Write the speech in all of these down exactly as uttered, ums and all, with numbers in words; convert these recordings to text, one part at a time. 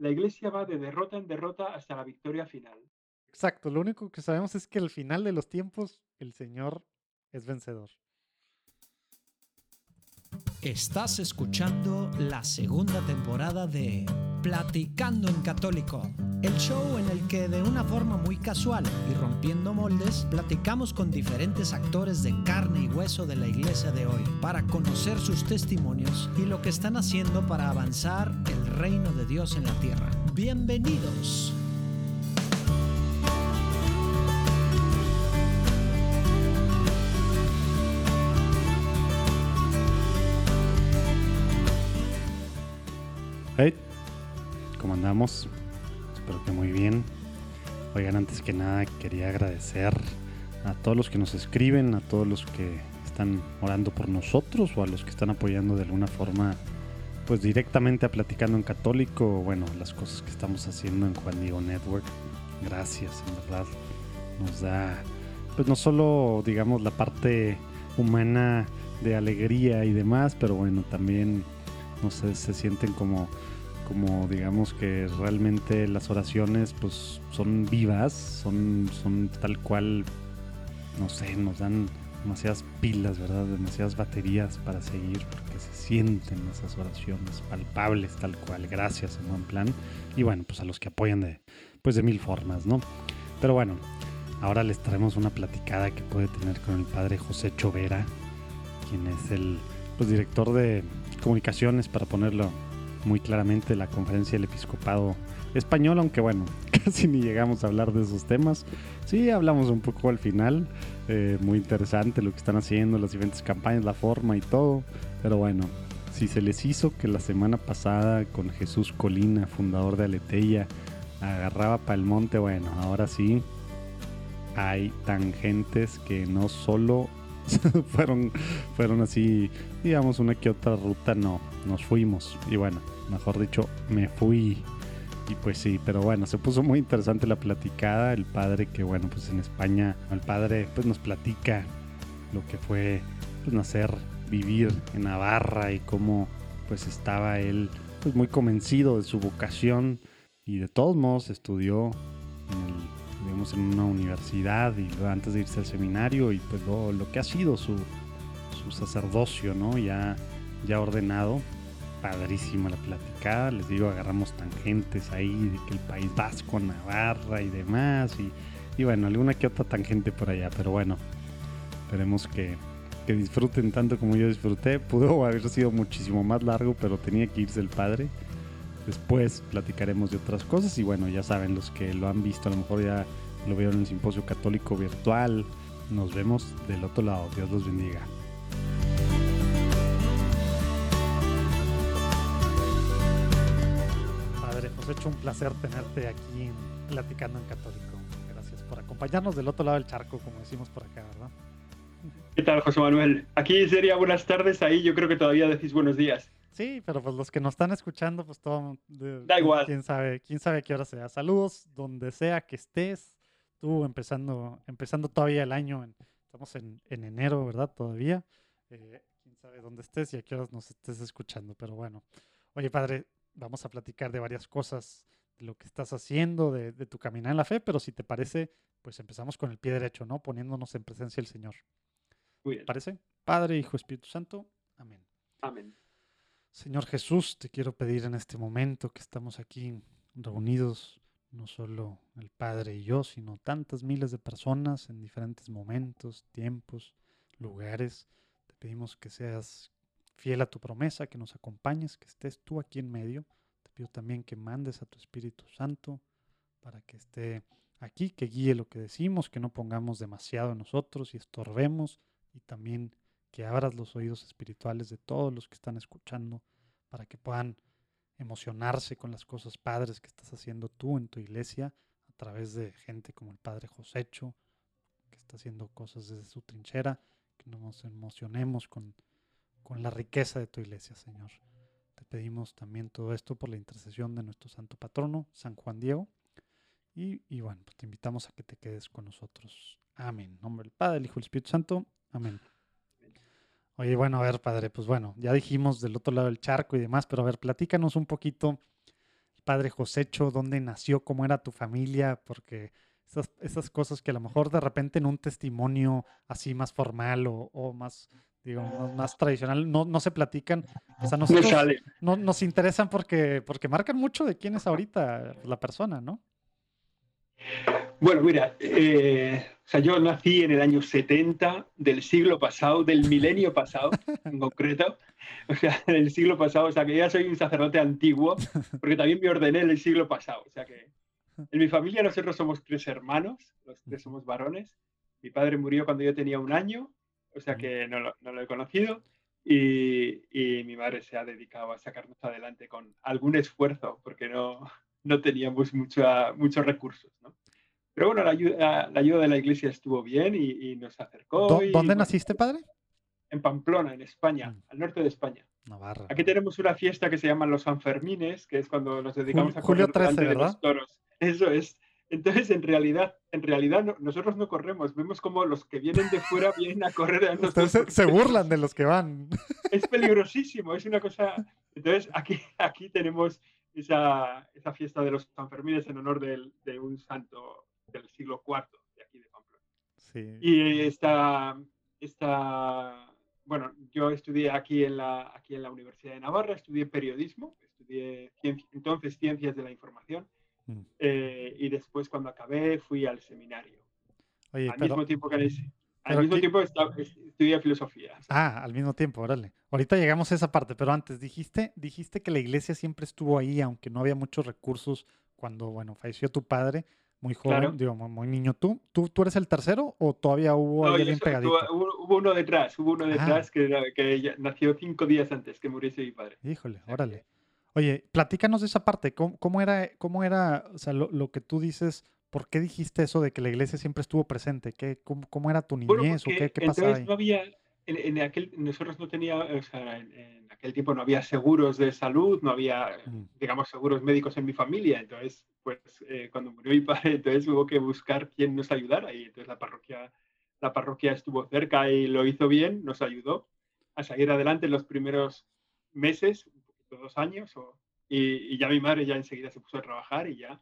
la Iglesia va de derrota en derrota hasta la victoria final. Exacto, lo único que sabemos es que al final de los tiempos el Señor es vencedor. Estás escuchando la segunda temporada de Platicando en Católico, el show en el que de una forma muy casual y rompiendo moldes, platicamos con diferentes actores de carne y hueso de la iglesia de hoy para conocer sus testimonios y lo que están haciendo para avanzar el reino de Dios en la tierra. ¡Bienvenidos! Hey, ¿cómo andamos? Espero que muy bien. Oigan, antes que nada quería agradecer a todos los que nos escriben, a todos los que están orando por nosotros o a los que están apoyando de alguna forma, pues directamente a Platicando en Católico, bueno, las cosas que estamos haciendo en Juan Diego Network. Gracias, en verdad. Nos da, pues no solo, digamos, la parte humana de alegría y demás, pero bueno, también, no sé, se sienten como, como digamos que realmente las oraciones pues son vivas, son, son tal cual, no sé, nos dan demasiadas pilas, ¿verdad? Demasiadas baterías para seguir, porque se sienten esas oraciones palpables tal cual. Gracias, en buen plan. Y bueno, pues a los que apoyan de, pues de mil formas, ¿no? Pero bueno, ahora les traemos una platicada que puede tener con el padre Josecho Vera, quien es el pues, director de comunicaciones, para ponerlo muy claramente, la Conferencia del Episcopado Español, aunque bueno, casi ni llegamos a hablar de esos temas. Sí, hablamos un poco al final, eh, muy interesante lo que están haciendo, las diferentes campañas, la forma y todo, pero bueno, si se les hizo que la semana pasada con Jesús Colina, fundador de Aleteia, agarraba para el monte, bueno, ahora sí hay tangentes que no solo fueron, fueron así, digamos, una que otra ruta, no, nos fuimos, y bueno, mejor dicho, me fui, y pues sí, pero bueno, se puso muy interesante la platicada. El padre, que bueno, pues en España, el padre pues nos platica lo que fue pues nacer, vivir en Navarra, y cómo pues estaba él pues muy convencido de su vocación, y de todos modos estudió en el digamos en una universidad y antes de irse al seminario, y pues lo, lo que ha sido su, su sacerdocio, ¿no? Ya, ya ordenado. Padrísima la platicada, les digo, agarramos tangentes ahí de que el País Vasco, Navarra y demás, y, y bueno, alguna que otra tangente por allá, pero bueno, esperemos que, que disfruten tanto como yo disfruté. Pudo haber sido muchísimo más largo, pero tenía que irse el padre. Después platicaremos de otras cosas y bueno, ya saben, los que lo han visto a lo mejor ya lo vieron en el Simposio Católico Virtual. Nos vemos del otro lado. Dios los bendiga. Padre Josecho, un placer tenerte aquí en Platicando en Católico. Gracias por acompañarnos del otro lado del charco, como decimos por acá, ¿verdad? ¿Qué tal, José Manuel? Aquí sería buenas tardes, ahí yo creo que todavía decís buenos días. Sí, pero pues los que nos están escuchando, pues todo... De, da igual. Quién sabe, quién sabe qué hora sea. Saludos donde sea que estés. Tú empezando empezando todavía el año. En, estamos en, en enero, ¿verdad? Todavía. Eh, quién sabe dónde estés y a qué horas nos estés escuchando. Pero bueno. Oye, padre, vamos a platicar de varias cosas. De lo que estás haciendo, de, de tu caminar en la fe. Pero si te parece, pues empezamos con el pie derecho, ¿no? Poniéndonos en presencia del Señor. Muy bien. ¿Te parece? Padre, Hijo, Espíritu Santo. Amén. Amén. Señor Jesús, te quiero pedir en este momento que estamos aquí reunidos, no solo el Padre y yo, sino tantas miles de personas en diferentes momentos, tiempos, lugares. Te pedimos que seas fiel a tu promesa, que nos acompañes, que estés tú aquí en medio. Te pido también que mandes a tu Espíritu Santo para que esté aquí, que guíe lo que decimos, que no pongamos demasiado en nosotros y estorbemos, y también que abras los oídos espirituales de todos los que están escuchando para que puedan emocionarse con las cosas padres que estás haciendo tú en tu iglesia a través de gente como el padre Josecho, que está haciendo cosas desde su trinchera, que nos emocionemos con, con la riqueza de tu iglesia, Señor. Te pedimos también todo esto por la intercesión de nuestro santo patrono, San Juan Diego, y, y bueno, pues te invitamos a que te quedes con nosotros. Amén. En nombre del Padre, el Hijo y el Espíritu Santo. Amén. Oye, bueno, a ver, padre, pues bueno, ya dijimos del otro lado del charco y demás, pero a ver, platícanos un poquito padre Josecho, dónde nació, cómo era tu familia, porque esas, esas cosas que a lo mejor de repente en un testimonio así más formal o, o más, digamos, más tradicional, no, no se platican. O sea, nosotros no, nos interesan porque, porque marcan mucho de quién es ahorita la persona, ¿no? Bueno, mira, eh, o sea, yo nací en el año setenta del siglo pasado, del milenio pasado en concreto, o sea, del siglo pasado, o sea, que ya soy un sacerdote antiguo, porque también me ordené en el siglo pasado, o sea que en mi familia nosotros somos tres hermanos, los tres somos varones, mi padre murió cuando yo tenía un año, o sea que no lo, no lo he conocido, y, y mi madre se ha dedicado a sacarnos adelante con algún esfuerzo, porque no... no teníamos mucha, muchos recursos, ¿no? Pero bueno, la ayuda, la ayuda de la iglesia estuvo bien y, y nos acercó. ¿Dó, y, ¿Dónde naciste, padre? En Pamplona, en España, mm. al norte de España. Navarra. Aquí tenemos una fiesta que se llama los Sanfermines, que es cuando nos dedicamos a correr delante de los toros. Eso es. Entonces, en realidad, en realidad no, nosotros no corremos. Vemos como los que vienen de fuera vienen a correr a nosotros. Entonces se burlan de los que van. Es peligrosísimo, es una cosa... Entonces, aquí, aquí tenemos... Esa, esa fiesta de los Sanfermines en honor del, de un santo del siglo cuarto de aquí de Pamplona. Sí. Y esta, esta, bueno, yo estudié aquí en, la, aquí en la Universidad de Navarra, estudié periodismo, estudié ciencia, entonces ciencias de la información, mm. eh, y después cuando acabé fui al seminario. Oye, al pero, mismo tiempo que les, al mismo aquí... tiempo estaba, estudié filosofía. ¿Sabes? Ah, al mismo tiempo, órale. Ahorita llegamos a esa parte, pero antes, dijiste, dijiste que la iglesia siempre estuvo ahí, aunque no había muchos recursos cuando, bueno, falleció tu padre, muy joven, claro. digo, muy niño. ¿Tú, tú, ¿Tú eres el tercero o todavía hubo no, alguien pegadito? Hubo, hubo uno detrás, hubo uno detrás ah. que, que nació cinco días antes que muriese mi padre. Híjole, órale. Oye, platícanos de esa parte, ¿cómo, cómo era, cómo era, o sea, lo, lo que tú dices, por qué dijiste eso de que la iglesia siempre estuvo presente? ¿Qué, cómo, cómo era tu niñez bueno, o qué, qué pasaba entonces ahí? No había... En, en aquel, nosotros no teníamos, o sea, en, en aquel tiempo no había seguros de salud, no había, digamos, seguros médicos en mi familia. Entonces, pues, eh, cuando murió mi padre, entonces hubo que buscar quién nos ayudara. Y entonces la parroquia, la parroquia estuvo cerca y lo hizo bien, nos ayudó a salir adelante en los primeros meses, un poquito, dos años. O, y, y ya mi madre ya enseguida se puso a trabajar y ya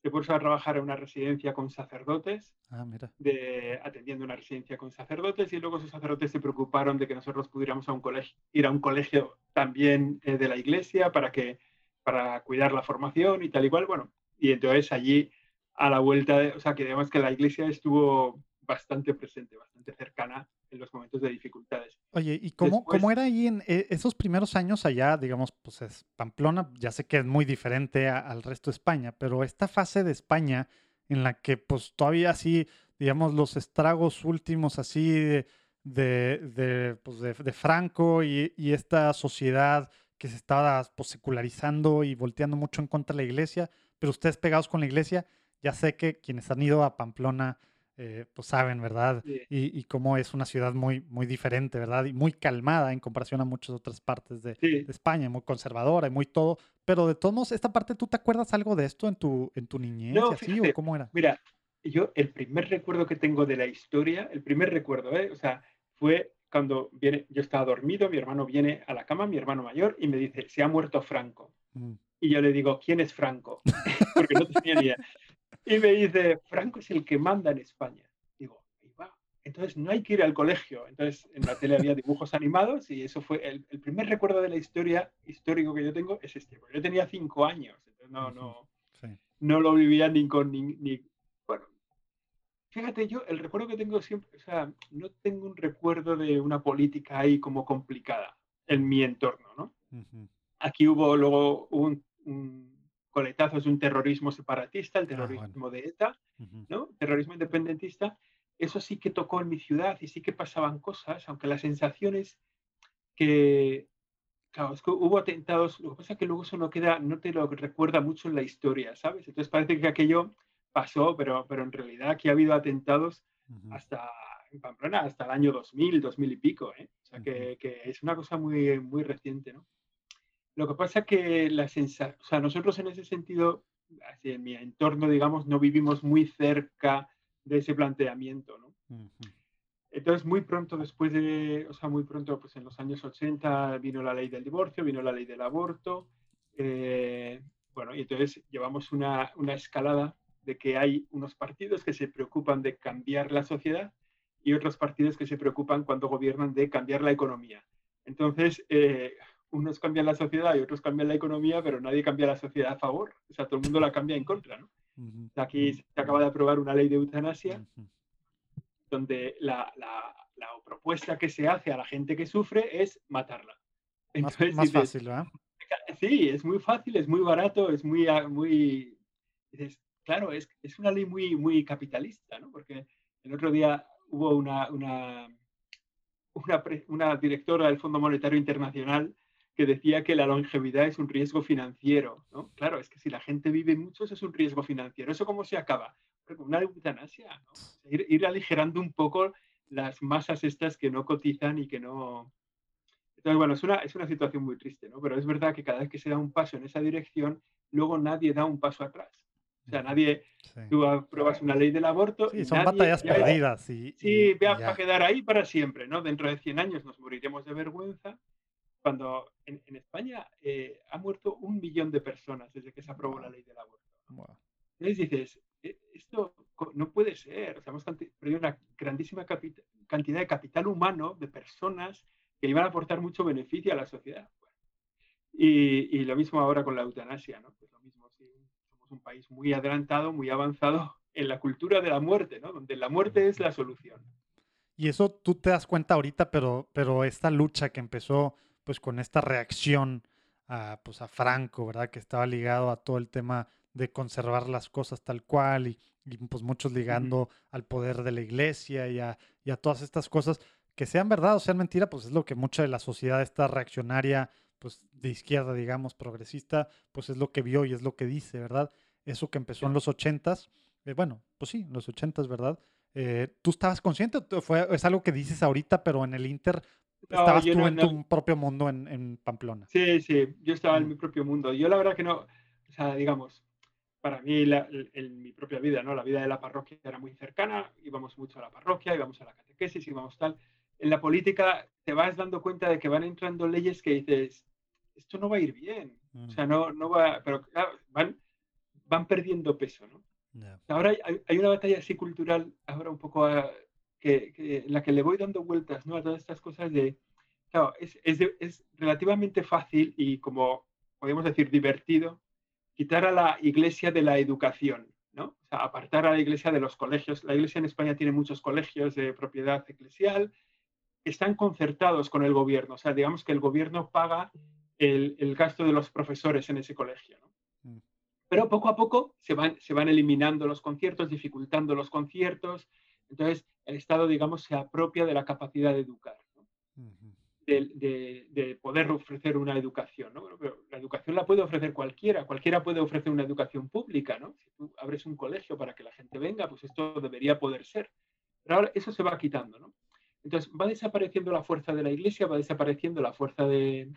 se puso a trabajar en una residencia con sacerdotes, ah, mira. De, atendiendo una residencia con sacerdotes, y luego esos sacerdotes se preocuparon de que nosotros pudiéramos a un colegio, ir a un colegio también eh, de la iglesia para, que, para cuidar la formación y tal y cual. Bueno, y entonces allí a la vuelta, de, o sea, que digamos que la iglesia estuvo bastante presente, bastante cercana en los momentos de dificultades. Oye, ¿y cómo, Después, cómo era ahí en esos primeros años allá, digamos, pues es Pamplona, ya sé que es muy diferente a, al resto de España, pero esta fase de España en la que pues todavía así, digamos, los estragos últimos así de, de, de, pues, de, de Franco y, y esta sociedad que se estaba pues, secularizando y volteando mucho en contra de la iglesia, pero ustedes pegados con la iglesia, ya sé que quienes han ido a Pamplona Eh, pues saben, ¿verdad? Sí. Y, y cómo es una ciudad muy, muy diferente, ¿verdad? Y muy calmada en comparación a muchas otras partes de, sí. de España, muy conservadora y muy todo. Pero de todos modos, esta parte, ¿tú te acuerdas algo de esto en tu, en tu niñez? No, así, fíjate, ¿o cómo era? Mira, yo el primer recuerdo que tengo de la historia, el primer recuerdo, ¿eh? O sea, fue cuando viene, yo estaba dormido, mi hermano viene a la cama, mi hermano mayor, y me dice, se ha muerto Franco. Mm. Y yo le digo, ¿quién es Franco? Porque no tenía ni idea. Y me dice, Franco es el que manda en España. Digo, ahí va. Entonces no hay que ir al colegio. Entonces en la tele había dibujos animados y eso fue el, el primer recuerdo de la historia histórico que yo tengo es este. Porque yo tenía cinco años, entonces no, no, sí. no lo vivía ni con... Ni, ni, bueno, fíjate, yo el recuerdo que tengo siempre, o sea, no tengo un recuerdo de una política ahí como complicada en mi entorno, ¿no? Uh-huh. Aquí hubo luego un... un coletazos de un terrorismo separatista, el terrorismo ah, bueno. de ETA, uh-huh. ¿no? Terrorismo independentista, eso sí que tocó en mi ciudad y sí que pasaban cosas, aunque las sensaciones que... Claro, es que hubo atentados, lo que pasa es que luego eso no queda, no te lo recuerda mucho en la historia, ¿sabes? Entonces parece que aquello pasó, pero, pero en realidad aquí ha habido atentados uh-huh. hasta, en Pamplona, hasta el año dos mil, dos mil y pico, ¿eh? O sea, uh-huh. que, que es una cosa muy, muy reciente, ¿no? Lo que pasa es que la sensa... o sea, nosotros en ese sentido, así en mi entorno, digamos, no vivimos muy cerca de ese planteamiento, ¿no? Uh-huh. Entonces, muy pronto después de, o sea, muy pronto, pues en los años ochenta vino la ley del divorcio, vino la ley del aborto, eh, Bueno, y entonces llevamos una, una escalada de que hay unos partidos que se preocupan de cambiar la sociedad y otros partidos que se preocupan cuando gobiernan de cambiar la economía. Entonces, eh, unos cambian la sociedad y otros cambian la economía, pero nadie cambia la sociedad a favor. O sea, todo el mundo la cambia en contra, ¿no? Aquí se acaba de aprobar una ley de eutanasia donde la, la, la propuesta que se hace a la gente que sufre es matarla. Entonces, más, más dices, fácil, ¿eh? Sí, es muy fácil, es muy barato, es muy... muy dices, claro, es, es una ley muy, muy capitalista, ¿no? Porque el otro día hubo una, una, una, pre, una directora del Fondo Monetario Internacional que decía que la longevidad es un riesgo financiero, ¿no? Claro, es que si la gente vive mucho, eso es un riesgo financiero. ¿Eso cómo se acaba? Con una eutanasia, ¿no? O sea, ir, ir aligerando un poco las masas estas que no cotizan y que no... Entonces, bueno, es una, es una situación muy triste, ¿no? Pero es verdad que cada vez que se da un paso en esa dirección, luego nadie da un paso atrás. O sea, nadie... Sí. Tú apruebas una ley del aborto... Sí, y son nadie, batallas perdidas. Y, sí, va a quedar ahí para siempre, ¿no? Dentro de cien años nos moriremos de vergüenza. Cuando en, en España eh, ha muerto un millón de personas desde que se aprobó wow. la ley del aborto. Wow. Entonces dices, esto no puede ser. O sea, hemos perdido una grandísima capital, cantidad de capital humano, de personas que iban a aportar mucho beneficio a la sociedad. Bueno, y, y lo mismo ahora con la eutanasia, ¿no? Pues lo mismo, sí, somos un país muy adelantado, muy avanzado en la cultura de la muerte, ¿no? Donde la muerte es la solución. Y eso tú te das cuenta ahorita, pero, pero esta lucha que empezó pues con esta reacción a, pues a Franco, ¿verdad? Que estaba ligado a todo el tema de conservar las cosas tal cual y, y pues muchos ligando uh-huh. al poder de la iglesia y a, y a todas estas cosas, que sean verdad o sean mentira, pues es lo que mucha de la sociedad esta reaccionaria, pues de izquierda, digamos, progresista, pues es lo que vio y es lo que dice, ¿verdad? Eso que empezó sí. en los ochentas, eh, bueno, pues sí, en los ochentas, ¿verdad? Eh, ¿Tú estabas consciente? Fue, es algo que dices ahorita, pero en el Inter... No, Estabas tú no, en tu no. propio mundo en, en Pamplona. Sí, sí, yo estaba en mi propio mundo. Yo la verdad que no, o sea, digamos, para mí la, en mi propia vida, ¿no? La vida de la parroquia era muy cercana, íbamos mucho a la parroquia, íbamos a la catequesis, íbamos tal. En la política te vas dando cuenta de que van entrando leyes que dices, esto no va a ir bien. Mm. O sea, no, no va, pero claro, van, van perdiendo peso, ¿no? Yeah. Ahora hay, hay una batalla así cultural, ahora un poco... A, Que, que la que le voy dando vueltas, ¿no? A todas estas cosas de... Claro, es, es, de, es relativamente fácil y, como podemos decir, divertido, quitar a la iglesia de la educación, ¿no? O sea, apartar a la iglesia de los colegios. La iglesia en España tiene muchos colegios de propiedad eclesial, están concertados con el gobierno. O sea, digamos que el gobierno paga el, el gasto de los profesores en ese colegio, ¿no? Mm. Pero poco a poco se van, se van eliminando los conciertos, dificultando los conciertos. Entonces, el Estado, digamos, se apropia de la capacidad de educar, ¿no? Uh-huh. de, de, de poder ofrecer una educación, ¿no? Pero la educación la puede ofrecer cualquiera, cualquiera puede ofrecer una educación pública, ¿no? Si tú abres un colegio para que la gente venga, pues esto debería poder ser. Pero ahora eso se va quitando, ¿no? Entonces, va desapareciendo la fuerza de la Iglesia, va desapareciendo la fuerza de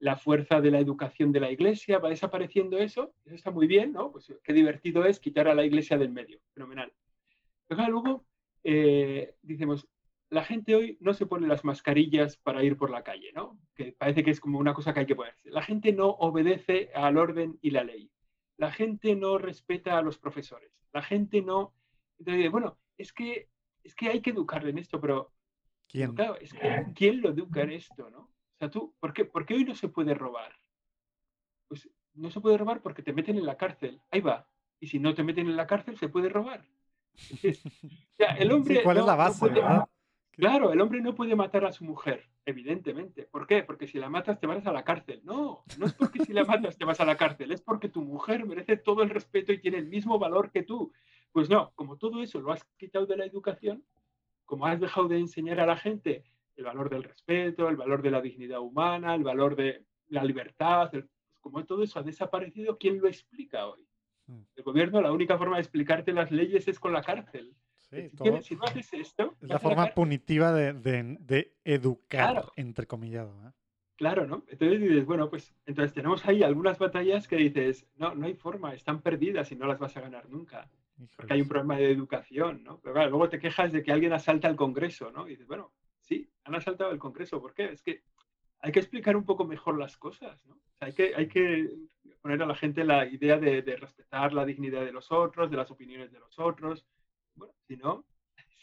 la fuerza de la educación de la Iglesia, va desapareciendo eso, eso está muy bien, ¿no? Pues qué divertido es quitar a la Iglesia del medio, fenomenal. Pero claro, luego... Eh, decimos, la gente hoy no se pone las mascarillas para ir por la calle, ¿no? Que parece que es como una cosa que hay que ponerse. La gente no obedece al orden y la ley. La gente no respeta a los profesores. La gente no... Entonces, bueno, es que, es que hay que educarle en esto, pero... ¿Quién? Claro, es que, ¿quién lo educa en esto, no? O sea, tú, ¿por qué, por qué hoy no se puede robar? Pues no se puede robar porque te meten en la cárcel. Ahí va. Y si no te meten en la cárcel, se puede robar. O sea, el hombre sí, ¿cuál no, es la base, no puede, claro, el hombre no puede matar a su mujer, evidentemente. ¿Por qué? Porque si la matas te vas a la cárcel. No, no es porque si la matas te vas a la cárcel, es porque tu mujer merece todo el respeto y tiene el mismo valor que tú. Pues no, como todo eso lo has quitado de la educación, como has dejado de enseñar a la gente el valor del respeto, el valor de la dignidad humana, el valor de la libertad, el, como todo eso ha desaparecido, ¿quién lo explica hoy? El gobierno, la única forma de explicarte las leyes es con la cárcel. Sí, si, tienes, si no haces esto... Es la forma la punitiva de, de, de educar, claro. Entrecomillado, ¿eh? Claro, ¿no? Entonces dices, bueno, pues entonces tenemos ahí algunas batallas que dices, no, no hay forma, están perdidas y no las vas a ganar nunca. Híjole. Porque hay un problema de educación, ¿no? Pero claro, luego te quejas de que alguien asalta el Congreso, ¿no? Y dices, bueno, sí, han asaltado el Congreso, ¿por qué? Es que hay que explicar un poco mejor las cosas, ¿no? O sea, hay que... Hay que poner a la gente la idea de, de respetar la dignidad de los otros, de las opiniones de los otros. Bueno, si no,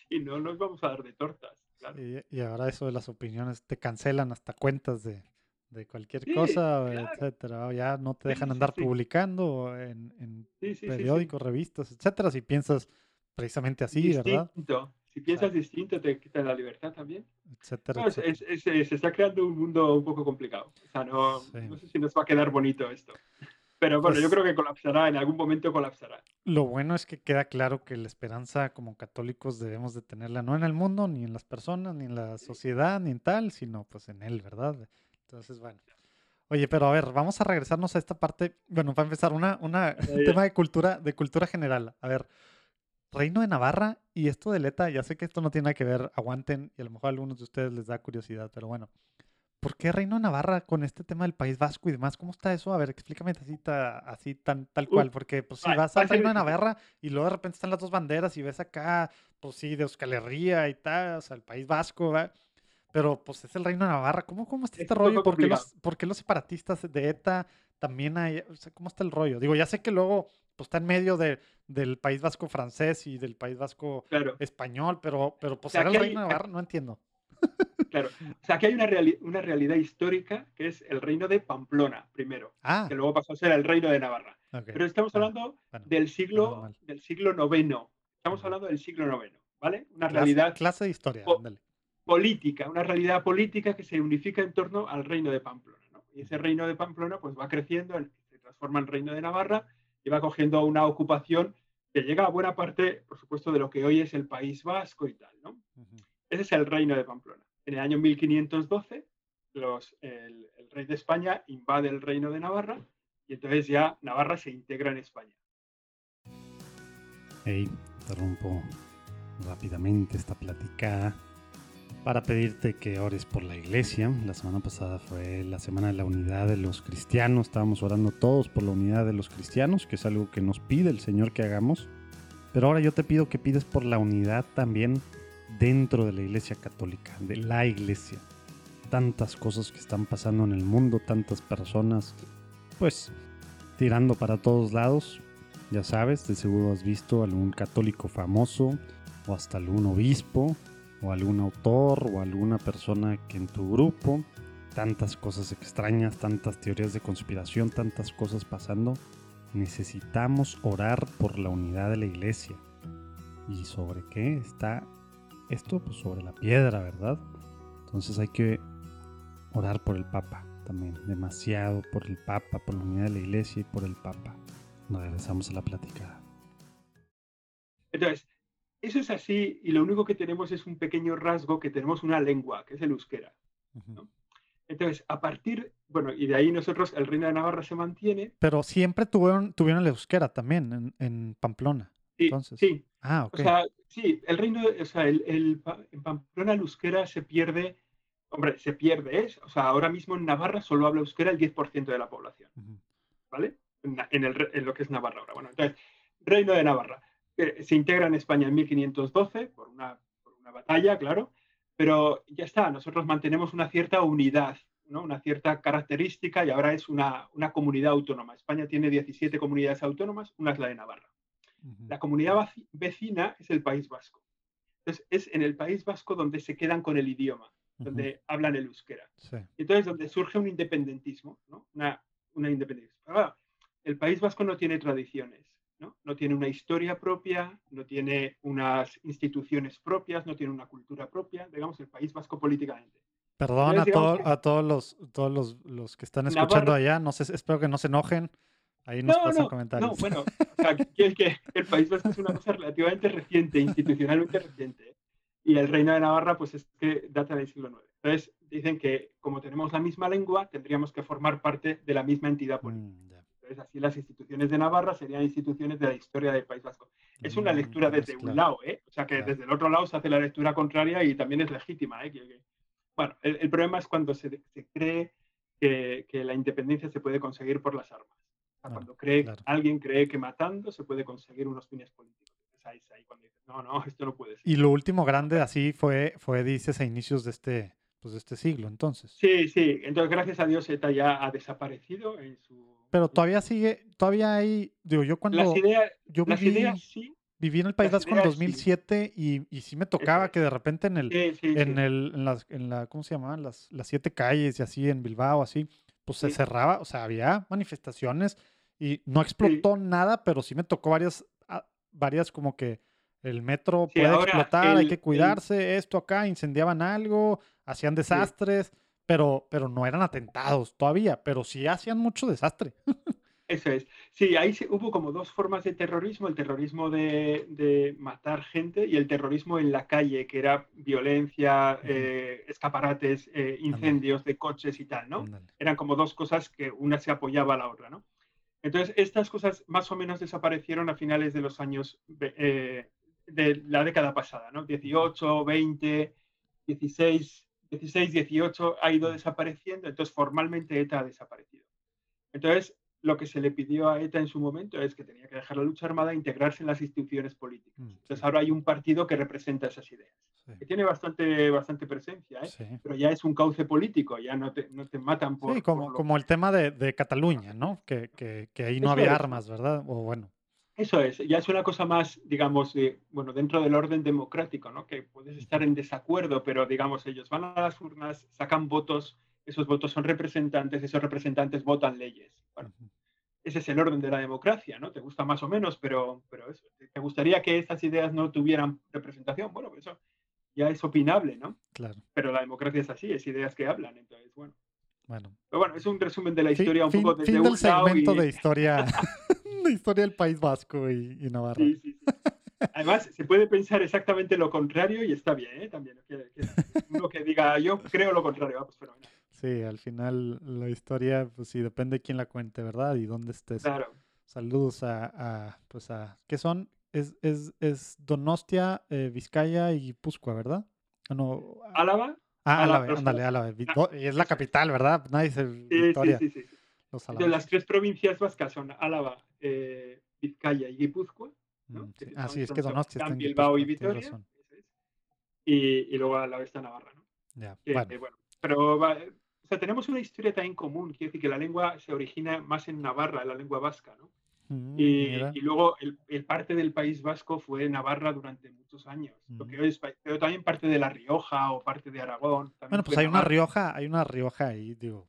si no nos vamos a dar de tortas. Claro. Sí, y ahora eso de las opiniones, te cancelan hasta cuentas de, de cualquier sí, cosa, claro. etcétera. O ya no te dejan sí, andar sí, publicando sí. en, en sí, sí, periódicos, sí, sí. revistas, etcétera. Si piensas precisamente así, distinto. ¿Verdad? Si piensas claro. distinto, te quitan la libertad también. Etcétera, no, etcétera. Es, es, es, se está creando un mundo un poco complicado. O sea, no, sí. no sé si nos va a quedar bonito esto. Pero bueno, pues, yo creo que colapsará, en algún momento colapsará. Lo bueno es que queda claro que la esperanza como católicos debemos de tenerla no en el mundo, ni en las personas, ni en la sociedad, ni en tal, sino pues en él, ¿verdad? Entonces, bueno. Oye, pero a ver, vamos a regresarnos a esta parte. Bueno, para empezar, una, una, sí, un tema de cultura, de cultura general. A ver, Reino de Navarra y esto del ETA, ya sé que esto no tiene nada que ver, aguanten, y a lo mejor a algunos de ustedes les da curiosidad, pero bueno. ¿Por qué Reino de Navarra con este tema del País Vasco y demás? ¿Cómo está eso? A ver, explícame así, ta, así tan, tal cual, porque pues, si vale, vas al Reino de Navarra y luego de repente están las dos banderas y ves acá, pues sí, de Euskal Herria y tal, o sea, el País Vasco, ¿verdad? Pero pues es el Reino de Navarra. ¿Cómo, cómo está este es rollo? ¿Por qué, los, ¿Por qué los separatistas de ETA también hay? O sea, ¿cómo está el rollo? Digo, ya sé que luego pues, está en medio de, del País Vasco francés y del País Vasco claro. español, pero, pero pues o sea, era el Reino hay, de Navarra, aquí... no entiendo. Claro, o sea, aquí hay una, reali- una realidad histórica que es el reino de Pamplona, primero, ah. que luego pasó a ser el reino de Navarra. Okay. Pero estamos hablando bueno, del siglo bueno, del siglo noveno, estamos hablando del siglo noveno, ¿vale? Una clase, realidad clase de historia, po- política, una realidad política que se unifica en torno al reino de Pamplona, ¿no? Y ese reino de Pamplona pues va creciendo, se transforma en reino de Navarra y va cogiendo una ocupación que llega a buena parte, por supuesto, de lo que hoy es el País Vasco y tal, ¿no? Uh-huh. Ese es el reino de Pamplona. En el año mil quinientos doce, los, el, el rey de España invade el reino de Navarra y entonces ya Navarra se integra en España. Hey, interrumpo rápidamente esta plática para pedirte que ores por la iglesia. La semana pasada fue la semana de la unidad de los cristianos. Estábamos orando todos por la unidad de los cristianos, que es algo que nos pide el Señor que hagamos. Pero ahora yo te pido que pides por la unidad también dentro de la Iglesia Católica, de la Iglesia. Tantas cosas que están pasando en el mundo, tantas personas, pues, tirando para todos lados. Ya sabes, de seguro has visto algún católico famoso, o hasta algún obispo, o algún autor, o alguna persona que en tu grupo. Tantas cosas extrañas, tantas teorías de conspiración, tantas cosas pasando. Necesitamos orar por la unidad de la Iglesia. ¿Y sobre qué está esto? Pues sobre la piedra, ¿verdad? Entonces hay que orar por el Papa también, demasiado por el Papa, por la unidad de la Iglesia y por el Papa. Nos regresamos a la platicada. Entonces, eso es así y lo único que tenemos es un pequeño rasgo, que tenemos una lengua, que es el euskera, ¿no? Uh-huh. Entonces, a partir, bueno, y de ahí nosotros, el Reino de Navarra se mantiene. Pero siempre tuvieron, tuvieron la euskera también en, en Pamplona. Sí, entonces. Sí. Ah, ok. O sea, sí, el reino, o sea, el, el, en Pamplona la euskera se pierde, hombre, se pierde, es, o sea, ahora mismo en Navarra solo habla euskera el diez por ciento de la población, ¿vale? En, en, el, en lo que es Navarra ahora. Bueno, entonces, reino de Navarra, eh, se integra en España en mil quinientos doce por una, por una batalla, claro, pero ya está, nosotros mantenemos una cierta unidad, ¿no? Una cierta característica y ahora es una, una comunidad autónoma. España tiene diecisiete comunidades autónomas, una es la de Navarra. La comunidad vecina es el País Vasco. Entonces, es en el País Vasco donde se quedan con el idioma, donde uh-huh. hablan el euskera. Sí. Entonces, donde surge un independentismo, ¿no? Una, una independencia. Ah, el País Vasco no tiene tradiciones, ¿no? No tiene una historia propia, no tiene unas instituciones propias, no tiene una cultura propia, digamos, el País Vasco políticamente. Perdón Entonces, a, todo, a todos, los, todos los, los que están escuchando Navarra, allá, no sé, espero que no se enojen. Ahí nos no, pasan no, comentarios. No, bueno, o sea, que, que el País Vasco es una cosa relativamente reciente, institucionalmente reciente. Y el Reino de Navarra, pues es que data del siglo noveno. Entonces, dicen que como tenemos la misma lengua, tendríamos que formar parte de la misma entidad política. Mm, yeah. Entonces, así las instituciones de Navarra serían instituciones de la historia del País Vasco. Es una lectura mm, desde un claro. lado, ¿eh? O sea, que claro. desde el otro lado se hace la lectura contraria y también es legítima, ¿eh? Que, que... Bueno, el, el problema es cuando se, se cree que, que la independencia se puede conseguir por las armas. Cuando cree, claro. alguien cree que matando se puede conseguir unos fines políticos. Es ahí, es ahí cuando dices, no, no, esto no puede ser. Y lo último grande así fue, fue dices, a inicios de este, pues de este siglo, entonces. Sí, sí. Entonces, gracias a Dios, ETA ya ha desaparecido en su, Pero todavía sigue, todavía hay, digo, yo cuando... Las ideas, yo viví, las ideas sí. Viví en el País Vasco en dos mil siete sí. y, y sí me tocaba que de repente en el... Sí, sí, en, sí. el en, las, en la, ¿cómo se llamaban? Las, las siete calles y así en Bilbao, así, pues sí. se cerraba, o sea, había manifestaciones y no explotó sí. nada, pero sí me tocó varias, varias como que el metro sí, puede explotar, el, hay que cuidarse, el... esto acá, incendiaban algo, hacían desastres... Sí. Pero, pero no eran atentados todavía, pero sí hacían mucho desastre. Eso es. Sí, ahí se, hubo como dos formas de terrorismo, el terrorismo de, de matar gente y el terrorismo en la calle, que era violencia, mm. eh, escaparates, eh, incendios Andale. de coches y tal, ¿no? Andale. Eran como dos cosas que una se apoyaba a la otra, ¿no? Entonces, estas cosas más o menos desaparecieron a finales de los años, eh, de la década pasada, ¿no? dieciocho, veinte, dieciséis, dieciséis, dieciocho ha ido desapareciendo, entonces formalmente ETA ha desaparecido. Entonces, lo que se le pidió a ETA en su momento es que tenía que dejar la lucha armada e integrarse en las instituciones políticas. Mm, sí. Entonces, ahora hay un partido que representa esas ideas, sí. que tiene bastante, bastante presencia, ¿eh? sí. pero ya es un cauce político, ya no te, no te matan por... Sí, como, por lo... como el tema de, de Cataluña, ¿no? Que, que, que ahí no Eso había es. armas, ¿verdad? O bueno... Eso es, ya es una cosa más, digamos, de, bueno, dentro del orden democrático, ¿no? Que puedes estar en desacuerdo, pero, digamos, ellos van a las urnas, sacan votos, esos votos son representantes, esos representantes votan leyes. Bueno, uh-huh. ese es el orden de la democracia, ¿no? Te gusta más o menos, pero, pero eso, te gustaría que estas ideas no tuvieran representación. Bueno, pues eso ya es opinable, ¿no? Claro. Pero la democracia es así, es ideas que hablan, entonces, bueno. Bueno. Pero bueno, es un resumen de la historia, fin, un poco desde un lado. Fin del segmento y... de historia... La historia del País Vasco y, y Navarra. Sí, sí, sí. Además, se puede pensar exactamente lo contrario y está bien, ¿eh? También. Que, que uno que diga, yo creo lo contrario, ah, pues fenomenal. Sí, al final la historia, pues sí, depende de quién la cuente, ¿verdad? Y dónde estés. Claro. Saludos a, a pues a, ¿qué son? Es, es, es Donostia, eh, Vizcaya y Guipúzcoa, ¿verdad? Ah, no. Álava. Ah, Álava, ándale, Álava. Ah, es la capital, ¿verdad? Nadie dice Vitoria. Sí, sí, sí. sí. De las tres provincias vascas son Álava, eh, Vizcaya y Guipúzcoa, ¿no? Sí. Ah, sí, es que Donostia está en Bilbao y Vitoria. Y, y luego a la vez está Navarra, ¿no? Ya, eh, bueno. Eh, bueno. Pero o sea, tenemos una historia tan común, quiere decir que la lengua se origina más en Navarra, en la lengua vasca, ¿no? Mm, y, y luego el, el parte del País Vasco fue Navarra durante muchos años, mm. lo que hoy es, pero también parte de La Rioja o parte de Aragón. Bueno, pues hay Navarra. una Rioja, hay una Rioja ahí, digo.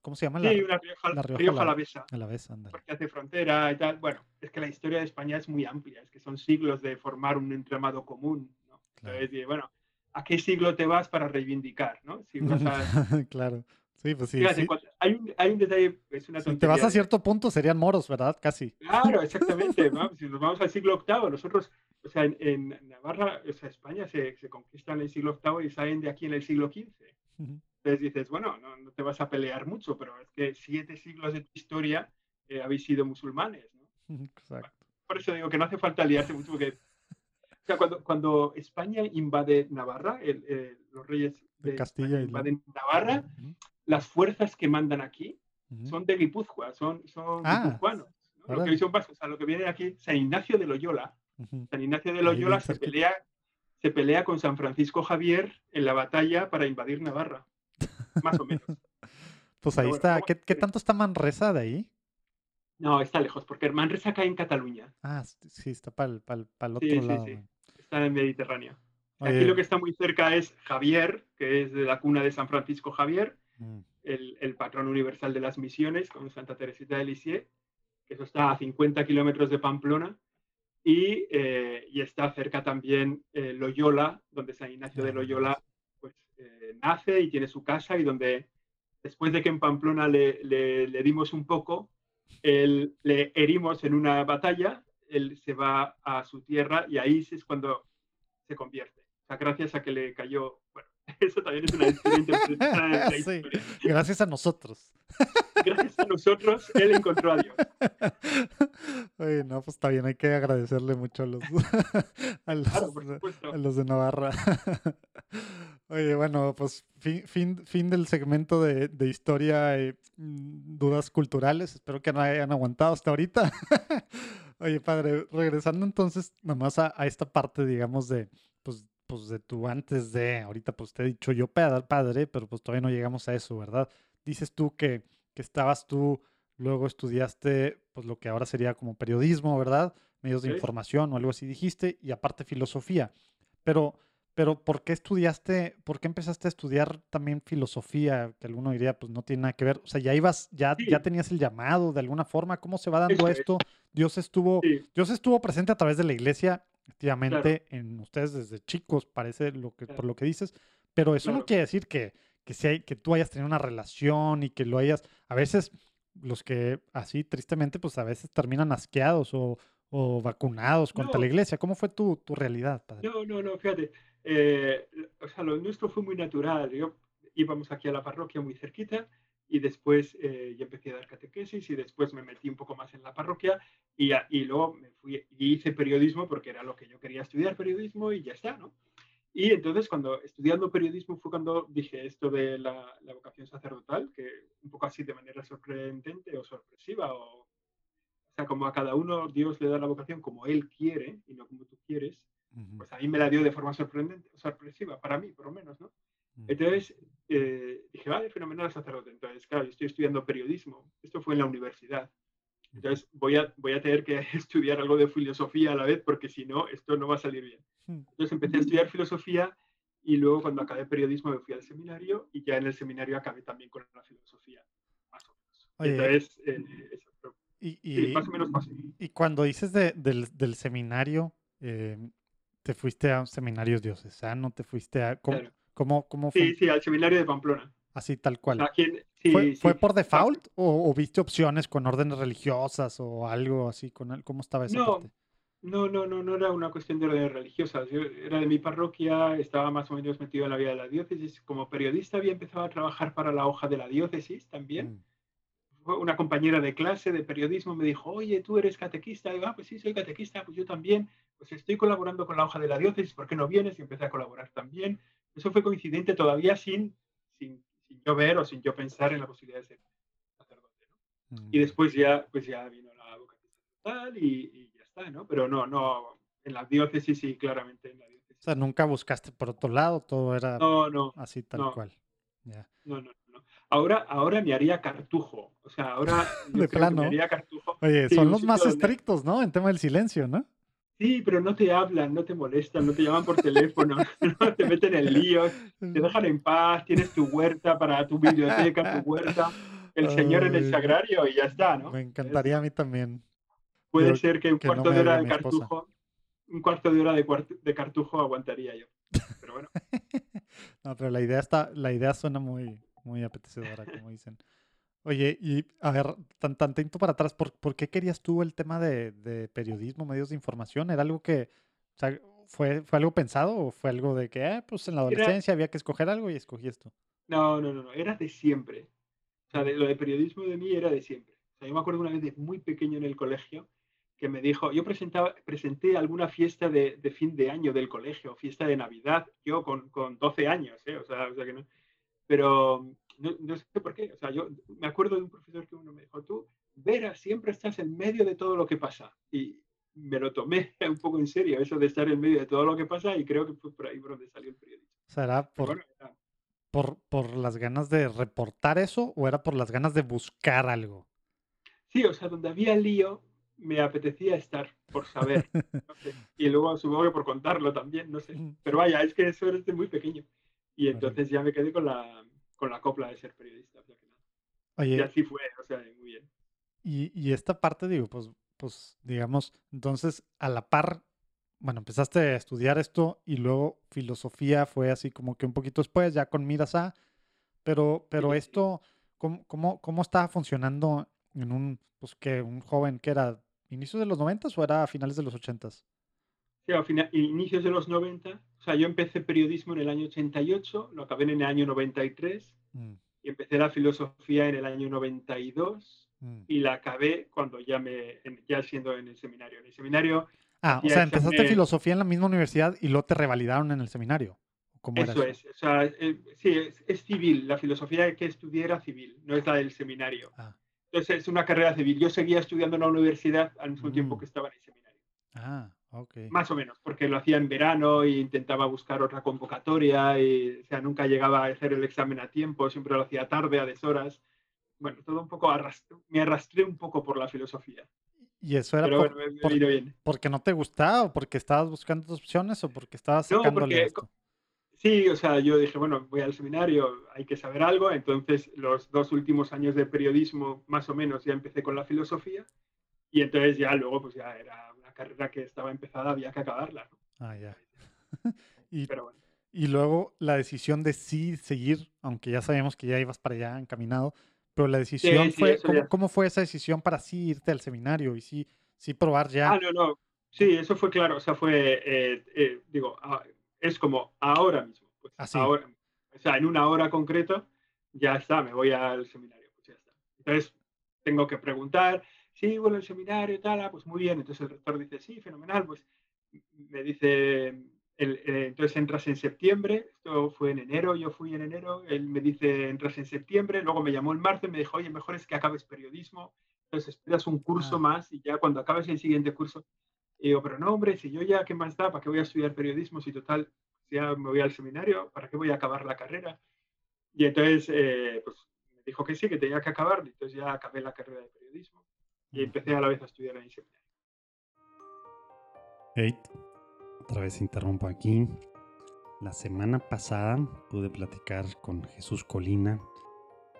¿Cómo se llama? Sí, la, una Rioja, la Rioja, Rioja Alavesa. Alavesa, ándale. Porque hace frontera y tal. Bueno, es que la historia de España es muy amplia, es que son siglos de formar un entramado común, ¿no? Claro. Entonces, bueno, ¿a qué siglo te vas para reivindicar, no? Si vas a... claro. Sí, pues sí. Fíjate, sí. Hay, un, hay un detalle, es una tontería. Si te vas a cierto punto serían moros, ¿verdad? Casi. Claro, exactamente. ¿no? Si nos vamos al siglo octavo, nosotros, o sea, en, en Navarra, o sea, España se, se conquista en el siglo octavo y salen de aquí en el siglo quince. Uh-huh. Entonces dices, bueno, no, no te vas a pelear mucho, pero es que siete siglos de tu historia eh, habéis sido musulmanes, ¿no? Exacto. Por eso digo que no hace falta liarse mucho, porque o sea, cuando, cuando España invade Navarra, el, el, los reyes de, de Castilla invaden y... Navarra, uh-huh. las fuerzas que mandan aquí uh-huh. son de Guipúzcoa, son, son ah, guipuzcoanos, ¿no? Lo que dicen vascos, o sea, lo que viene aquí, San Ignacio de Loyola, uh-huh. San Ignacio de Loyola uh-huh. se pelea, se pelea con San Francisco Javier en la batalla para invadir Navarra. Más o menos. Pues ahí bueno, está. ¿Qué, ¿Qué tanto está Manresa de ahí? No, está lejos, porque Manresa cae en Cataluña. Ah, sí, está para el, para el, para el otro sí, lado. Sí, sí. Está en el Mediterráneo. Oye. Aquí lo que está muy cerca es Javier, que es de la cuna de San Francisco Javier, mm. el, el patrón universal de las misiones, con Santa Teresita de Lisieux, que eso está a cincuenta kilómetros de Pamplona. Y, eh, y está cerca también eh, Loyola, donde San Ignacio de Loyola pues eh, nace y tiene su casa, y donde después de que en Pamplona le, le, le dimos un poco, él, le herimos en una batalla, él se va a su tierra y ahí es cuando se convierte. O sea, gracias a que le cayó... Bueno, eso también es una historia. Sí, gracias a nosotros. Gracias a nosotros, él encontró a Dios. Oye, no, pues está bien, hay que agradecerle mucho a los, a los, claro, a los de Navarra. Oye, bueno, pues fin, fin, fin del segmento de, de historia y dudas culturales. Espero que no hayan aguantado hasta ahorita. Oye, padre, regresando entonces nomás a, a esta parte, digamos, de pues, pues de tu antes de, ahorita pues te he dicho yo padre, pero pues todavía no llegamos a eso, ¿verdad? Dices tú que, que estabas tú Luego estudiaste pues lo que ahora sería como periodismo, ¿verdad? Medios de sí. información o algo así dijiste, y aparte filosofía. Pero, pero ¿por qué estudiaste, por qué empezaste a estudiar también filosofía? Que alguno diría, pues no tiene nada que ver. O sea, ya ibas, ya, sí. ya tenías el llamado de alguna forma. ¿Cómo se va dando sí. esto? Dios estuvo, sí. Dios estuvo presente a través de la iglesia, efectivamente, claro. en ustedes desde chicos, parece lo que, claro. por lo que dices. Pero eso claro. no quiere decir que, que, si hay, que tú hayas tenido una relación y que lo hayas... A veces... los que así tristemente pues a veces terminan asqueados o, o vacunados contra no, la iglesia. ¿Cómo fue tu, tu realidad, padre? No, no, no, fíjate. Eh, o sea, lo nuestro fue muy natural. Yo, íbamos aquí a la parroquia muy cerquita y después eh, yo empecé a dar catequesis y después me metí un poco más en la parroquia y, y luego me fui y hice periodismo porque era lo que yo quería estudiar, periodismo, y ya está, ¿no? Y entonces cuando estudiando periodismo fue cuando dije esto de la, la vocación sacerdotal, que un poco así de manera sorprendente o sorpresiva, o, o sea, como a cada uno Dios le da la vocación como Él quiere y no como tú quieres, uh-huh. pues a mí me la dio de forma sorprendente, sorpresiva, para mí por lo menos, ¿no? Uh-huh. Entonces eh, dije, vale, fenomenal sacerdote. Entonces, claro, yo estoy estudiando periodismo, esto fue en la universidad. Entonces voy a, voy a tener que estudiar algo de filosofía a la vez porque si no, esto no va a salir bien. Entonces empecé a estudiar filosofía y luego cuando acabé periodismo me fui al seminario y ya en el seminario acabé también con la filosofía, más o menos. Oye, Entonces, eh, eso, pero, y, y, sí, más o menos pasé. Y cuando dices de, del, del seminario, eh, ¿te fuiste a un seminario diocesano? ¿Te fuiste a...? ¿Cómo, claro. cómo, cómo fue? Sí, sí, al seminario de Pamplona. Así, tal cual. O sea, ¿quién? Sí, ¿Fue, sí. ¿Fue por default o, o viste opciones con órdenes religiosas o algo así? Con, ¿Cómo estaba esa no, parte? No, no, no, no era una cuestión de órdenes religiosas. Yo era de mi parroquia, estaba más o menos metido en la vida de la diócesis. Como periodista había empezado a trabajar para la hoja de la diócesis también. Mm. Una compañera de clase de periodismo me dijo, oye, tú eres catequista. Y yo, ah, pues sí, soy catequista, pues yo también. Pues estoy colaborando con la hoja de la diócesis, ¿por qué no vienes? Y empecé a colaborar también. Eso fue coincidente todavía sin... sin sin yo ver o sin yo pensar en la posibilidad de ser sacerdote, ¿no? Mm. Y después ya, pues ya vino la vocación sacerdotal y, y ya está, ¿no? Pero no, no, en la diócesis sí, claramente en la diócesis. O sea, ¿nunca buscaste por otro lado? Todo era no, no, así tal no. cual. Yeah. No, no, no. Ahora, ahora me haría cartujo. O sea, ahora yo de creo plano. Que me haría cartujo. Oye, sí, son los más estrictos, ¿no? En tema del silencio, ¿no? Sí, pero no te hablan, no te molestan, no te llaman por teléfono, no te meten en líos, te dejan en paz, tienes tu huerta para tu biblioteca, tu huerta, el Señor en el sagrario y ya está, ¿no? Me encantaría es, a mí también. Puede yo, ser que un que cuarto no de hora de cartujo, esposa. un cuarto de hora de, de cartujo aguantaría yo, pero bueno. No, pero la idea está, la idea suena muy, muy apetecedora, como dicen. Oye, y a ver, tan, tantito para atrás, ¿por, ¿por qué querías tú el tema de, de periodismo, medios de información? ¿Era algo que, o sea, fue, fue algo pensado o fue algo de que, eh, pues en la adolescencia era, había que escoger algo y escogí esto? No, no, no, no, era de siempre. O sea, de, lo de periodismo de mí era de siempre. O sea, yo me acuerdo una vez de muy pequeño en el colegio que me dijo, yo presentaba, presenté alguna fiesta de, de fin de año del colegio, fiesta de Navidad, yo con, con doce años, ¿eh? O sea, o sea que no, pero... No, no sé por qué, o sea, yo me acuerdo de un profesor que uno me dijo, tú, Vera, siempre estás en medio de todo lo que pasa. Y me lo tomé un poco en serio, eso de estar en medio de todo lo que pasa, y creo que fue por ahí por donde salió el periodismo. O sea, ¿era por, bueno, era... por, por las ganas de reportar eso o era por las ganas de buscar algo? Sí, o sea, donde había lío me apetecía estar por saber. No sé. Y luego supongo que por contarlo también, no sé. Pero vaya, es que eso era muy pequeño. Y entonces ya me quedé con la... con la copla de ser periodista. Oye, y así fue, o sea, muy bien. Y, y esta parte, digo, pues, pues, digamos, entonces, a la par, bueno, empezaste a estudiar esto y luego filosofía fue así como que un poquito después, ya con miras a, pero, pero sí, esto, sí. ¿cómo, cómo, ¿cómo estaba funcionando en un, pues, que un joven que era inicios de los noventas o era a finales de los ochentas? Sí, a final, inicios de los noventa. O sea, yo empecé periodismo en el año ochenta y ocho, lo acabé en el año noventa y tres, mm. y empecé la filosofía en el año noventa y dos, mm. y la acabé cuando ya me en, ya siendo en el seminario. En el seminario... Ah, o sea, empezaste examen... filosofía en la misma universidad y luego te revalidaron en el seminario. ¿Cómo eso era eso? Es, o sea, eh, sí, es, es civil, la filosofía que estudié era civil, no es la del seminario. Ah. Entonces es una carrera civil. Yo seguía estudiando en la universidad al mismo mm. tiempo que estaba en el seminario. Ah, okay. Más o menos, porque lo hacía en verano e intentaba buscar otra convocatoria y, o sea, nunca llegaba a hacer el examen a tiempo, siempre lo hacía tarde, a deshoras. bueno, todo un poco arrastré, me arrastré un poco por la filosofía. ¿Y eso era Pero por, bueno, me, me por, vino bien. porque no te gustaba o porque estabas buscando tus opciones o porque estabas sacándole no, porque, esto? Sí, o sea, yo dije, bueno, voy al seminario, hay que saber algo. Entonces, los dos últimos años de periodismo, más o menos, ya empecé con la filosofía. Y entonces ya luego, pues ya era una carrera que estaba empezada, había que acabarla, ¿no? Ah, ya. y, Pero bueno. Y luego la decisión de sí seguir, aunque ya sabemos que ya ibas para allá encaminado, pero la decisión sí, sí, fue, ¿cómo, ¿cómo fue esa decisión para sí irte al seminario y sí, sí probar ya? Ah, no, no. Sí, eso fue claro. O sea, fue, eh, eh, digo... Ah, es como ahora mismo, pues Así. ahora, o sea, en una hora concreta, ya está, me voy al seminario, pues ya está. Entonces, tengo que preguntar, sí, bueno, el seminario y tal, ah, pues muy bien. Entonces el rector dice, sí, fenomenal, pues me dice, el, eh, entonces entras en septiembre, esto fue en enero, yo fui en enero, él me dice, entras en septiembre, luego me llamó en marzo y me dijo, oye, mejor es que acabes periodismo, entonces esperas un curso ah. más y ya cuando acabes el siguiente curso... Y digo, pero no, hombre, si yo ya, ¿qué más da? ¿Para qué voy a estudiar periodismo? Si total, ya me voy al seminario, ¿para qué voy a acabar la carrera? Y entonces, eh, pues, me dijo que sí, que tenía que acabar. Entonces ya acabé la carrera de periodismo y empecé a la vez a estudiar en el seminario. Hey, otra vez interrumpo aquí. La semana pasada pude platicar con Jesús Colina,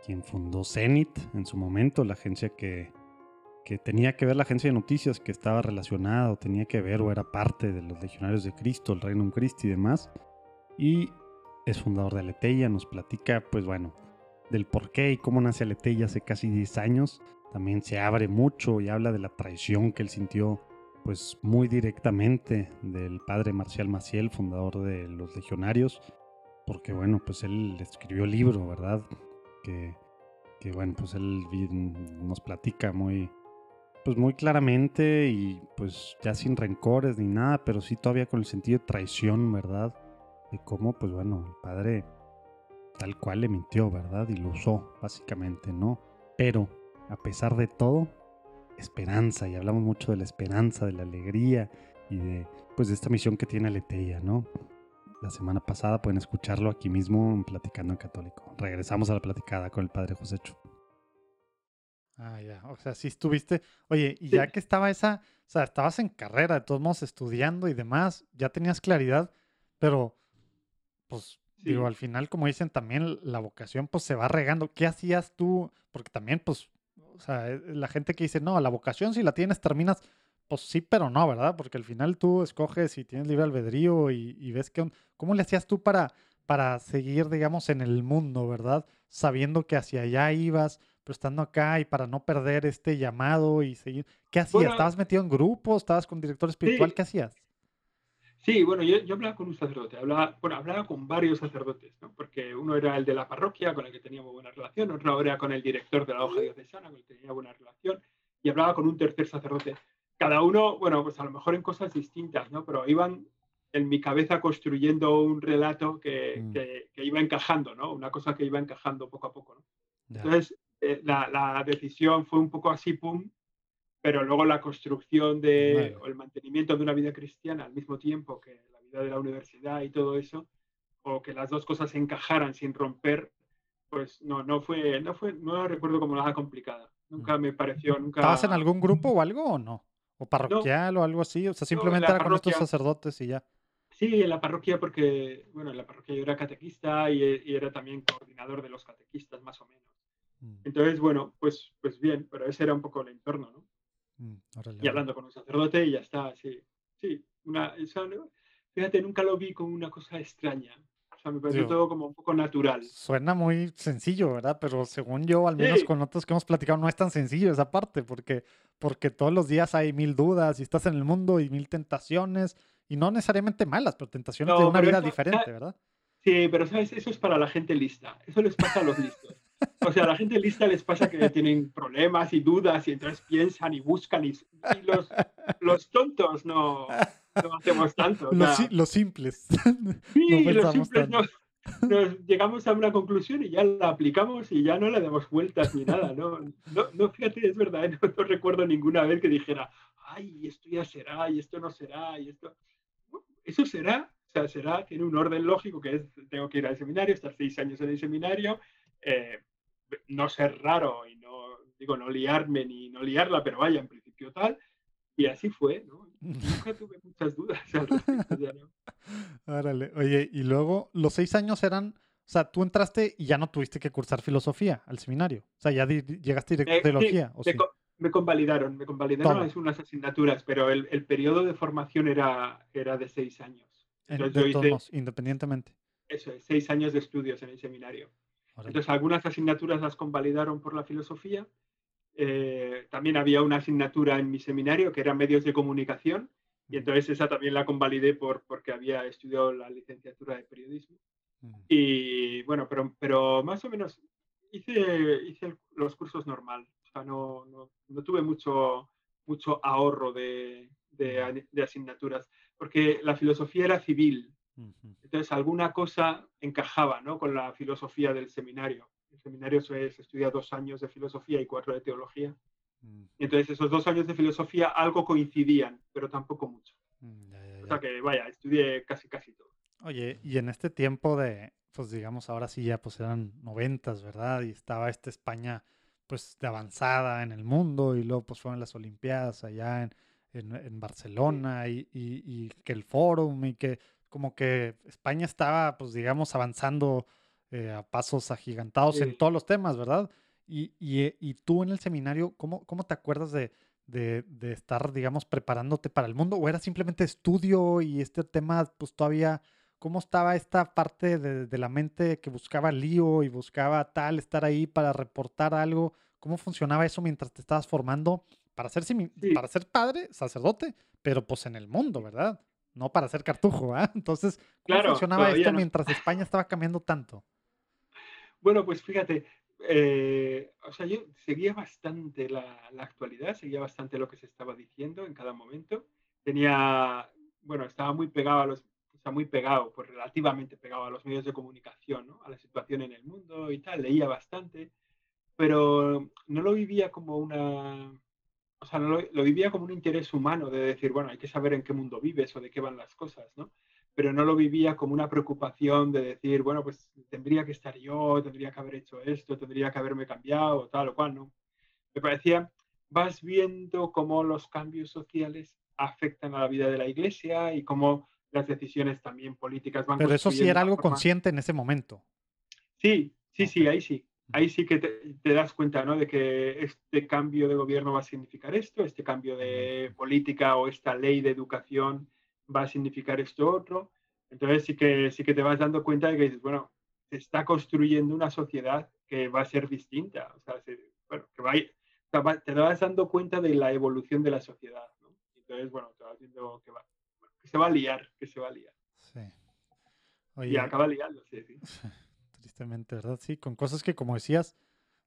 quien fundó Zenit en su momento, la agencia que... que tenía que ver la agencia de noticias que estaba relacionada o tenía que ver o era parte de los Legionarios de Cristo, el Reino de Cristo y demás. Y es fundador de Aleteia, nos platica, pues bueno, del por qué y cómo nace Aleteia hace casi diez años. También se abre mucho y habla de la traición que él sintió, pues muy directamente, del padre Marcial Maciel, fundador de los Legionarios, porque bueno, pues él escribió el libro, ¿verdad? Que, que bueno, pues él nos platica muy... pues muy claramente y pues ya sin rencores ni nada, pero sí todavía con el sentido de traición, ¿verdad? De cómo, pues bueno, el padre tal cual le mintió, ¿verdad? Y lo usó, básicamente, ¿no? Pero, a pesar de todo, esperanza, y hablamos mucho de la esperanza, de la alegría y de, pues, de esta misión que tiene Aleteia, ¿no? La semana pasada pueden escucharlo aquí mismo en Platicando en Católico. Regresamos a la platicada con el padre Josecho. Ah, ya, o sea, sí estuviste, oye, y sí. ya que estaba esa, o sea, estabas en carrera, de todos modos, estudiando y demás, ya tenías claridad, pero, pues, sí. digo, al final, como dicen, también la vocación, pues, se va regando. ¿Qué hacías tú? Porque también, pues, o sea, la gente que dice, no, la vocación si la tienes, terminas, pues, sí, pero no, ¿verdad? Porque al final tú escoges y tienes libre albedrío y, y ves que, ¿cómo le hacías tú para, para seguir, digamos, en el mundo, ¿verdad? Sabiendo que hacia allá ibas, pero estando acá y para no perder este llamado y seguir. ¿Qué hacías? Bueno, ¿estabas metido en grupos? ¿Estabas con director espiritual? Sí. ¿Qué hacías? Sí, bueno, yo, yo hablaba con un sacerdote, hablaba, bueno, hablaba con varios sacerdotes, ¿no? Porque uno era el de la parroquia con el que teníamos buena relación, otro era con el director de la hoja diocesana con el que tenía buena relación y hablaba con un tercer sacerdote. Cada uno, bueno, pues a lo mejor en cosas distintas, ¿no? Pero iban en mi cabeza construyendo un relato que, mm. que, que iba encajando, ¿no? Una cosa que iba encajando poco a poco, ¿no? Ya. Entonces, Eh, la, la decisión fue un poco así, pum, pero luego la construcción de, vale. o el mantenimiento de una vida cristiana al mismo tiempo que la vida de la universidad y todo eso, o que las dos cosas encajaran sin romper, pues no, no fue, no fue, no recuerdo como nada complicada. Nunca me pareció, nunca... ¿Estabas en algún grupo o algo o no? ¿O parroquial no, o algo así? O sea, simplemente no, era con estos sacerdotes y ya. Sí, en la parroquia porque, bueno, en la parroquia yo era catequista y, y era también coordinador de los catequistas, más o menos. Entonces, bueno, pues, pues bien, pero ese era un poco el entorno, ¿no? Mm, órale, y hablando con un sacerdote y ya está, sí. Sí, una, esa, ¿no? Fíjate, nunca lo vi como una cosa extraña. O sea, me pareció Digo, todo como un poco natural. Suena muy sencillo, ¿verdad? Pero según yo, al menos sí. con otros que hemos platicado, no es tan sencillo esa parte, porque, porque todos los días hay mil dudas y estás en el mundo y mil tentaciones, y no necesariamente malas, pero tentaciones no, de una vida eso, diferente, ¿verdad? Sí, pero ¿sabes? Eso es para la gente lista. Eso les pasa a los listos. O sea, a la gente lista les pasa que tienen problemas y dudas y entonces piensan y buscan y, y los, los tontos no, no hacemos tanto. Los, si, los simples. Sí, no los simples nos, nos llegamos a una conclusión y ya la aplicamos y ya no le damos vueltas ni nada. No, no, no fíjate, es verdad, ¿eh? no, no recuerdo ninguna vez que dijera, ay, esto ya será y esto no será y esto... Eso será, o sea, será, tiene un orden lógico que es, tengo que ir al seminario, estar seis años en el seminario... Eh, no ser raro y no, digo, no liarme ni no liarla, pero vaya, en principio tal. Y así fue, ¿no? Nunca tuve muchas dudas al respecto, ya no. Árale. Oye, y luego, los seis años eran, o sea, tú entraste y ya no tuviste que cursar filosofía al seminario. O sea, ya di- llegaste directo eh, a teología. Sí, ¿o sí? Co- me convalidaron, me convalidaron es unas asignaturas, pero el, el periodo de formación era, era de seis años. Entonces, de yo hice, todos modos, independientemente. Eso es, seis años de estudios en el seminario. Órale. Entonces, algunas asignaturas las convalidaron por la filosofía. Eh, también había una asignatura en mi seminario que era medios de comunicación y entonces esa también la convalidé por, porque había estudiado la licenciatura de periodismo. Uh-huh. Y bueno, pero, pero más o menos hice, hice los cursos normal, o sea, no, no, no tuve mucho, mucho ahorro de, de, de asignaturas porque la filosofía era civil, uh-huh. Entonces alguna cosa encajaba, ¿no?, con la filosofía del seminario. El seminario se estudia dos años de filosofía y cuatro de teología. Mm. Y entonces esos dos años de filosofía algo coincidían, pero tampoco mucho. Ya, ya, ya. O sea que, vaya, estudié casi casi todo. Oye, y en este tiempo de, pues digamos, ahora sí ya pues eran noventas, ¿verdad? Y estaba esta España, pues, de avanzada en el mundo y luego pues fueron las Olimpiadas allá en, en, en Barcelona, sí. y, y, y que el Fórum y que como que España estaba, pues digamos, avanzando... Eh, a pasos agigantados, sí, en todos los temas, ¿verdad? Y, y, y tú en el seminario, ¿cómo, cómo te acuerdas de, de, de estar, digamos, preparándote para el mundo? ¿O era simplemente estudio y este tema, pues todavía, cómo estaba esta parte de, de la mente que buscaba lío y buscaba tal, estar ahí para reportar algo? ¿Cómo funcionaba eso mientras te estabas formando para ser, simi- sí. para ser padre, sacerdote, pero pues en el mundo, ¿verdad? No para ser cartujo, ¿ah? ¿eh? Entonces, ¿cómo claro, funcionaba esto no. mientras España estaba cambiando tanto? Bueno, pues fíjate, eh, o sea, yo seguía bastante la, la actualidad, seguía bastante lo que se estaba diciendo en cada momento. Tenía, bueno, estaba muy pegado a los, o sea, muy pegado, pues relativamente pegado a los medios de comunicación, ¿no? A la situación en el mundo y tal, leía bastante, pero no lo vivía como una, o sea, no lo, lo vivía como un interés humano de decir, bueno, hay que saber en qué mundo vives o de qué van las cosas, ¿no? Pero no lo vivía como una preocupación de decir, bueno, pues tendría que estar yo, tendría que haber hecho esto, tendría que haberme cambiado, tal o cual, ¿no? Me parecía, vas viendo cómo los cambios sociales afectan a la vida de la Iglesia y cómo las decisiones también políticas van construyendo. Pero eso sí era algo consciente en ese momento. Sí, sí, sí, ahí sí. Ahí sí que te, te das cuenta, ¿no?, de que este cambio de gobierno va a significar esto, este cambio de política o esta ley de educación va a significar esto otro. Entonces sí que, sí que te vas dando cuenta de que dices, bueno, se está construyendo una sociedad que va a ser distinta. O sea, se, bueno, que va, o sea, va, te vas dando cuenta de la evolución de la sociedad, ¿no? Entonces, bueno, te vas viendo que, va, que se va a liar, que se va a liar. Sí. Oye, y acaba liando, sí, sí. Tristemente, ¿verdad? Sí, con cosas que, como decías,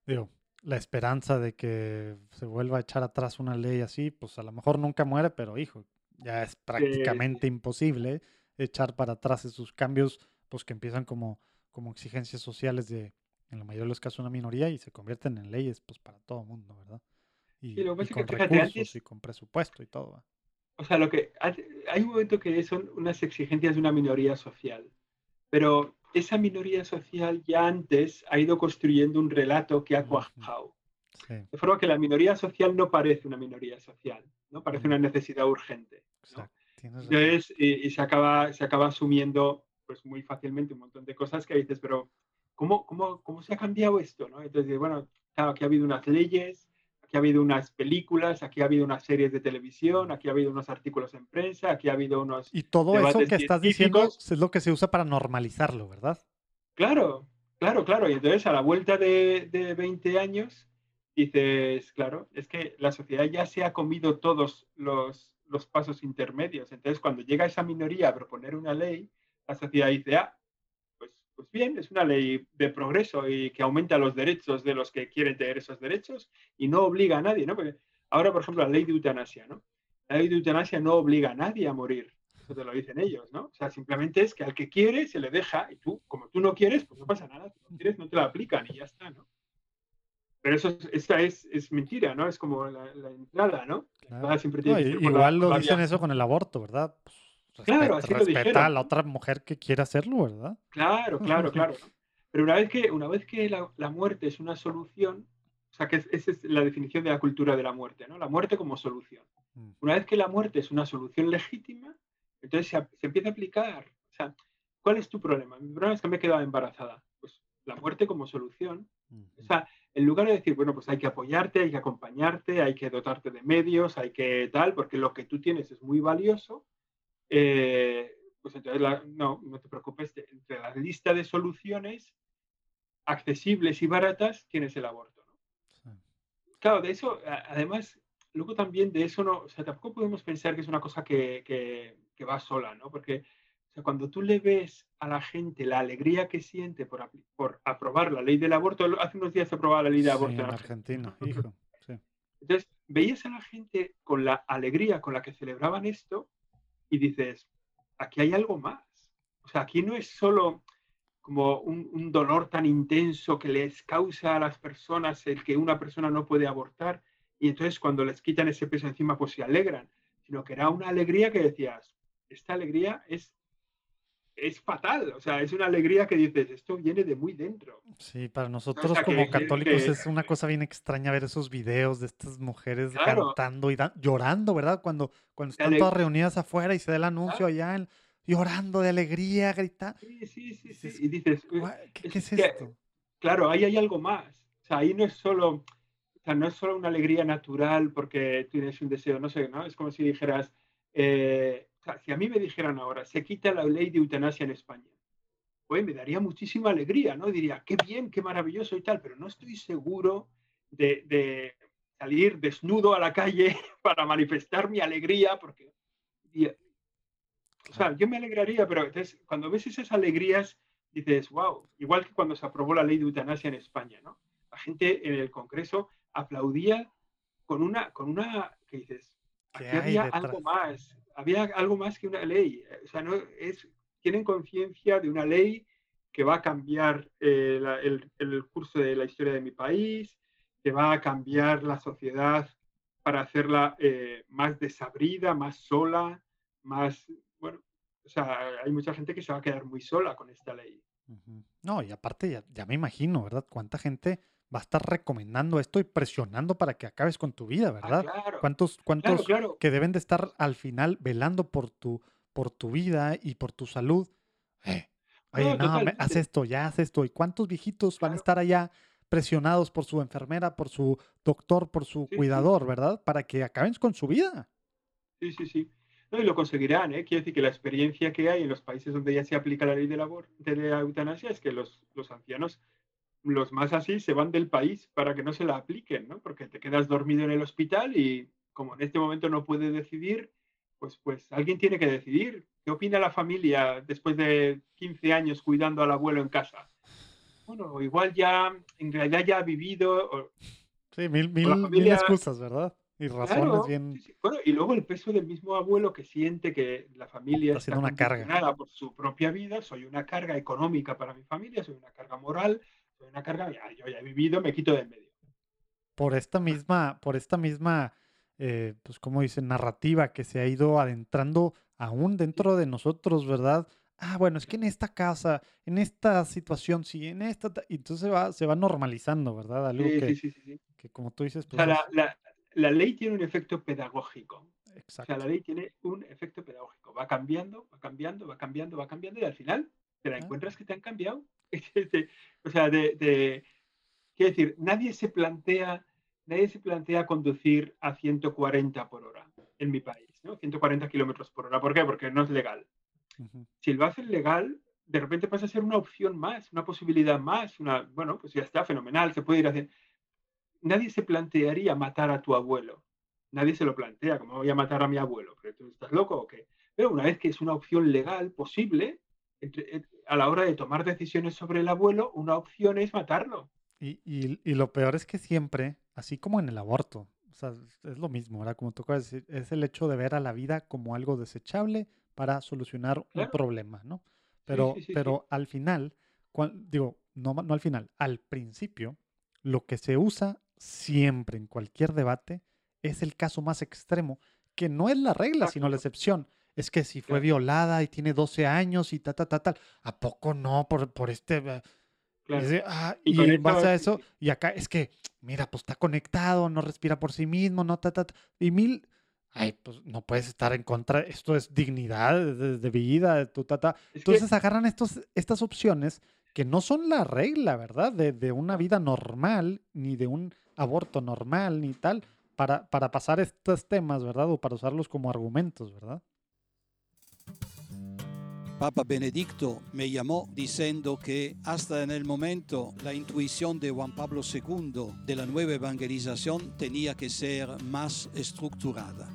digo, la esperanza de que se vuelva a echar atrás una ley así, pues a lo mejor nunca muere, pero hijo, ya es prácticamente sí, sí. imposible echar para atrás esos cambios, pues que empiezan como, como exigencias sociales de, en la mayoría de los casos, una minoría y se convierten en leyes, pues para todo el mundo, ¿verdad? Y, sí, lo que y con que, fíjate, recursos antes, y con presupuesto y todo. ¿Verdad? O sea, lo que hay un momento que son unas exigencias de una minoría social, pero esa minoría social ya antes ha ido construyendo un relato que ha cuajado. Sí. De forma que la minoría social no parece una minoría social, ¿no? Parece una necesidad urgente, ¿no? Entonces, y, y se acaba, se acaba asumiendo pues muy fácilmente un montón de cosas que dices, pero ¿cómo, cómo, cómo se ha cambiado esto, ¿no? Entonces, bueno, claro, aquí ha habido unas leyes, aquí ha habido unas películas, aquí ha habido unas series de televisión, aquí ha habido unos artículos en prensa, aquí ha habido unos... Y todo eso que estás diciendo es lo que se usa para normalizarlo, ¿verdad? Claro, claro, claro. Y entonces, a la vuelta de, de veinte años... Dices, claro, es que la sociedad ya se ha comido todos los, los pasos intermedios. Entonces, cuando llega esa minoría a proponer una ley, la sociedad dice, ah, pues, pues bien, es una ley de progreso y que aumenta los derechos de los que quieren tener esos derechos y no obliga a nadie, ¿no? Porque ahora, por ejemplo, la ley de eutanasia, ¿no? La ley de eutanasia no obliga a nadie a morir. Eso te lo dicen ellos, ¿no? O sea, simplemente es que al que quiere se le deja y tú, como tú no quieres, pues no pasa nada. Si no quieres, no te la aplican y ya está, ¿no? Pero eso esa es, es mentira, ¿no? Es como la, la entrada, ¿no? Claro. La entrada siempre tiene no, que ser igual la, lo la dicen vía. Eso con el aborto, ¿verdad? Pues, respet, claro, así lo dijeron. Respeta a la otra mujer que quiera hacerlo, ¿verdad? Claro, claro, claro. Pero una vez que, una vez que la, la muerte es una solución, o sea, que es, esa es la definición de la cultura de la muerte, ¿no? La muerte como solución. Una vez que la muerte es una solución legítima, entonces se, se empieza a aplicar. O sea, ¿cuál es tu problema? Mi problema es que me he quedado embarazada. Pues la muerte como solución. O sea, en lugar de decir, bueno, pues hay que apoyarte, hay que acompañarte, hay que dotarte de medios, hay que tal, porque lo que tú tienes es muy valioso, eh, pues entonces, la, no, no te preocupes, te, entre la lista de soluciones accesibles y baratas tienes el aborto, ¿no? Sí. Claro, de eso, además, luego también de eso, no, o sea, tampoco podemos pensar que es una cosa que, que, que va sola, ¿no? Porque o sea, cuando tú le ves a la gente la alegría que siente por, por aprobar la ley del aborto, hace unos días se aprobaba la ley del aborto sí, en Argentina. Argentina. Hijo. Sí. Entonces, veías a la gente con la alegría con la que celebraban esto y dices, aquí hay algo más. O sea, aquí no es solo como un, un dolor tan intenso que les causa a las personas el que una persona no puede abortar y entonces cuando les quitan ese peso encima pues se alegran, sino que era una alegría que decías, esta alegría es es fatal, o sea, es una alegría que dices, esto viene de muy dentro. Sí, para nosotros o sea, como que, católicos que, es una cosa bien extraña ver esos videos de estas mujeres claro. cantando y da- llorando, ¿verdad? Cuando, cuando están aleg- todas reunidas afuera y se da el anuncio claro. allá, en, llorando de alegría, gritando. Sí, sí, sí, sí. Y dices, ¿qué, qué es esto? Que, claro, ahí hay algo más. O sea, ahí no es solo, o sea, no es solo una alegría natural porque tienes un deseo, no sé, ¿no? Es como si dijeras, eh, o sea, si a mí me dijeran ahora, se quita la ley de eutanasia en España, pues me daría muchísima alegría, ¿no? Diría, qué bien, qué maravilloso y tal, pero no estoy seguro de, de salir desnudo a la calle para manifestar mi alegría, porque, y, o sea, yo me alegraría, pero entonces, cuando ves esas alegrías, dices, wow, igual que cuando se aprobó la ley de eutanasia en España, ¿no? La gente en el Congreso aplaudía con una, con una que dices, aquí había algo más. Había algo más que una ley, o sea, no es, tienen conciencia de una ley que va a cambiar eh, la, el, el curso de la historia de mi país, que va a cambiar la sociedad para hacerla eh, más desabrida, más sola, más, bueno, o sea, hay mucha gente que se va a quedar muy sola con esta ley. Uh-huh. No, y aparte ya, ya me imagino, ¿verdad? Cuánta gente va a estar recomendando esto y presionando para que acabes con tu vida, ¿verdad? Ah, claro. ¿Cuántos, cuántos claro, claro. que deben de estar al final velando por tu, por tu vida y por tu salud? Eh, oye, no, no me, haz esto, ya haz esto. ¿Y cuántos viejitos claro. van a estar allá presionados por su enfermera, por su doctor, por su sí, cuidador, sí. ¿verdad? Para que acaben con su vida. Sí, sí, sí. No, y lo conseguirán, ¿eh? Quiero decir que la experiencia que hay en los países donde ya se aplica la ley de la, de la eutanasia es que los, los ancianos los más así se van del país para que no se la apliquen, ¿no? Porque te quedas dormido en el hospital y como en este momento no puede decidir, pues, pues alguien tiene que decidir. ¿Qué opina la familia después de quince años cuidando al abuelo en casa? Bueno, igual ya, en realidad ya ha vivido... O, sí, mil, mil, familia... mil excusas, ¿verdad? Y razones claro, bien... Sí, sí. Bueno, y luego el peso del mismo abuelo que siente que la familia está, está una carga por su propia vida, soy una carga económica para mi familia, soy una carga moral... una carga, ya, yo ya he vivido, me quito del medio. Por esta misma, por esta misma eh, pues como dicen, narrativa que se ha ido adentrando aún dentro de nosotros, ¿verdad? Ah, bueno, es que en esta casa, en esta situación, sí, en esta... Ta... Entonces va, se va normalizando, ¿verdad? Algo sí, que, sí, sí, sí, sí. que como tú dices... Pues, o sea, la, la, la ley tiene un efecto pedagógico. Exacto. O sea, la ley tiene un efecto pedagógico. Va cambiando, va cambiando, va cambiando, va cambiando y al final te la ah. encuentras que te han cambiado. O sea, de, de, quiero decir, nadie se plantea, nadie se plantea conducir a ciento cuarenta por hora en mi país, ¿no? ciento cuarenta kilómetros por hora. ¿Por qué? Porque no es legal. Uh-huh. Si lo hacen legal, de repente pasa a ser una opción más, una posibilidad más, una, bueno, pues ya está, fenomenal, se puede ir a cien. Nadie se plantearía matar a tu abuelo. Nadie se lo plantea, como voy a matar a mi abuelo, pero tú estás loco o qué. Pero una vez que es una opción legal posible, a la hora de tomar decisiones sobre el abuelo, una opción es matarlo. Y, y, y lo peor es que siempre, así como en el aborto, o sea, es lo mismo, ¿verdad? Como tú acabas de decir, es el hecho de ver a la vida como algo desechable para solucionar claro. un problema, ¿no? Pero, sí, sí, sí, pero sí. al final, cual, digo, no, no al final, al principio, lo que se usa siempre en cualquier debate es el caso más extremo, que no es la regla, Exacto. sino la excepción. Es que si fue claro. violada y tiene doce años y tal, tal, tal, tal. ¿A poco no? Por, por este... Claro. Y, dice, ah, y, y en base a eso, y acá es que, mira, pues está conectado, no respira por sí mismo, no, ta, ta, ta. Y mil, ay, pues no puedes estar en contra, esto es dignidad de, de vida, de tu, ta, ta. Entonces que... agarran estos, estas opciones que no son la regla, ¿verdad? De, de una vida normal, ni de un aborto normal, ni tal, para, para pasar estos temas, ¿verdad? O para usarlos como argumentos, ¿verdad? Papa Benedicto me llamó diciendo que hasta en el momento la intuición de Juan Pablo segundo de la nueva evangelización tenía que ser más estructurada.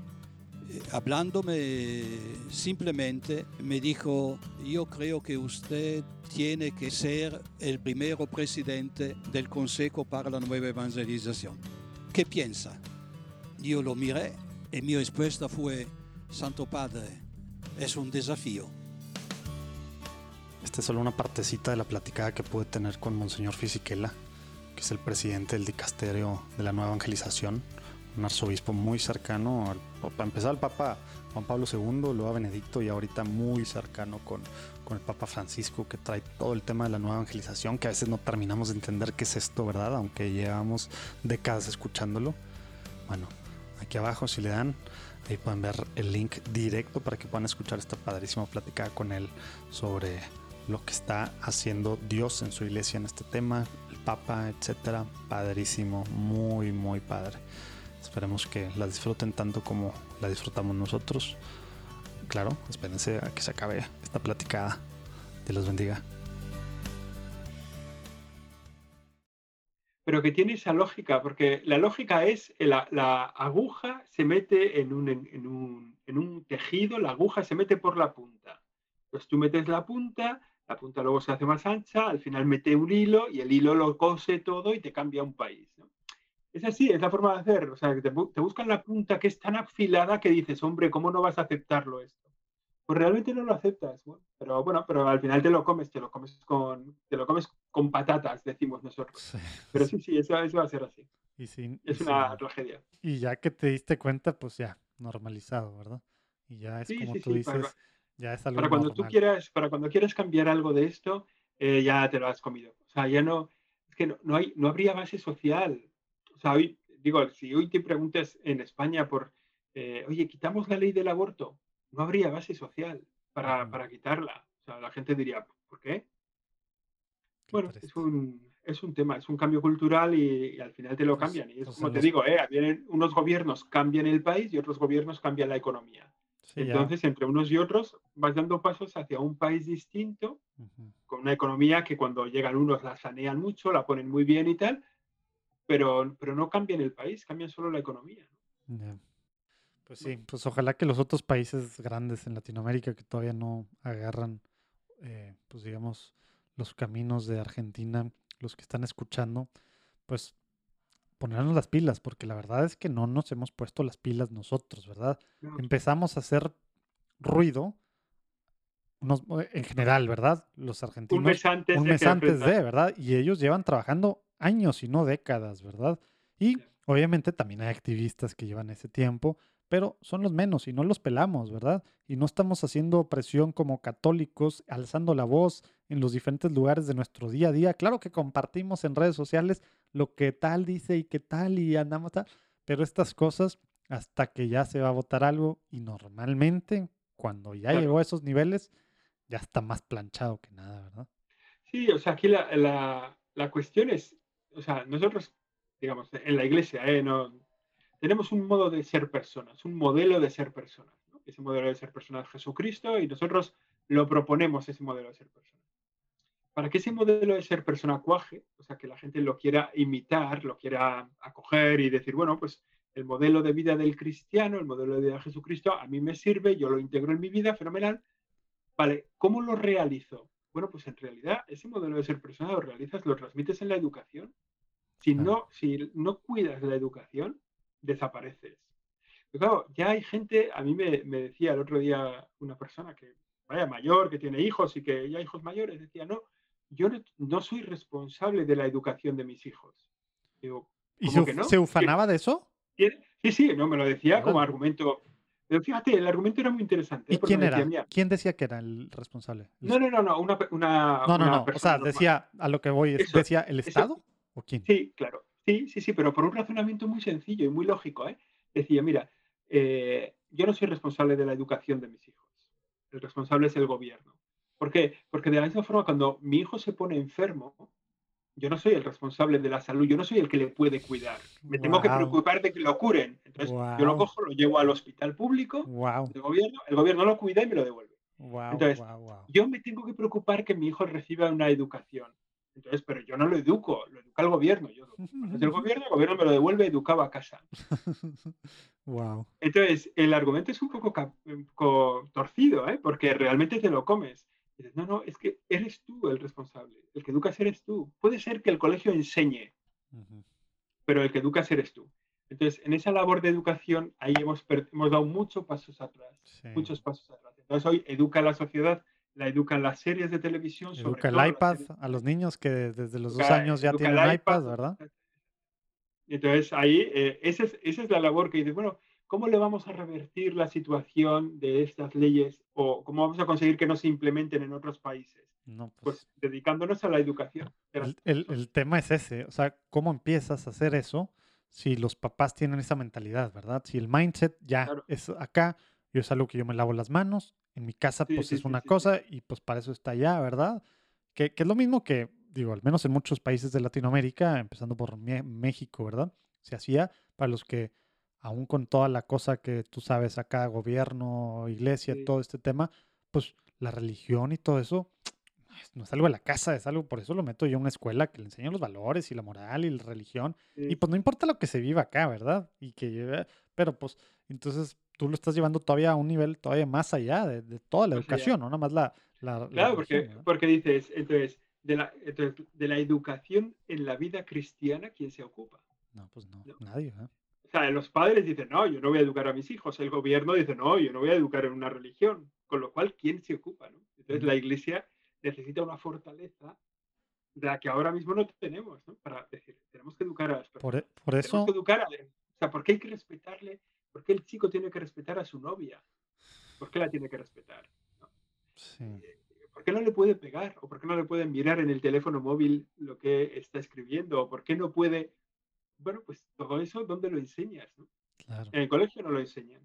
Hablándome simplemente me dijo, yo creo que usted tiene que ser el primero presidente del Consejo para la Nueva Evangelización. ¿Qué piensa? Yo lo miré y mi respuesta fue, Santo Padre, es un desafío. Esta es solo una partecita de la platicada que pude tener con Monseñor Fisichella, que es el presidente del dicasterio de la Nueva Evangelización, un arzobispo muy cercano, para empezar el Papa Juan Pablo segundo, luego a Benedicto y ahorita muy cercano con, con el Papa Francisco, que trae todo el tema de la Nueva Evangelización, que a veces no terminamos de entender qué es esto, ¿verdad? Aunque llevamos décadas escuchándolo. Bueno, aquí abajo si le dan... ahí pueden ver el link directo para que puedan escuchar esta padrísima platicada con él sobre lo que está haciendo Dios en su iglesia en este tema, el Papa, etcétera. Padrísimo, muy, muy padre. Esperemos que la disfruten tanto como la disfrutamos nosotros. Claro, espérense a que se acabe esta platicada. Dios los bendiga. Pero que tiene esa lógica, porque la lógica es la, la aguja se mete en un, en, un, en un tejido, la aguja se mete por la punta. Entonces tú metes la punta, la punta luego se hace más ancha, al final mete un hilo y el hilo lo cose todo y te cambia un país, ¿no? Es así, es la forma de hacer. O sea, te, te buscan la punta que es tan afilada que dices, hombre, ¿cómo no vas a aceptarlo esto? Pues realmente no lo aceptas, bueno, pero bueno, pero al final te lo comes, te lo comes con, te lo comes con patatas, decimos nosotros. Sí, pero sí, sí, eso, eso va a ser así. Y sin, es y una sin, tragedia. Y ya que te diste cuenta, pues ya, normalizado, ¿verdad? Y ya es sí, como sí, tú sí, dices, para, ya es algo para cuando normal. Tú quieras, para cuando quieras cambiar algo de esto, eh, ya te lo has comido. O sea, ya no, es que no, no hay, no habría base social. O sea, hoy, digo, si hoy te preguntas en España por, eh, oye, quitamos la ley del aborto. No habría base social para, para quitarla. O sea, la gente diría, ¿por qué? Qué bueno, es un, es un tema, es un cambio cultural y, y al final te lo entonces, cambian. Y es como los... te digo, eh, vienen unos gobiernos cambian el país y otros gobiernos cambian la economía. Sí, entonces, ya. Entre unos y otros vas dando pasos hacia un país distinto, uh-huh. Con una economía que cuando llegan unos la sanean mucho, la ponen muy bien y tal, pero, pero no cambian el país, cambian solo la economía, ¿no? Yeah. Pues sí, pues ojalá que los otros países grandes en Latinoamérica que todavía no agarran, eh, pues digamos, los caminos de Argentina, los que están escuchando, pues ponernos las pilas, porque la verdad es que no nos hemos puesto las pilas nosotros, ¿verdad? Empezamos a hacer ruido nos, en general, ¿verdad? Los argentinos. Un mes antes, un mes de, antes de, ¿verdad? Y ellos llevan trabajando años y no décadas, ¿verdad? Y obviamente también hay activistas que llevan ese tiempo, pero son los menos y no los pelamos, ¿verdad? Y no estamos haciendo presión como católicos, alzando la voz en los diferentes lugares de nuestro día a día. Claro que compartimos en redes sociales lo que tal dice y qué tal y andamos tal, pero estas cosas hasta que ya se va a votar algo y normalmente cuando ya claro. Llegó a esos niveles ya está más planchado que nada, ¿verdad? Sí, o sea, aquí la, la, la cuestión es, o sea, nosotros, digamos, en la iglesia, ¿eh? No... Tenemos un modo de ser personas, un modelo de ser personas, ¿no? Ese modelo de ser personas es Jesucristo y nosotros lo proponemos ese modelo de ser personas. Para que ese modelo de ser persona cuaje, o sea, que la gente lo quiera imitar, lo quiera acoger y decir, bueno, pues el modelo de vida del cristiano, el modelo de vida de Jesucristo, a mí me sirve, yo lo integro en mi vida, fenomenal. Vale, ¿cómo lo realizo? Bueno, pues en realidad ese modelo de ser persona lo realizas, lo transmites en la educación. Si no, si no cuidas la educación, desapareces. Pero claro, ya hay gente, a mí me, me decía el otro día una persona que vaya mayor, que tiene hijos y que ya hijos mayores, decía, no, yo no, no soy responsable de la educación de mis hijos. Digo, ¿y se, que no? ¿Se ufanaba de eso? Sí, sí, no, me lo decía como argumento, Pero fíjate, el argumento era muy interesante. ¿Y quién era? Decía, ¿Quién decía que era el responsable? El... No, no, no, no, una, una No, no, una no, o sea, normal. Decía, a lo que voy, es, eso, decía el Estado eso. ¿O quién? Sí, claro, sí, sí, sí, pero por un razonamiento muy sencillo y muy lógico, ¿eh? Decía, mira, eh, yo no soy responsable de la educación de mis hijos, el responsable es el gobierno. ¿Por qué? Porque de la misma forma, cuando mi hijo se pone enfermo, yo no soy el responsable de la salud, yo no soy el que le puede cuidar. Me wow. tengo que preocupar de que lo curen. Entonces, wow. yo lo cojo, lo llevo al hospital público, wow. el gobierno, el gobierno lo cuida y me lo devuelve. Wow, Entonces, wow, wow. yo me tengo que preocupar que mi hijo reciba una educación. Entonces, pero yo no lo educo, lo educa el gobierno. Yo lo, entonces, el gobierno, el gobierno me lo devuelve educado a casa. Wow. Entonces, el argumento es un poco, un poco torcido, ¿eh? Porque realmente te lo comes. No, no, es que eres tú el responsable. El que educas eres tú. Puede ser que el colegio enseñe, uh-huh. pero el que educas eres tú. Entonces, en esa labor de educación, ahí hemos, per- hemos dado muchos pasos atrás. Sí. Muchos pasos atrás. Entonces, hoy educa a la sociedad, la educan las series de televisión. Educa sobre todo el iPad a los niños que desde los educa, dos años ya tienen iPad, iPad, ¿verdad? Entonces, ahí, eh, esa, es, esa es la labor que dices, bueno, ¿cómo le vamos a revertir la situación de estas leyes o cómo vamos a conseguir que no se implementen en otros países? No, pues, pues dedicándonos a la educación. El, el, el tema es ese, o sea, ¿cómo empiezas a hacer eso si los papás tienen esa mentalidad, verdad? Si el mindset ya claro. es acá, yo es algo que yo me lavo las manos, en mi casa sí, pues sí, es sí, una sí, cosa sí. y pues para eso está allá, ¿verdad? Que, que es lo mismo que, digo, al menos en muchos países de Latinoamérica, empezando por México, ¿verdad? Se hacía para los que aún con toda la cosa que tú sabes acá, gobierno, iglesia, sí. todo este tema, pues la religión y todo eso, no es algo de la casa, es algo, por eso lo meto yo a una escuela que le enseño los valores y la moral y la religión, sí. y pues no importa lo que se viva acá, ¿verdad? Y que, pero pues, entonces tú lo estás llevando todavía a un nivel todavía más allá de, de toda la educación, no nada más la... la claro, la religión, porque, ¿no? porque dices, entonces de, la, entonces, de la educación en la vida cristiana, ¿quién se ocupa? No, pues no, no. nadie, ¿eh? O sea, los padres dicen, no, yo no voy a educar a mis hijos. El gobierno dice, no, yo no voy a educar en una religión. Con lo cual, ¿quién se ocupa? ¿No? Entonces, mm. la Iglesia necesita una fortaleza de la que ahora mismo no tenemos, ¿no? Para decir, tenemos que educar a las personas. Por, por eso... Tenemos que educar a... O sea, ¿por qué hay que respetarle? ¿Por qué el chico tiene que respetar a su novia? ¿Por qué la tiene que respetar? ¿No? Sí. ¿Por qué no le puede pegar? ¿O por qué no le puede mirar en el teléfono móvil lo que está escribiendo? ¿O por qué no puede...? Bueno, pues todo eso, ¿dónde lo enseñas? ¿No? Claro. En el colegio no lo enseñan.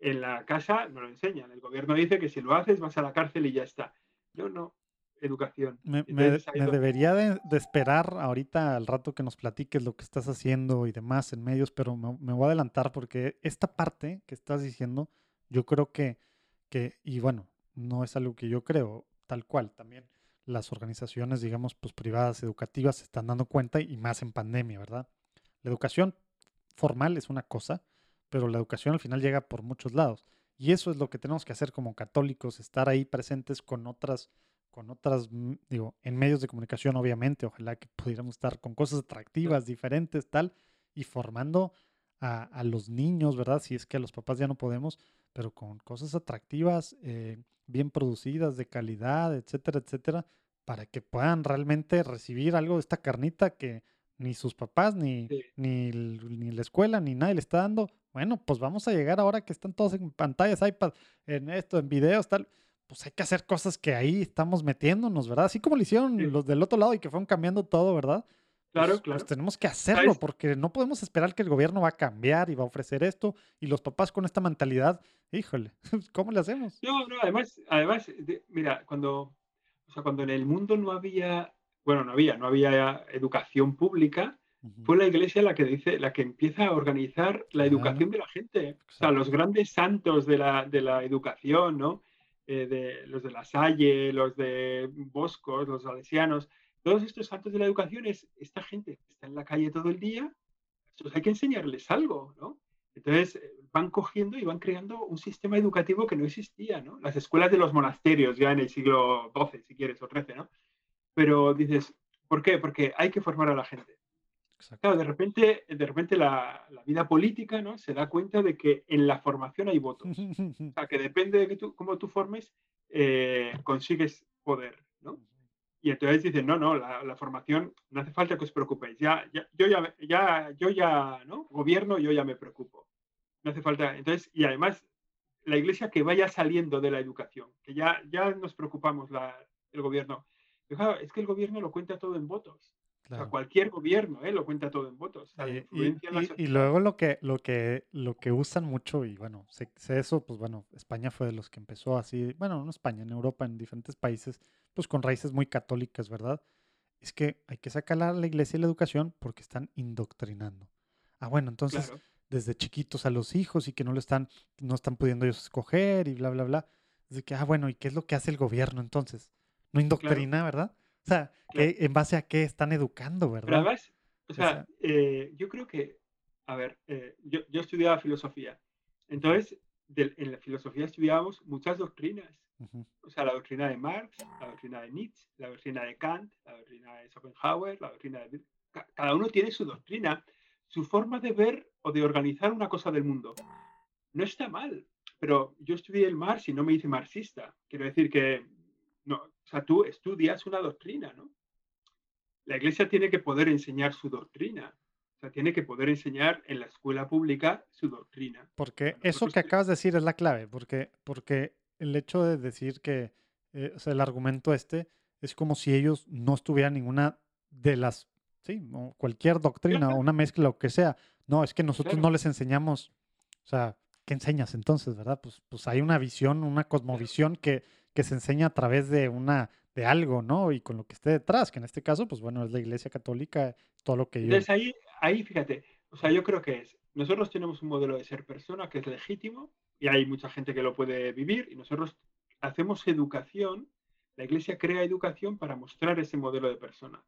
En la casa no lo enseñan. El gobierno dice que si lo haces vas a la cárcel y ya está. No, no. Educación. Me, Entonces, me, me debería de, de esperar ahorita al rato que nos platiques lo que estás haciendo y demás en medios, pero me, me voy a adelantar porque esta parte que estás diciendo, yo creo que, que, y bueno, no es algo que yo creo, tal cual también. Las organizaciones, digamos, pues privadas, educativas, se están dando cuenta y más en pandemia, ¿verdad? La educación formal es una cosa, pero la educación al final llega por muchos lados. Y eso es lo que tenemos que hacer como católicos, estar ahí presentes con otras, con otras, digo, en medios de comunicación, obviamente. Ojalá que pudiéramos estar con cosas atractivas, diferentes, tal, y formando a, a los niños, ¿verdad? Si es que a los papás ya no podemos, pero con cosas atractivas, eh, bien producidas, de calidad, etcétera, etcétera, para que puedan realmente recibir algo de esta carnita que... ni sus papás, ni, sí. ni, ni la escuela, ni nadie le está dando. Bueno, pues vamos a llegar ahora que están todos en pantallas, iPad, en esto, en videos, tal. Pues hay que hacer cosas que ahí estamos metiéndonos, ¿verdad? Así como lo hicieron sí. los del otro lado y que fueron cambiando todo, ¿verdad? Claro, pues, claro. Pues tenemos que hacerlo porque no podemos esperar que el gobierno va a cambiar y va a ofrecer esto y los papás con esta mentalidad, híjole, ¿cómo le hacemos? No, no, además, además de, mira, cuando, o sea, cuando en el mundo no había... Bueno, no había, no había educación pública. Uh-huh. Fue la Iglesia la que dice, la que empieza a organizar la educación uh-huh. de la gente. Exacto. O sea, los grandes santos de la, de la educación, ¿no? Eh, de, los de La Salle, los de Boscos, los salesianos, todos estos santos de la educación es esta gente que está en la calle todo el día, pues hay que enseñarles algo, ¿no? Entonces van cogiendo y van creando un sistema educativo que no existía, ¿no? Las escuelas de los monasterios ya en el siglo doce, si quieres, o trece, ¿no? Pero dices, ¿por qué? Porque hay que formar a la gente. Exacto. Claro, de repente, de repente la, la vida política, ¿no? Se da cuenta de que en la formación hay votos. O sea, que depende de que tú, cómo tú formes, eh, consigues poder, ¿no? Y entonces dicen, no, no, la, la formación, no hace falta que os preocupéis. Ya, ya, yo ya, ya, yo ya, ¿no? Gobierno, yo ya me preocupo. No hace falta. Entonces, y además, la Iglesia que vaya saliendo de la educación, que ya, ya nos preocupamos la, el gobierno. Pero claro, es que el gobierno lo cuenta todo en votos. Claro. O sea, cualquier gobierno ¿eh? lo cuenta todo en votos. O sea, y, y, las... y, y luego lo que, lo que, lo que usan mucho, y bueno, sé, sé eso, pues bueno, España fue de los que empezó así, bueno, no España, en Europa, en diferentes países, pues con raíces muy católicas, ¿verdad? Es que hay que sacar a la Iglesia y la educación porque están indoctrinando. Ah, bueno, entonces, claro, desde chiquitos a los hijos y que no lo están, no están pudiendo ellos escoger y bla, bla, bla. Así que, ah, bueno, ¿y qué es lo que hace el gobierno entonces? No indoctrina, claro, ¿verdad? O sea, claro, ¿en base a qué están educando, verdad? Pero además, o sea, o sea eh, yo creo que, a ver, eh, yo, yo estudiaba filosofía. Entonces, de, en la filosofía estudiábamos muchas doctrinas. Uh-huh. O sea, la doctrina de Marx, la doctrina de Nietzsche, la doctrina de Kant, la doctrina de Schopenhauer, la doctrina de... Cada uno tiene su doctrina, su forma de ver o de organizar una cosa del mundo. No está mal, pero yo estudié el Marx y no me hice marxista. Quiero decir que... no. O sea, tú estudias una doctrina, ¿no? La Iglesia tiene que poder enseñar su doctrina. O sea, tiene que poder enseñar en la escuela pública su doctrina. Porque bueno, eso que acabas de decir es la clave. Porque, porque el hecho de decir que... Eh, o sea, el argumento este es como si ellos no estuvieran ninguna de las... Sí, o cualquier doctrina, claro, o una mezcla, o que sea. No, es que nosotros, claro, no les enseñamos... O sea, ¿qué enseñas entonces, verdad? Pues, pues hay una visión, una cosmovisión, claro, que... que se enseña a través de una de algo, ¿no? Y con lo que esté detrás, que en este caso, pues bueno, es la Iglesia Católica, todo lo que yo... Entonces ahí, ahí, fíjate, o sea, yo creo que es, nosotros tenemos un modelo de ser persona que es legítimo, y hay mucha gente que lo puede vivir, y nosotros hacemos educación, la Iglesia crea educación para mostrar ese modelo de persona.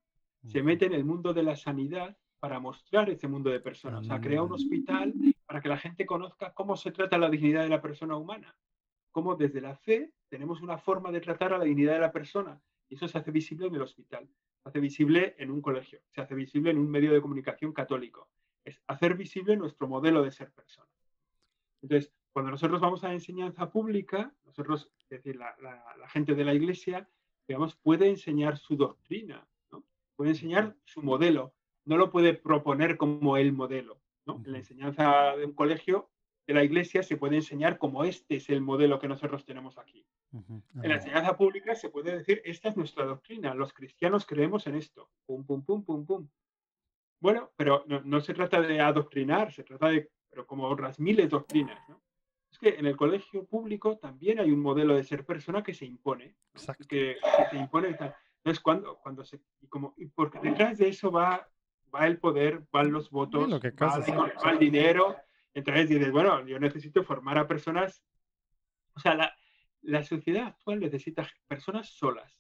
Se mete en el mundo de la sanidad para mostrar ese mundo de persona, o sea, crea un hospital para que la gente conozca cómo se trata la dignidad de la persona humana. Cómo desde la fe tenemos una forma de tratar a la dignidad de la persona. Y eso se hace visible en el hospital, se hace visible en un colegio, se hace visible en un medio de comunicación católico. Es hacer visible nuestro modelo de ser persona. Entonces, cuando nosotros vamos a la enseñanza pública, nosotros, es decir, la, la, la gente de la Iglesia, digamos, puede enseñar su doctrina, ¿no? Puede enseñar su modelo, no lo puede proponer como el modelo, ¿no? En la enseñanza de un colegio, de la Iglesia se puede enseñar como este es el modelo que nosotros tenemos aquí. Uh-huh. En la enseñanza pública se puede decir, esta es nuestra doctrina, los cristianos creemos en esto. Pum, pum, pum, pum, pum. Bueno, pero no, no se trata de adoctrinar, se trata de, pero como otras miles de doctrinas, ¿no? Es que en el colegio público también hay un modelo de ser persona que se impone, ¿no? Que, que se impone. Entonces, cuando, cuando se... Y como, y porque detrás de eso va, va el poder, van los votos, sí, lo que pasa, va, sí, va, sí, va el dinero... Entonces dices, bueno, yo necesito formar a personas, o sea, la, la sociedad actual necesita personas solas,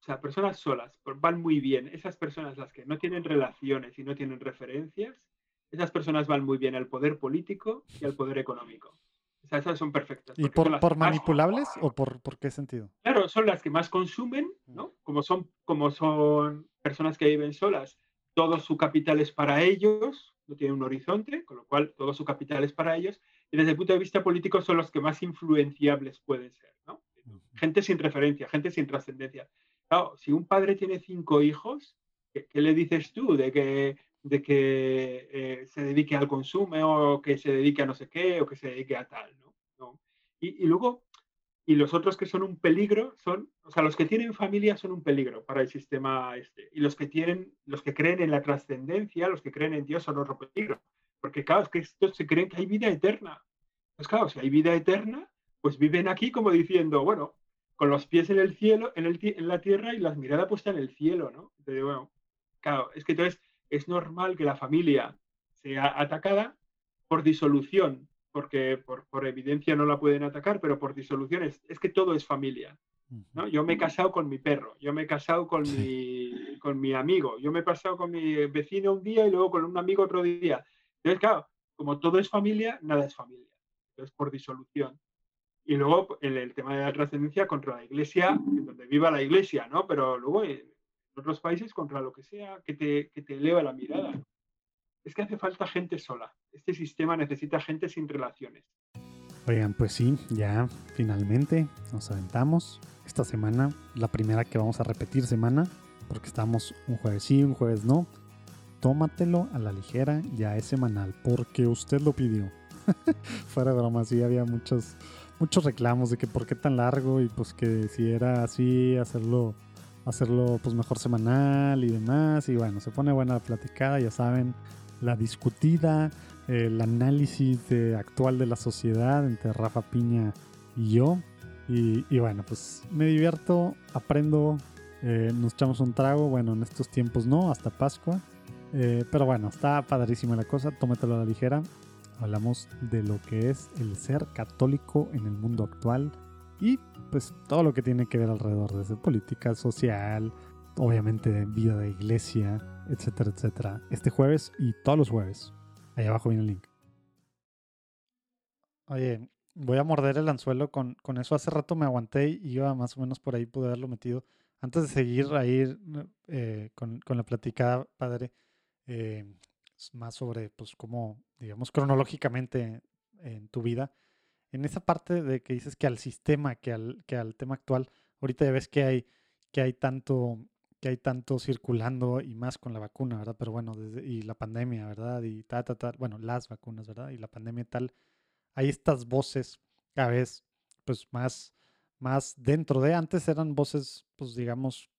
o sea, personas solas, van muy bien, esas personas las que no tienen relaciones y no tienen referencias, esas personas van muy bien al poder político y al poder económico, o sea, esas son perfectas. ¿Y por, por manipulables o por, por qué sentido? Claro, son las que más consumen, ¿no? Como son, como son personas que viven solas, todo su capital es para ellos, no tiene un horizonte, con lo cual todo su capital es para ellos, y desde el punto de vista político son los que más influenciables pueden ser, ¿no? Gente sin referencia, gente sin trascendencia. Claro, si un padre tiene cinco hijos, ¿qué, qué le dices tú de que, de que eh, se dedique al consumo, o que se dedique a no sé qué, o que se dedique a tal, ¿no? ¿No? Y, y luego, y los otros que son un peligro, son, o sea, los que tienen familia son un peligro para el sistema este. Y los que tienen, los que creen en la trascendencia, los que creen en Dios son otro peligro. Porque claro, es que estos se creen que hay vida eterna. Pues claro, si hay vida eterna, pues viven aquí como diciendo, bueno, con los pies en el cielo, en, el, en la tierra y la mirada puesta en el cielo, ¿no? Entonces, bueno, claro, es que entonces es normal que la familia sea atacada por disolución. Porque por, por evidencia no la pueden atacar, pero por disoluciones, es que todo es familia, ¿no? Yo me he casado con mi perro, yo me he casado con mi, con mi amigo, yo me he pasado con mi vecino un día y luego con un amigo otro día. Entonces, claro, como todo es familia, nada es familia. Entonces, por disolución. Y luego, el, el tema de la trascendencia contra la Iglesia, donde viva la Iglesia, ¿no? Pero luego, en otros países, contra lo que sea, que te, que te eleva la mirada, ¿no? Es que hace falta gente sola. Este sistema necesita gente sin relaciones. Oigan, pues sí, ya finalmente nos aventamos. Esta semana, la primera que vamos a repetir semana, porque estamos un jueves sí, un jueves no. Tómatelo a la ligera, ya es semanal, porque usted lo pidió. Fuera de broma, sí había muchos, muchos reclamos de que por qué tan largo, y pues que si era así, hacerlo, hacerlo pues mejor semanal y demás. Y bueno, se pone buena la platicada, ya saben, la discutida, el análisis de, actual de la sociedad entre Rafa Piña y yo. Y, y bueno, pues me divierto, aprendo, eh, nos echamos un trago. Bueno, en estos tiempos no, hasta Pascua. Eh, pero bueno, está padrísima la cosa, tómatelo a la ligera. Hablamos de lo que es el ser católico en el mundo actual y pues todo lo que tiene que ver alrededor, desde política, social, obviamente vida de iglesia, etcétera, etcétera. Este jueves y todos los jueves. Ahí abajo viene el link. Oye, voy a morder el anzuelo con, con eso. Hace rato me aguanté y yo más o menos por ahí pude haberlo metido. Antes de seguir ahí eh, con, con la platicada, padre, eh, más sobre pues cómo, digamos, cronológicamente en tu vida, en esa parte de que dices que al sistema, que al, que al tema actual, ahorita ya ves que hay, que hay tanto, que hay tanto circulando y más con la vacuna, ¿verdad? Pero bueno, desde, y la pandemia, ¿verdad? Y tal, tal, tal, bueno, las vacunas, ¿verdad? Y la pandemia y tal, hay estas voces cada vez pues más, más dentro de, antes eran voces, pues digamos,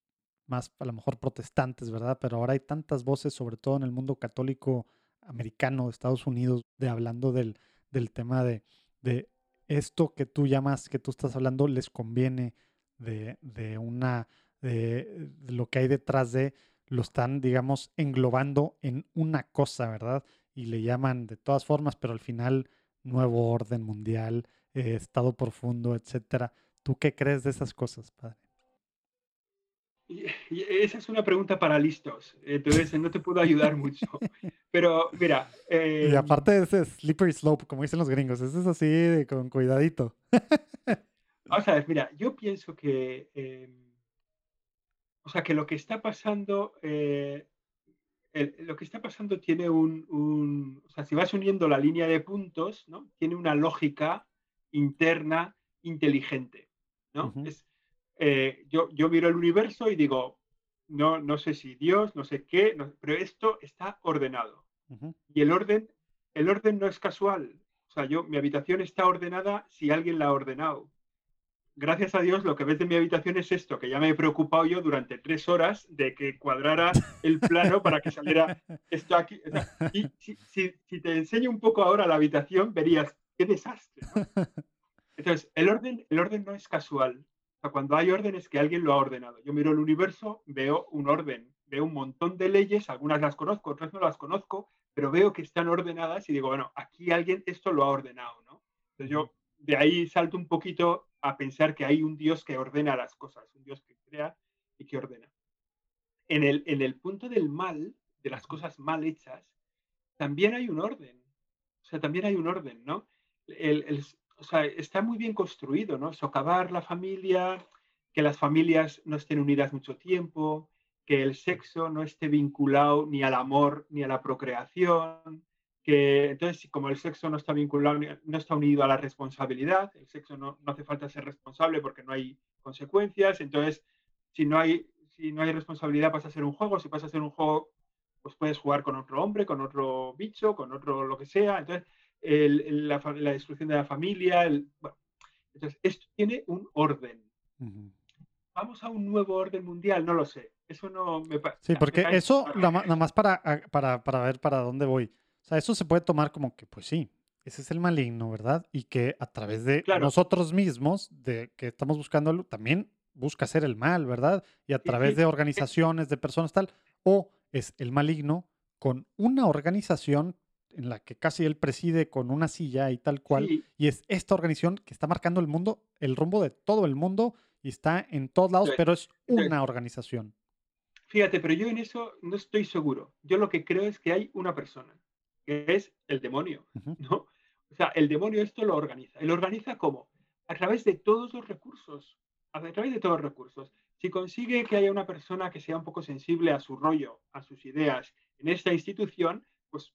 más a lo mejor protestantes, ¿verdad? Pero ahora hay tantas voces, sobre todo en el mundo católico americano de Estados Unidos, de hablando del, del tema de, de esto que tú llamas, que tú estás hablando, les conviene, de, de una, de, de lo que hay detrás de, lo están, digamos, englobando en una cosa, ¿verdad? Y le llaman de todas formas, pero al final, nuevo orden mundial, eh, estado profundo, etcétera. ¿Tú qué crees de esas cosas, padre? Esa es una pregunta para listos, entonces no te puedo ayudar mucho. Pero mira... Eh, y aparte de ese slippery slope, como dicen los gringos, ese es así, con cuidadito. Vamos a ver, mira, yo pienso que... Eh, o sea, que lo que está pasando... Eh, el, lo que está pasando tiene un, un... O sea, si vas uniendo la línea de puntos, ¿no? Tiene una lógica interna inteligente, ¿no? Uh-huh. Es... Eh, yo, yo miro el universo y digo, no, no sé si Dios, no sé qué, no, pero esto está ordenado. Uh-huh. Y el orden, el orden no es casual. O sea, yo, mi habitación está ordenada si alguien la ha ordenado. Gracias a Dios, lo que ves de mi habitación es esto, que ya me he preocupado yo durante tres horas de que cuadrara el plano para que saliera esto aquí. O sea, y si, si, si te enseño un poco ahora la habitación, verías, qué desastre, ¿no? Entonces, el orden, el orden no es casual. O sea, cuando hay orden es que alguien lo ha ordenado. Yo miro el universo, veo un orden, veo un montón de leyes, algunas las conozco, otras no las conozco, pero veo que están ordenadas y digo, bueno, aquí alguien esto lo ha ordenado, ¿no? Entonces yo de ahí salto un poquito a pensar que hay un Dios que ordena las cosas, un Dios que crea y que ordena. En el, en el punto del mal, de las cosas mal hechas, también hay un orden. O sea, también hay un orden, ¿no? El... el O sea, está muy bien construido, ¿no? Socavar la familia, que las familias no estén unidas mucho tiempo, que el sexo no esté vinculado ni al amor ni a la procreación, que entonces como el sexo no está vinculado, no está unido a la responsabilidad, el sexo no, no hace falta ser responsable porque no hay consecuencias, entonces si no hay, si no hay responsabilidad pasa a ser un juego, si pasa a ser un juego pues puedes jugar con otro hombre, con otro bicho, con otro lo que sea, entonces... El, el, la, la destrucción de la familia, el, bueno, entonces esto tiene un orden. Uh-huh. Vamos a un nuevo orden mundial, no lo sé, eso no me parece. Sí, porque me eso, nada más, nada más para, para, para ver para dónde voy, o sea, eso se puede tomar como que pues sí, ese es el maligno, ¿verdad? Y que a través de claro. nosotros mismos, de que estamos buscando, también busca hacer el mal, ¿verdad? Y a través sí, sí. de organizaciones, de personas tal, o es el maligno con una organización en la que casi él preside con una silla y tal cual, sí. y es esta organización que está marcando el mundo, el rumbo de todo el mundo, y está en todos lados, entonces, pero es una entonces, organización. Fíjate, pero yo en eso no estoy seguro. Yo lo que creo es que hay una persona, que es el demonio, uh-huh. ¿no? O sea, el demonio esto lo organiza. ¿Y lo organiza cómo? A través de todos los recursos. A través de todos los recursos. Si consigue que haya una persona que sea un poco sensible a su rollo, a sus ideas, en esta institución, pues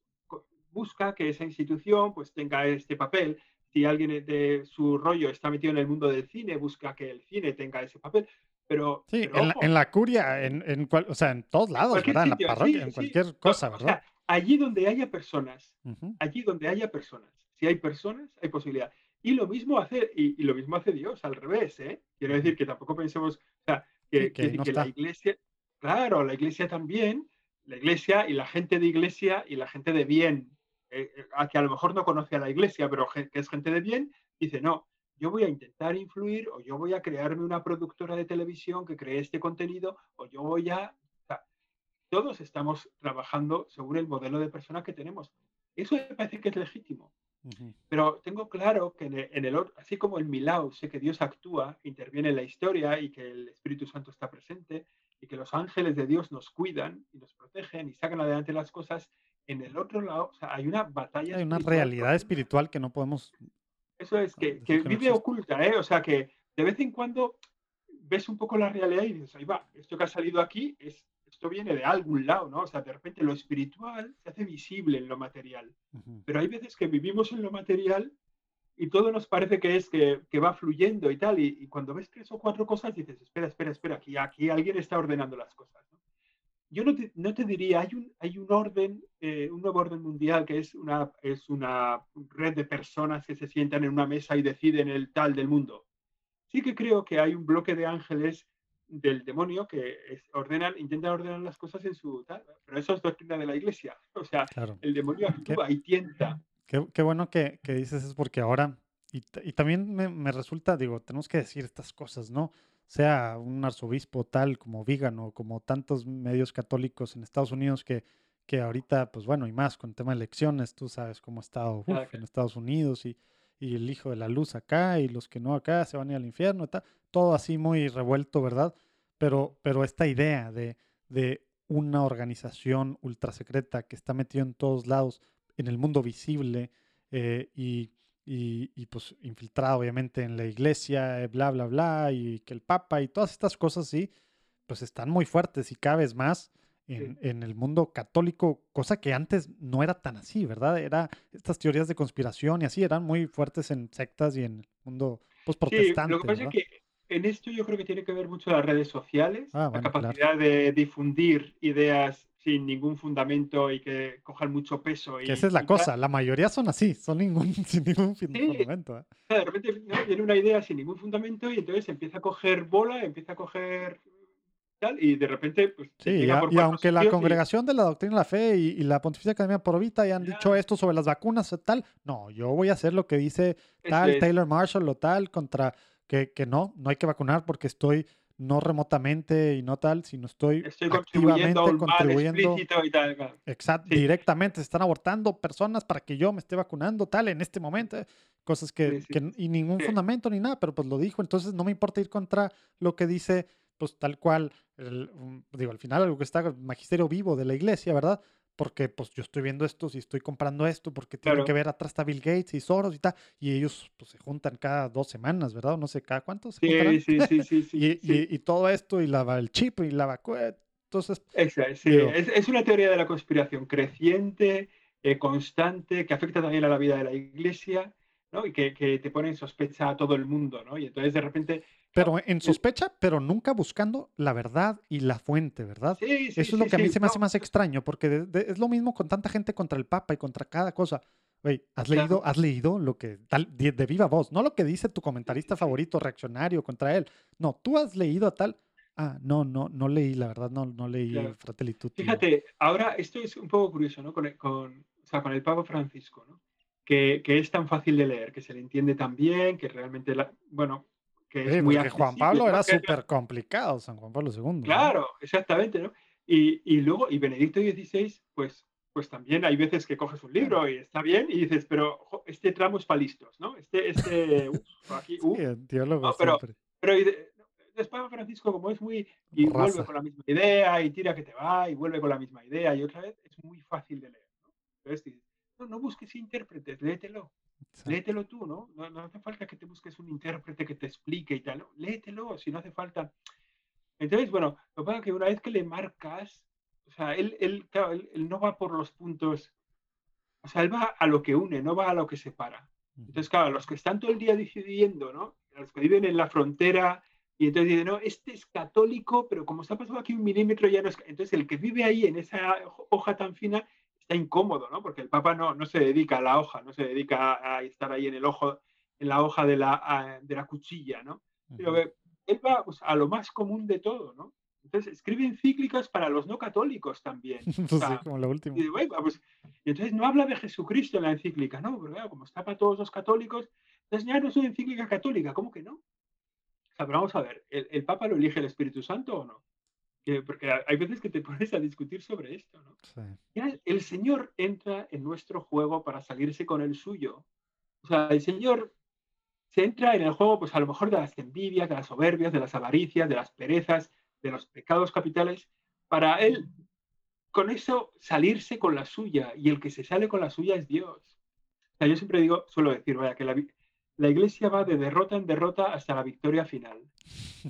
busca que esa institución pues tenga este papel. Si alguien de su rollo está metido en el mundo del cine, busca que el cine tenga ese papel. Pero sí, pero, en, la, en la curia, en, en cual, o sea, en todos lados, en ¿verdad? Sitio, en la parroquia, sí, en cualquier sí. cosa, ¿verdad? O sea, allí donde haya personas, uh-huh. allí donde haya personas Si hay personas, hay posibilidad. Y lo mismo hace, y, y lo mismo hace Dios, al revés, ¿eh? Quiero decir que tampoco pensemos, o sea, que, que, que, no que la Iglesia, claro, la Iglesia también, la Iglesia y la gente de Iglesia y la gente de bien, eh, a que a lo mejor no conoce a la Iglesia, pero que es gente de bien, dice, no, yo voy a intentar influir, o yo voy a crearme una productora de televisión que cree este contenido, o yo voy a... O sea, todos estamos trabajando según el modelo de persona que tenemos. Eso me parece que es legítimo. Uh-huh. Pero tengo claro que en el, en el otro, así como en mi lado sé que Dios actúa, interviene en la historia y que el Espíritu Santo está presente y que los ángeles de Dios nos cuidan y nos protegen y sacan adelante las cosas, en el otro lado, o sea, hay una batalla. Hay una realidad espiritual que no podemos... Eso es, que, que vive oculta, ¿eh? O sea, que de vez en cuando ves un poco la realidad y dices, ahí va, esto que ha salido aquí, es, esto viene de algún lado, ¿no? O sea, de repente lo espiritual se hace visible en lo material. Uh-huh. Pero hay veces que vivimos en lo material y todo nos parece que es que, que va fluyendo y tal, y, y cuando ves tres o cuatro cosas dices, espera, espera, espera, aquí, aquí alguien está ordenando las cosas, ¿no? Yo no te, no te diría, hay un, hay un orden, eh, un nuevo orden mundial que es una, es una red de personas que se sientan en una mesa y deciden el tal del mundo. Sí que creo que hay un bloque de ángeles del demonio que es, ordenan, intentan ordenar las cosas en su tal, pero eso es doctrina de la Iglesia. O sea, claro. El demonio actúa qué, y tienta. Qué, qué bueno que, que dices eso, porque ahora, y, y también me, me resulta, digo, tenemos que decir estas cosas, ¿no? Sea un arzobispo tal como Vigan o como tantos medios católicos en Estados Unidos que, que ahorita, pues bueno, y más con el tema de elecciones, tú sabes cómo ha estado uf, claro que... en Estados Unidos y, y el hijo de la luz acá y los que no acá se van a ir al infierno, tal, todo así muy revuelto, ¿verdad? Pero, pero esta idea de, de una organización ultrasecreta que está metida en todos lados, en el mundo visible eh, y... Y, y pues infiltrado obviamente en la Iglesia, bla, bla, bla, y que el Papa y todas estas cosas sí, pues están muy fuertes y cada vez más en, sí. en el mundo católico, cosa que antes no era tan así, ¿verdad? Era estas teorías de conspiración y así, eran muy fuertes en sectas y en el mundo pues, protestante. Sí, lo que pasa, ¿verdad? Es que en esto yo creo que tiene que ver mucho las redes sociales, ah, bueno, la capacidad claro. de difundir ideas sin ningún fundamento y que cojan mucho peso. Y, que esa es la y cosa, tal. La mayoría son así, son ningún, sin ningún sí, fundamento. ¿Eh? O sea, de repente ¿no? viene una idea sin ningún fundamento y entonces empieza a coger bola, empieza a coger tal, y de repente... Pues, sí, y, a, y aunque la Congregación y... de la Doctrina de la Fe y, y la Pontificia Academia Provita ya han ya. dicho esto sobre las vacunas tal, no, yo voy a hacer lo que dice tal es. Taylor Marshall o tal, contra que, que no, no hay que vacunar porque estoy... no remotamente y no tal, sino estoy, estoy activamente contribuyendo, contribuyendo y tal, claro. exact, sí. directamente se están abortando personas para que yo me esté vacunando tal en este momento, cosas que, sí, sí. que y ningún sí. fundamento ni nada, pero pues lo dijo, entonces no me importa ir contra lo que dice pues tal cual, el, digo al final algo que está el magisterio vivo de la Iglesia, ¿verdad? Porque pues yo estoy viendo esto, si estoy comprando esto, porque tiene claro. que ver atrás está Bill Gates y Soros y tal, y ellos pues se juntan cada dos semanas, ¿verdad? No sé, ¿cada cuánto se juntan? Sí, sí, sí, sí, sí, y, sí. Y, y todo esto, y la, el chip, y la vacuna, entonces... Exacto, sí. digo, es, es una teoría de la conspiración creciente, eh, constante, que afecta también a la vida de la Iglesia, ¿no? Y que, que te pone en sospecha a todo el mundo, ¿no? Y entonces de repente... Pero en sospecha, pero nunca buscando la verdad y la fuente, ¿verdad? Sí, sí, Eso es sí, lo que sí, a mí sí. se me hace más extraño, porque de, de, es lo mismo con tanta gente contra el Papa y contra cada cosa. Oye, ¿has claro. leído has leído lo que tal, de, de viva voz? No lo que dice tu comentarista favorito, reaccionario, contra él. No, tú has leído a tal... Ah, no, no, no leí, la verdad, no, no leí claro. Fratelli Tutti. Fíjate, ahora esto es un poco curioso, ¿no? Con el, con, o sea, con el Papa Francisco, ¿no? Que, que es tan fácil de leer, que se le entiende tan bien, que realmente... La, bueno... Que sí, es muy porque Juan Pablo era súper complicado, San Juan Pablo segundo. Claro, ¿no? exactamente, ¿no? Y, y luego, y Benedicto dieciséis, pues, pues también hay veces que coges un libro claro. y está bien, y dices, pero jo, este tramo es para listos, ¿no? Este, este, uf, aquí, uf. Sí, teólogo no, pero, siempre. Pero y de, después Francisco, como es muy, y Raza. Vuelve con la misma idea, y tira que te va, y vuelve con la misma idea, y otra vez, es muy fácil de leer, ¿no? Entonces, no, no busques intérpretes, léetelo. Exacto. Léetelo tú, ¿no? ¿no? No hace falta que te busques un intérprete que te explique y tal, ¿no? Léetelo, si no hace falta. Entonces, bueno, lo que pasa es que una vez que le marcas, o sea, él, él, claro, él, él no va por los puntos, o sea, él va a lo que une, no va a lo que separa. Entonces, claro, los que están todo el día decidiendo, ¿no? Los que viven en la frontera y entonces dicen, no, este es católico, pero como se ha pasado aquí un milímetro ya no es... Entonces, el que vive ahí en esa hoja tan fina... está incómodo, ¿no? Porque el Papa no, no se dedica a la hoja, no se dedica a estar ahí en el ojo, en la hoja de la, a, de la cuchilla, ¿no? Pero él va, pues, a lo más común de todo, ¿no? Entonces escribe encíclicas para los no católicos también. Entonces, o sea, como la última. Y, bueno, pues, y entonces no habla de Jesucristo en la encíclica, ¿no? Porque claro, como está para todos los católicos, entonces ya no es una encíclica católica, ¿cómo que no? O sea, pero vamos a ver, ¿el, el Papa lo elige el Espíritu Santo o no? Que, porque hay veces que te pones a discutir sobre esto, ¿no? Sí. Ya el Señor entra en nuestro juego para salirse con el suyo. O sea, el Señor se entra en el juego, pues a lo mejor de las envidias, de las soberbias, de las avaricias, de las perezas, de los pecados capitales, para él, con eso, salirse con la suya, y el que se sale con la suya es Dios. O sea, yo siempre digo, suelo decir, vaya, que la, la Iglesia va de derrota en derrota hasta la victoria final.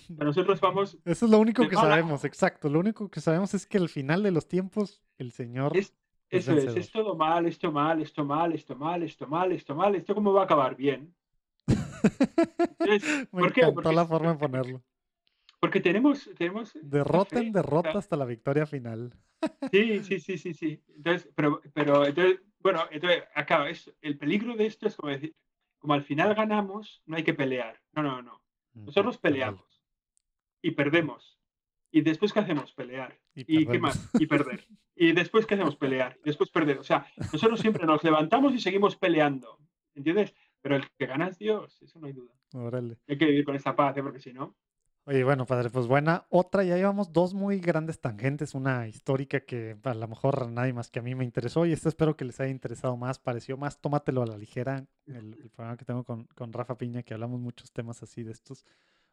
Pero nosotros vamos... Eso es lo único que mala. sabemos, exacto. Lo único que sabemos es que al final de los tiempos, el Señor... Es, es eso es, es todo mal, esto mal, esto mal, esto mal, esto mal, esto mal, esto cómo va a acabar bien. Entonces, Me ¿por encantó qué? Porque, la forma de ponerlo. Porque tenemos... tenemos derrota en derrota, o sea, hasta la victoria final. Sí, sí, sí, sí, sí. Entonces, pero, pero entonces, bueno, entonces, acá, es, el peligro de esto es como decir, como al final ganamos, no hay que pelear. No, no, no. Nosotros peleamos y perdemos. ¿Y después qué hacemos? Pelear. ¿Y, ¿Y qué más? Y perder. ¿Y después qué hacemos? Pelear. Y después perder. O sea, nosotros siempre nos levantamos y seguimos peleando. ¿Entiendes? Pero el que gana es Dios, eso no hay duda. Órale. Hay que vivir con esa paz, ¿eh? Porque si no... Oye, bueno, padre, pues buena. Otra, ya llevamos dos muy grandes tangentes, una histórica que a lo mejor nadie más que a mí me interesó, y esta espero que les haya interesado más, pareció más tómatelo a la ligera, el, el programa que tengo con, con Rafa Piña, que hablamos muchos temas así de estos.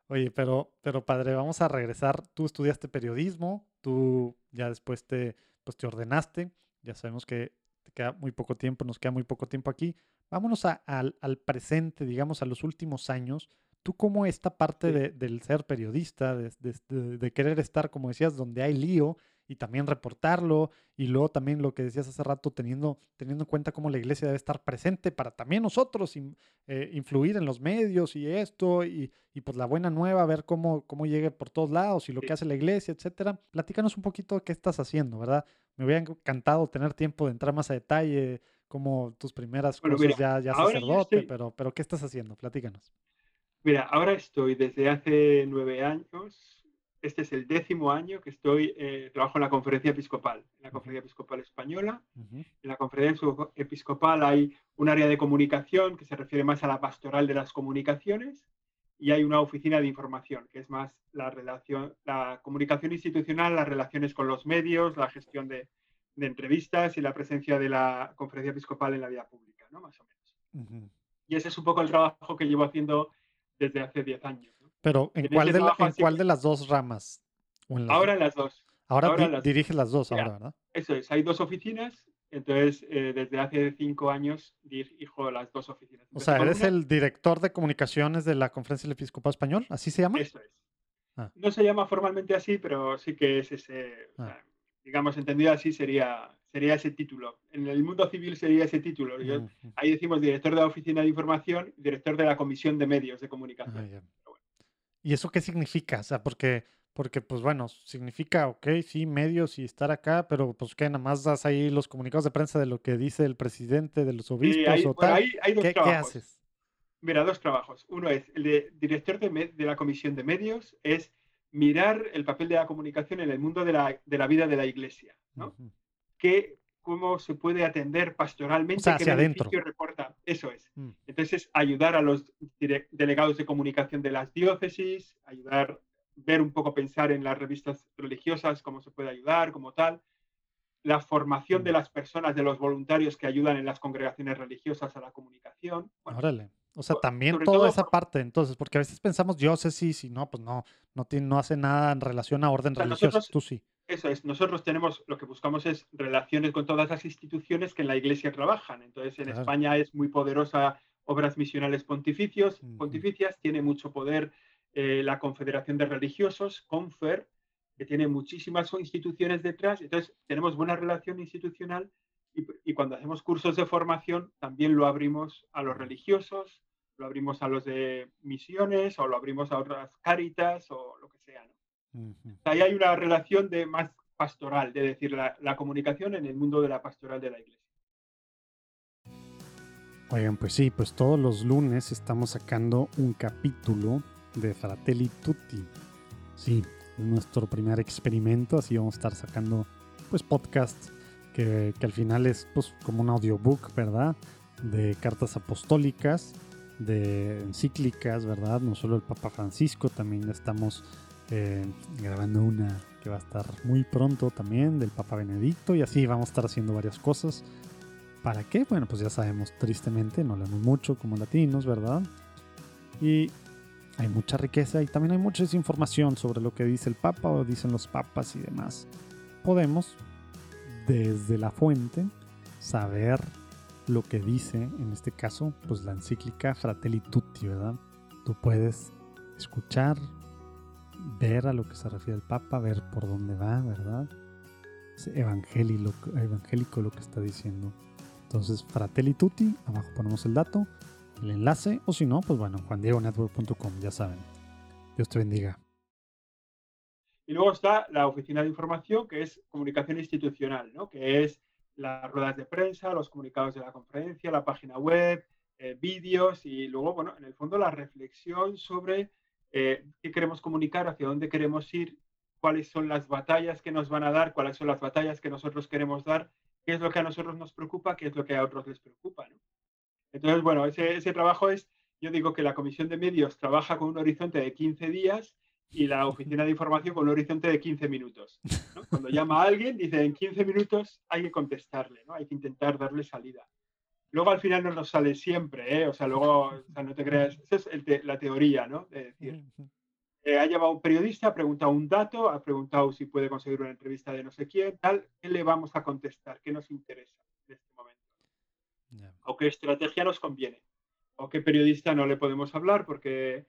Oye, pero, pero padre, vamos a regresar. Tú estudiaste periodismo, tú ya después te, pues te ordenaste, ya sabemos que te queda muy poco tiempo, nos queda muy poco tiempo aquí. Vámonos a, al, al presente, digamos, a los últimos años. ¿Tú cómo esta parte de, del ser periodista, de, de, de querer estar, como decías, donde hay lío y también reportarlo, y luego también lo que decías hace rato, teniendo, teniendo en cuenta cómo la Iglesia debe estar presente para también nosotros in, eh, influir en los medios y esto, y, y pues la buena nueva, ver cómo, cómo llegue por todos lados y lo que hace la Iglesia, etcétera? Platícanos un poquito de qué estás haciendo, ¿verdad? Me hubiera encantado tener tiempo de entrar más a detalle, como tus primeras bueno, cosas mira, ya, ya sacerdote, estoy... pero, pero ¿qué estás haciendo? Platícanos. Mira, ahora estoy desde hace nueve años, este es el décimo año que estoy, eh, trabajo en la Conferencia Episcopal, en la Conferencia Episcopal Española. Uh-huh. En la Conferencia Episcopal hay un área de comunicación que se refiere más a la pastoral de las comunicaciones, y hay una oficina de información, que es más la relación, la comunicación institucional, las relaciones con los medios, la gestión de, de entrevistas y la presencia de la Conferencia Episcopal en la vida pública, ¿no? Más o menos. Uh-huh. Y ese es un poco el trabajo que llevo haciendo desde hace diez años. ¿No? Pero ¿en, en, cuál, de la, ¿en cuál de las dos ramas? ¿O en las ahora en las dos. Ahora, ahora di- las diriges las dos, ahora, ¿verdad? Eso es, hay dos oficinas, entonces eh, desde hace cinco años dirijo las dos oficinas. Entonces, o sea, ¿eres una... el director de comunicaciones de la Conferencia del Episcopado Español? ¿Así se llama? Eso es. Ah. No se llama formalmente así, pero sí que es ese, ah. o sea, digamos, entendido así sería... Sería ese título. En el mundo civil sería ese título. Yo, ahí decimos director de la oficina de información, director de la comisión de medios de comunicación. Ah, yeah. Pero bueno. ¿Y eso qué significa? O sea, porque, porque, pues bueno, significa, ok, sí, medios y estar acá, pero pues que nada más das ahí los comunicados de prensa de lo que dice el presidente, de los obispos, sí, hay, o bueno, tal. Hay, hay dos ¿Qué, ¿Qué haces? Mira, dos trabajos. Uno es el de director de, me- de la comisión de medios, es mirar el papel de la comunicación en el mundo de la, de la vida de la Iglesia, ¿no? Uh-huh. Que cómo se puede atender pastoralmente, o sea, que el edificio reporta. Eso es. Mm. Entonces, ayudar a los dire- delegados de comunicación de las diócesis, ayudar, ver un poco, pensar en las revistas religiosas, cómo se puede ayudar, como tal. La formación mm. de las personas, de los voluntarios que ayudan en las congregaciones religiosas a la comunicación. Bueno, órale. O sea, también toda todo, esa parte, entonces, porque a veces pensamos diócesis y no, pues no, no, tiene, no hace nada en relación a orden o sea, religioso. Nosotros, tú sí. Eso es, nosotros tenemos, lo que buscamos es relaciones con todas las instituciones que en la Iglesia trabajan. Entonces, en claro. España es muy poderosa Obras Misionales Pontificios, uh-huh. Pontificias, tiene mucho poder eh, la Confederación de Religiosos, CONFER, que tiene muchísimas instituciones detrás. Entonces, tenemos buena relación institucional y, y cuando hacemos cursos de formación también lo abrimos a los religiosos, lo abrimos a los de misiones o lo abrimos a otras Cáritas o lo que sea, ¿no? Uh-huh. Ahí hay una relación de más pastoral, de decir, la, la comunicación en el mundo de la pastoral de la Iglesia. Oigan, pues sí, pues todos los lunes estamos sacando un capítulo de Fratelli Tutti. Sí, es nuestro primer experimento, así vamos a estar sacando pues podcasts que, que al final es pues como un audiobook, ¿verdad? De cartas apostólicas, de encíclicas, ¿verdad? No solo el Papa Francisco, también estamos eh, grabando una que va a estar muy pronto también, del Papa Benedicto, y así vamos a estar haciendo varias cosas. ¿Para qué? Bueno, pues ya sabemos, tristemente, no leemos mucho como latinos, ¿verdad? Y hay mucha riqueza y también hay mucha desinformación sobre lo que dice el Papa o dicen los papas y demás. Podemos, desde la fuente, saber lo que dice, en este caso, pues la encíclica Fratelli Tutti, ¿verdad? Tú puedes escuchar, ver a lo que se refiere el Papa, ver por dónde va, ¿verdad? Es evangélico lo que está diciendo. Entonces, Fratelli Tutti, abajo ponemos el dato, el enlace, o si no, pues bueno, juan diego network punto com, ya saben. Dios te bendiga. Y luego está la oficina de información, que es comunicación institucional, ¿no? Que es las ruedas de prensa, los comunicados de la conferencia, la página web, eh, vídeos y luego, bueno, en el fondo la reflexión sobre eh, qué queremos comunicar, hacia dónde queremos ir, cuáles son las batallas que nos van a dar, cuáles son las batallas que nosotros queremos dar, qué es lo que a nosotros nos preocupa, qué es lo que a otros les preocupa, ¿no? Entonces, bueno, ese, ese trabajo es, yo digo que la Comisión de Medios trabaja con un horizonte de quince días y la Oficina de Información con un horizonte de quince minutos, ¿no? Cuando llama a alguien, dice, en quince minutos hay que contestarle, ¿no? Hay que intentar darle salida. Luego, al final, no nos sale siempre, ¿eh? O sea, luego, o sea, no te creas, esa es el te- la teoría, ¿no? De decir, eh, ha llamado un periodista, ha preguntado un dato, ha preguntado si puede conseguir una entrevista de no sé quién, tal, ¿qué le vamos a contestar? ¿Qué nos interesa en este momento? Yeah. ¿O qué estrategia nos conviene? ¿O qué periodista no le podemos hablar? Porque,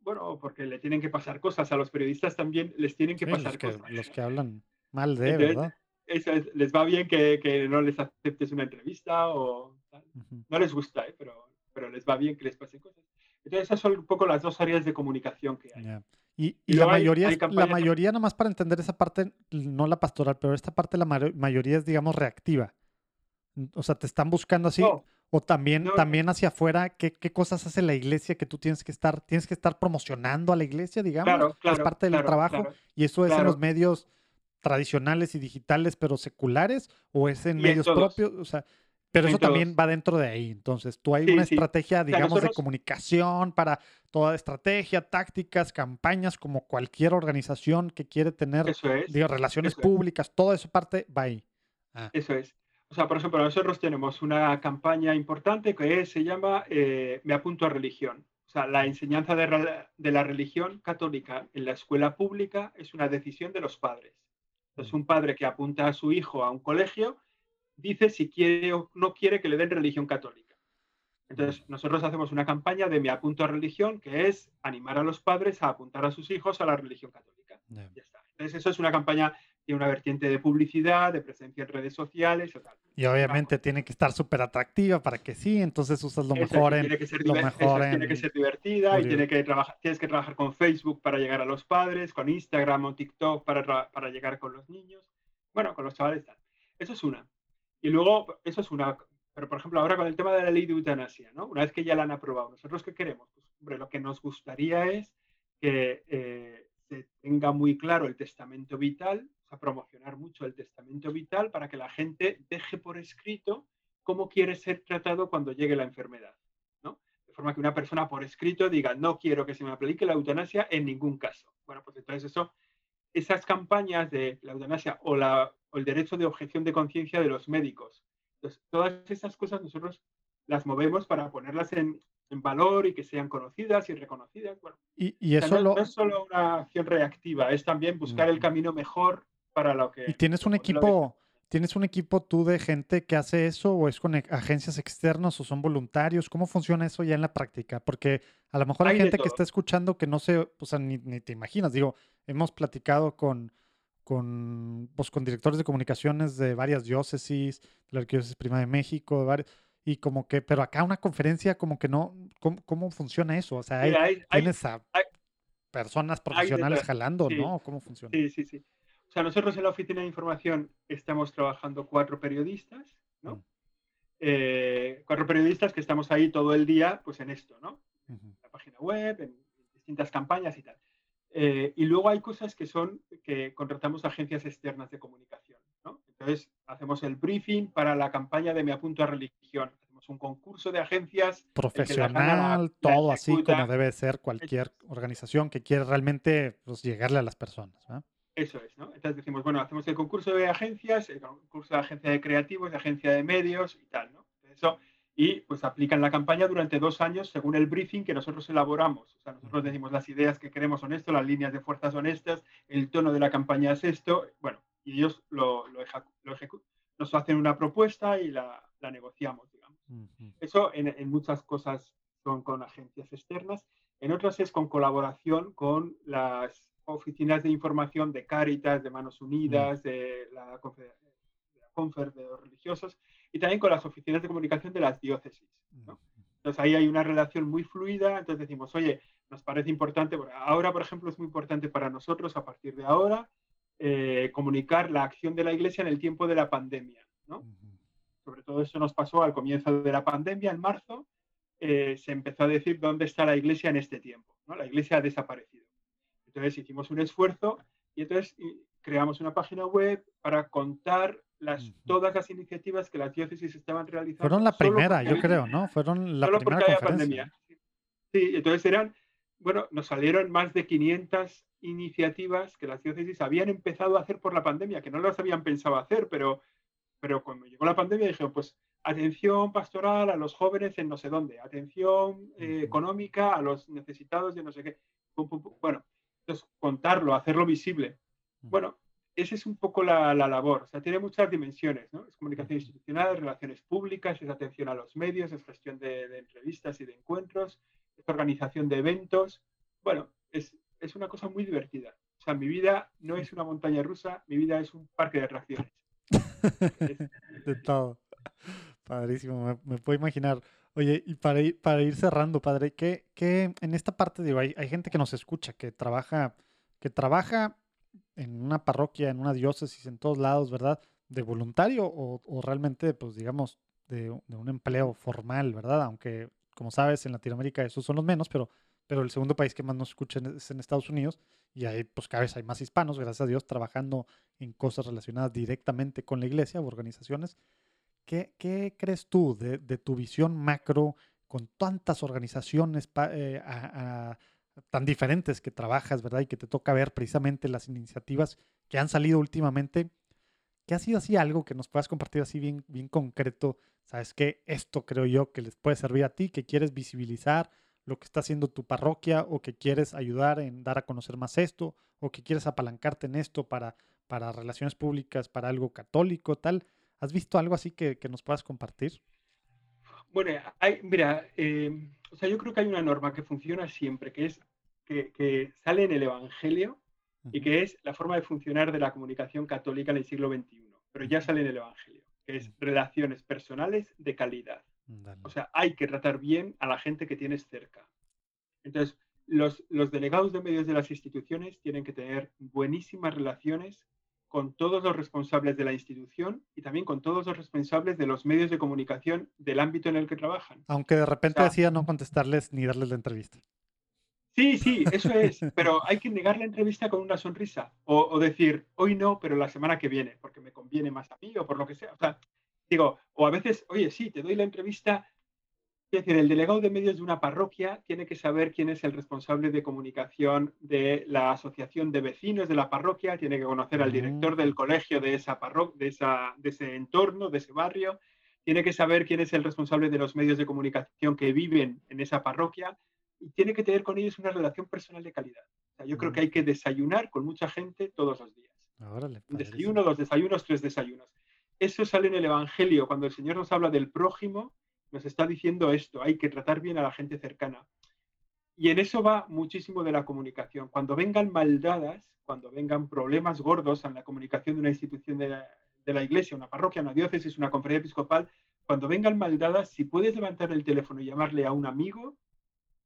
bueno, porque le tienen que pasar cosas. A los periodistas también les tienen que sí, pasar los que, cosas. Los que hablan mal de, entonces, ¿verdad? Eso es, les va bien que, que no les aceptes una entrevista o tal. Uh-huh. No les gusta, ¿eh? pero, pero les va bien que les pasen cosas. Entonces, esas son un poco las dos áreas de comunicación que hay. Yeah. Y, y, y la mayoría, hay, hay la mayoría de... nomás para entender esa parte, no la pastoral, pero esta parte la mayoría es, digamos, reactiva. O sea, te están buscando así, no, o también, no, también hacia afuera, ¿qué, qué cosas hace la iglesia que tú tienes que estar, tienes que estar promocionando a la iglesia, digamos, claro, claro, es parte del claro, trabajo, claro, y eso es claro. En los medios tradicionales y digitales, pero seculares, o es en y medios en propios, o sea, pero en eso todos. También va dentro de ahí. Entonces, tú hay sí, una sí. estrategia, digamos, o sea, nosotros... de comunicación para toda estrategia, tácticas, campañas, como cualquier organización que quiere tener, es, digo, relaciones públicas, es. Toda esa parte va ahí. Ah. Eso es. O sea, por ejemplo, nosotros tenemos una campaña importante que se llama eh, Me apunto a religión. O sea, la enseñanza de, re- de la religión católica en la escuela pública es una decisión de los padres. Entonces, un padre que apunta a su hijo a un colegio dice si quiere o no quiere que le den religión católica. Entonces, nosotros hacemos una campaña de Me apunto a religión, que es animar a los padres a apuntar a sus hijos a la religión católica. Yeah. Ya está. Entonces, eso es una campaña... Tiene una vertiente de publicidad, de presencia en redes sociales o tal. Y obviamente claro. Tiene que estar súper atractiva para que sí, entonces usas lo Esa mejor en... Tiene que ser, diver- mejor en... tiene que ser divertida y tiene que trabajar, tienes que trabajar con Facebook para llegar a los padres, con Instagram o TikTok para, tra- para llegar con los niños, bueno, con los chavales tal. Eso es una. Y luego, eso es una... Pero, por ejemplo, ahora con el tema de la ley de eutanasia, ¿no? Una vez que ya la han aprobado, ¿nosotros qué queremos? Pues, hombre, lo que nos gustaría es que eh, se tenga muy claro el testamento vital, a promocionar mucho el testamento vital para que la gente deje por escrito cómo quiere ser tratado cuando llegue la enfermedad, ¿no? De forma que una persona por escrito diga, no quiero que se me aplique la eutanasia en ningún caso. Bueno, pues entonces eso, esas campañas de la eutanasia o, la, o el derecho de objeción de conciencia de los médicos. Entonces, todas esas cosas nosotros las movemos para ponerlas en, en valor y que sean conocidas y reconocidas. Bueno, y, y eso o sea, no, lo... no es solo una acción reactiva, es también buscar mm. el camino mejor para lo que... ¿Y tienes un equipo, tienes un equipo tú de gente que hace eso o es con agencias externas o son voluntarios? ¿Cómo funciona eso ya en la práctica? Porque a lo mejor hay, hay gente que está escuchando que no se, o sea, ni, ni te imaginas. Digo, hemos platicado con, con, pues, con directores de comunicaciones de varias diócesis, de la Arquidiócesis Prima de México, de varios... Y como que, pero acá una conferencia como que no... ¿Cómo, cómo funciona eso? O sea, hay, Mira, hay, tienes hay, a hay, personas profesionales hay, jalando, sí, ¿no? ¿Cómo funciona? Sí, sí, sí. O O sea, nosotros en la oficina de información estamos trabajando cuatro periodistas, ¿no? Uh-huh. Eh, cuatro periodistas que estamos ahí todo el día, pues en esto, ¿no? Uh-huh. En la página web, en distintas campañas y tal. Eh, y luego hay cosas que son que contratamos agencias externas de comunicación, ¿no? Entonces, hacemos el briefing para la campaña de Me Apunto a Religión. Hacemos un concurso de agencias. Profesional, la gana, la, todo la así como debe ser cualquier organización que quiera realmente pues, llegarle a las personas, ¿no? Eso es, ¿no? Entonces decimos, bueno, hacemos el concurso de agencias, el concurso de agencia de creativos, de agencia de medios y tal, ¿no? Eso, y pues aplican la campaña durante dos años según el briefing que nosotros elaboramos. O sea, nosotros decimos las ideas que queremos son esto, las líneas de fuerza son estas, el tono de la campaña es esto, bueno, y ellos lo, lo, ejecu- lo ejecutan. Nos hacen una propuesta y la, la negociamos, digamos. Uh-huh. Eso en, en muchas cosas son con agencias externas, en otras es con colaboración con las oficinas de información de Cáritas, de Manos Unidas, de la, Confer, de la CONFER, de los religiosos, y también con las oficinas de comunicación de las diócesis, ¿no? Entonces ahí hay una relación muy fluida, entonces decimos, oye, nos parece importante, ahora por ejemplo es muy importante para nosotros a partir de ahora eh, comunicar la acción de la Iglesia en el tiempo de la pandemia, ¿no? Sobre todo eso nos pasó al comienzo de la pandemia, en marzo, eh, se empezó a decir dónde está la Iglesia en este tiempo, ¿no? La Iglesia ha desaparecido. Entonces hicimos un esfuerzo y entonces creamos una página web para contar las, uh-huh. todas las iniciativas que las diócesis estaban realizando. Fueron la primera, yo creo, ¿no? Fueron la solo primera porque conferencia. Había pandemia. Sí, entonces eran, bueno, nos salieron más de quinientas iniciativas que las diócesis habían empezado a hacer por la pandemia, que no las habían pensado hacer, pero, pero cuando llegó la pandemia dijeron, pues, atención pastoral a los jóvenes en no sé dónde, atención eh, uh-huh. económica a los necesitados de no sé qué. Pum, pum, pum. Bueno, entonces, contarlo, hacerlo visible. Bueno, esa es un poco la, la labor. O sea, tiene muchas dimensiones, ¿no? Es comunicación institucional, relaciones públicas, es atención a los medios, es gestión de, de entrevistas y de encuentros, es organización de eventos. Bueno, es, es una cosa muy divertida. O sea, mi vida no es una montaña rusa, mi vida es un parque de atracciones. De todo. Padrísimo, me, me puedo imaginar. Oye, y para ir, para ir cerrando, padre, que, que en esta parte, digo, hay, hay gente que nos escucha, que trabaja, que trabaja en una parroquia, en una diócesis, en todos lados, ¿verdad? De voluntario o, o realmente, pues digamos, de, de un empleo formal, ¿verdad? Aunque, como sabes, en Latinoamérica esos son los menos, pero, pero el segundo país que más nos escucha es en Estados Unidos y ahí, pues cada vez hay más hispanos, gracias a Dios, trabajando en cosas relacionadas directamente con la iglesia o organizaciones. ¿Qué, qué crees tú de, de tu visión macro con tantas organizaciones pa, eh, a, a, tan diferentes que trabajas, ¿verdad? Y que te toca ver precisamente las iniciativas que han salido últimamente. ¿Qué ha sido así algo que nos puedas compartir así bien, bien concreto? ¿Sabes qué? Esto creo yo que les puede servir a ti, que quieres visibilizar lo que está haciendo tu parroquia o que quieres ayudar en dar a conocer más esto o que quieres apalancarte en esto para, para relaciones públicas, para algo católico, tal. ¿Has visto algo así que, que nos puedas compartir? Bueno, hay, mira, eh, o sea, yo creo que hay una norma que funciona siempre, que es que, que sale en el Evangelio uh-huh. y que es la forma de funcionar de la comunicación católica en el siglo veintiuno, pero ya sale en el Evangelio, que es uh-huh. relaciones personales de calidad. Dale. O sea, hay que tratar bien a la gente que tienes cerca. Entonces, los, los delegados de medios de las instituciones tienen que tener buenísimas relaciones con todos los responsables de la institución y también con todos los responsables de los medios de comunicación del ámbito en el que trabajan. Aunque de repente o sea, decida no contestarles ni darles la entrevista. Sí, sí, eso es. Pero hay que negar la entrevista con una sonrisa. O, o decir, hoy no, pero la semana que viene, porque me conviene más a mí o por lo que sea. O sea, digo, o a veces, oye, sí, te doy la entrevista. Es decir, el delegado de medios de una parroquia tiene que saber quién es el responsable de comunicación de la asociación de vecinos de la parroquia, tiene que conocer al director del colegio de esa parroquia, de, esa, de ese entorno, de ese barrio, tiene que saber quién es el responsable de los medios de comunicación que viven en esa parroquia y tiene que tener con ellos una relación personal de calidad. O sea, yo uh-huh. creo que hay que desayunar con mucha gente todos los días. Órale, un desayuno, dos desayunos, tres desayunos. Eso sale en el Evangelio, cuando el Señor nos habla del prójimo, nos está diciendo esto, hay que tratar bien a la gente cercana. Y en eso va muchísimo de la comunicación. Cuando vengan maldadas, cuando vengan problemas gordos en la comunicación de una institución de la, de la iglesia, una parroquia, una diócesis, una conferencia episcopal, cuando vengan maldadas, si puedes levantar el teléfono y llamarle a un amigo,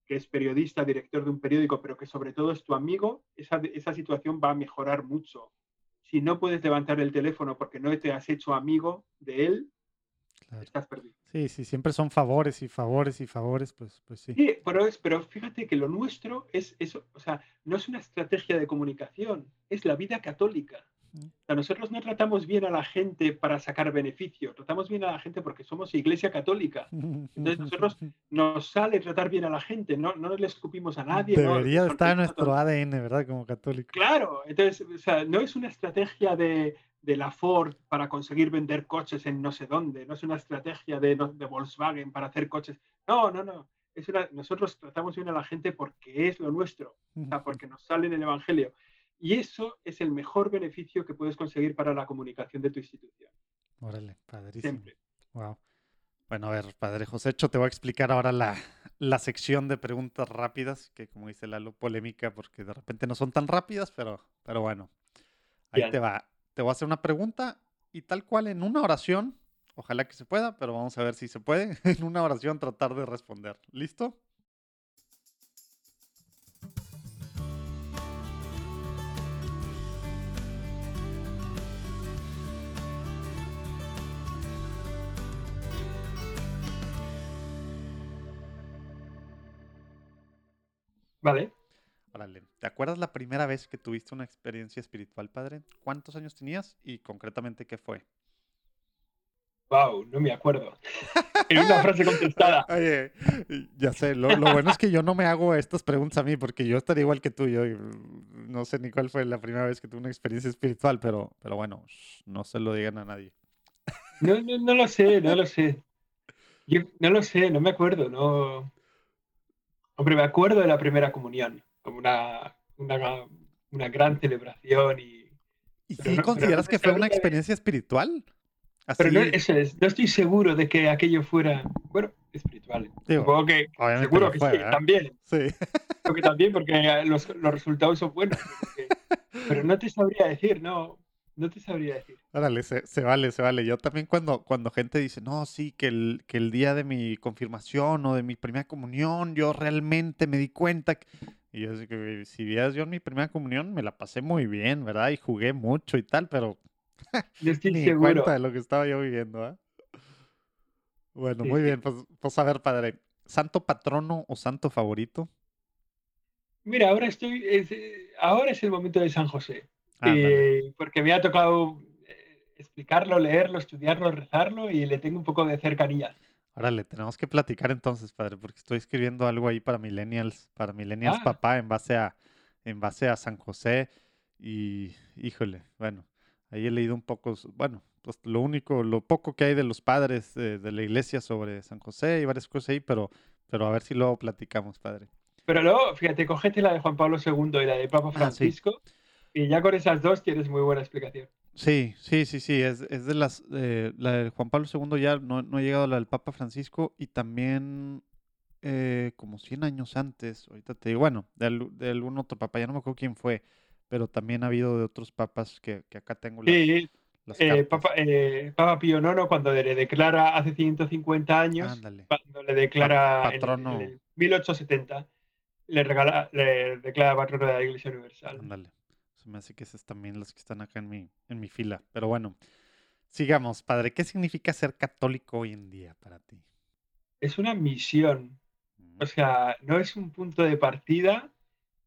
que es periodista, director de un periódico, pero que sobre todo es tu amigo, esa, esa situación va a mejorar mucho. si no puedes levantar el teléfono porque no te has hecho amigo de él, claro, estás perdido. Sí, sí, siempre son favores y favores y favores, pues, pues sí. Sí, pero, es, pero fíjate que lo nuestro es eso, o sea, no es una estrategia de comunicación, es la vida católica. O sea, nosotros no tratamos bien a la gente para sacar beneficio, tratamos bien a la gente porque somos Iglesia Católica. Entonces nosotros nos sale tratar bien a la gente, no, no le escupimos a nadie. Debería no, estar en nuestro A D N, ¿verdad? Como católico. Claro, entonces, o sea, no es una estrategia de, de la Ford para conseguir vender coches en no sé dónde, no es una estrategia de, de Volkswagen para hacer coches. No, no, no. Es una, nosotros tratamos bien a la gente porque es lo nuestro, o sea, porque nos sale en el Evangelio. Y eso es el mejor beneficio que puedes conseguir para la comunicación de tu institución. Órale, padrísimo. Siempre. Wow. Bueno, a ver, padre Josecho, te voy a explicar ahora la, la sección de preguntas rápidas, que como dice Lalo, polémica, porque de repente no son tan rápidas, pero, pero bueno. Ahí bien. Te va. Te voy a hacer una pregunta y tal cual en una oración, ojalá que se pueda, pero vamos a ver si se puede, en una oración tratar de responder. ¿Listo? Vale. Órale. ¿Te acuerdas la primera vez que tuviste una experiencia espiritual, padre? ¿Cuántos años tenías y concretamente qué fue? Wow, no me acuerdo. En una frase contestada. Oye, ya sé, lo, lo bueno es que yo no me hago estas preguntas a mí porque yo estaría igual que tú. Yo no sé ni cuál fue la primera vez que tuve una experiencia espiritual, pero, pero bueno, shh, no se lo digan a nadie. No, no, no lo sé, no lo sé. Yo no lo sé, no me acuerdo, no... Hombre, me acuerdo de la primera comunión, como una, una, una gran celebración. ¿Y, ¿Y sí no, consideras que fue una experiencia espiritual? Así... Pero no, eso es, no estoy seguro de que aquello fuera, bueno, espiritual. Digo, supongo que seguro que fue, sí, ¿eh? También. Sí. Creo que también, porque los, los resultados son buenos. Porque, pero no te sabría decir, no. No te sabría decir. Órale, se, se vale, se vale. Yo también cuando, cuando gente dice, no, sí, que el, que el día de mi confirmación o de mi primera comunión, yo realmente me di cuenta. Que... Y yo sé que si vieras yo en mi primera comunión, me la pasé muy bien, ¿verdad? Y jugué mucho y tal, pero yo estoy ni seguro. Cuenta de lo que estaba yo viviendo, ¿eh? Bueno, sí, muy bien. Pues, pues a ver, padre, ¿santo patrono o santo favorito? Mira, ahora estoy, es, ahora es el momento de San José. Ah, eh, porque me ha tocado eh, explicarlo, leerlo, estudiarlo, rezarlo y le tengo un poco de cercanía. Órale, tenemos que platicar entonces, padre, porque estoy escribiendo algo ahí para millennials, para millennials ah. papá, en base a, en base a San José y, híjole, bueno, ahí he leído un poco, bueno, pues lo único, lo poco que hay de los padres de, de la iglesia sobre San José y varias cosas ahí, pero, pero a ver si luego platicamos, padre. Pero luego, fíjate, cógete la de Juan Pablo segundo y la de Papa Francisco. Ah, sí. Y ya con esas dos tienes muy buena explicación. Sí, sí, sí, sí. Es, es de las... Eh, la de Juan Pablo segundo ya no, no ha llegado a la del Papa Francisco y también eh, como cien años antes, ahorita te digo, bueno, de, de algún otro papa, ya no me acuerdo quién fue, pero también ha habido de otros papas que, que acá tengo las, sí, las eh, papa, eh, Papa Pío noveno cuando le declara hace ciento cincuenta años, ándale, cuando le declara patrono. En, en mil ochocientos setenta, le, regala, le declara patrono de la Iglesia Universal. Ándale. Me hace que esas también las que están acá en mi, en mi fila. Pero bueno, sigamos, padre. ¿Qué significa ser católico hoy en día para ti? Es una misión. O sea, no es un punto de partida,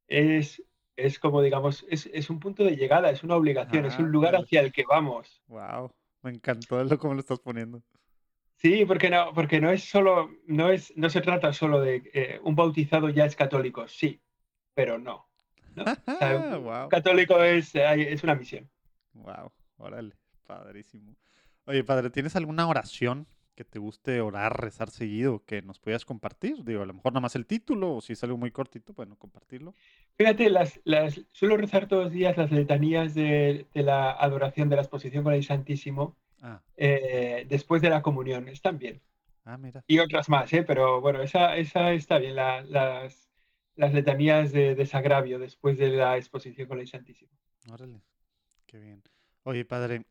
es, es como, digamos, es, es un punto de llegada, es una obligación, ah, es un lugar hacia el que vamos. Wow, me encantó lo como lo estás poniendo. Sí, porque no, porque no es solo, no es, no se trata solo de eh, un bautizado ya es católico, sí, pero no. ¿No? O sea, wow. Católico es, es una misión. Wow, órale, padrísimo. Oye, padre, ¿tienes alguna oración que te guste orar, rezar seguido que nos puedas compartir? Digo, a lo mejor nada más el título o si es algo muy cortito, bueno, compartirlo. Fíjate, las, las, suelo rezar todos los días las letanías de, de la adoración de la exposición con el Santísimo ah. eh, después de la comunión, están bien. Ah, mira. Y otras más, ¿eh? Pero bueno, esa, esa está bien, la, las las letanías de desagravio después de la exposición con el Santísimo. Órale, qué bien. Oye, padre,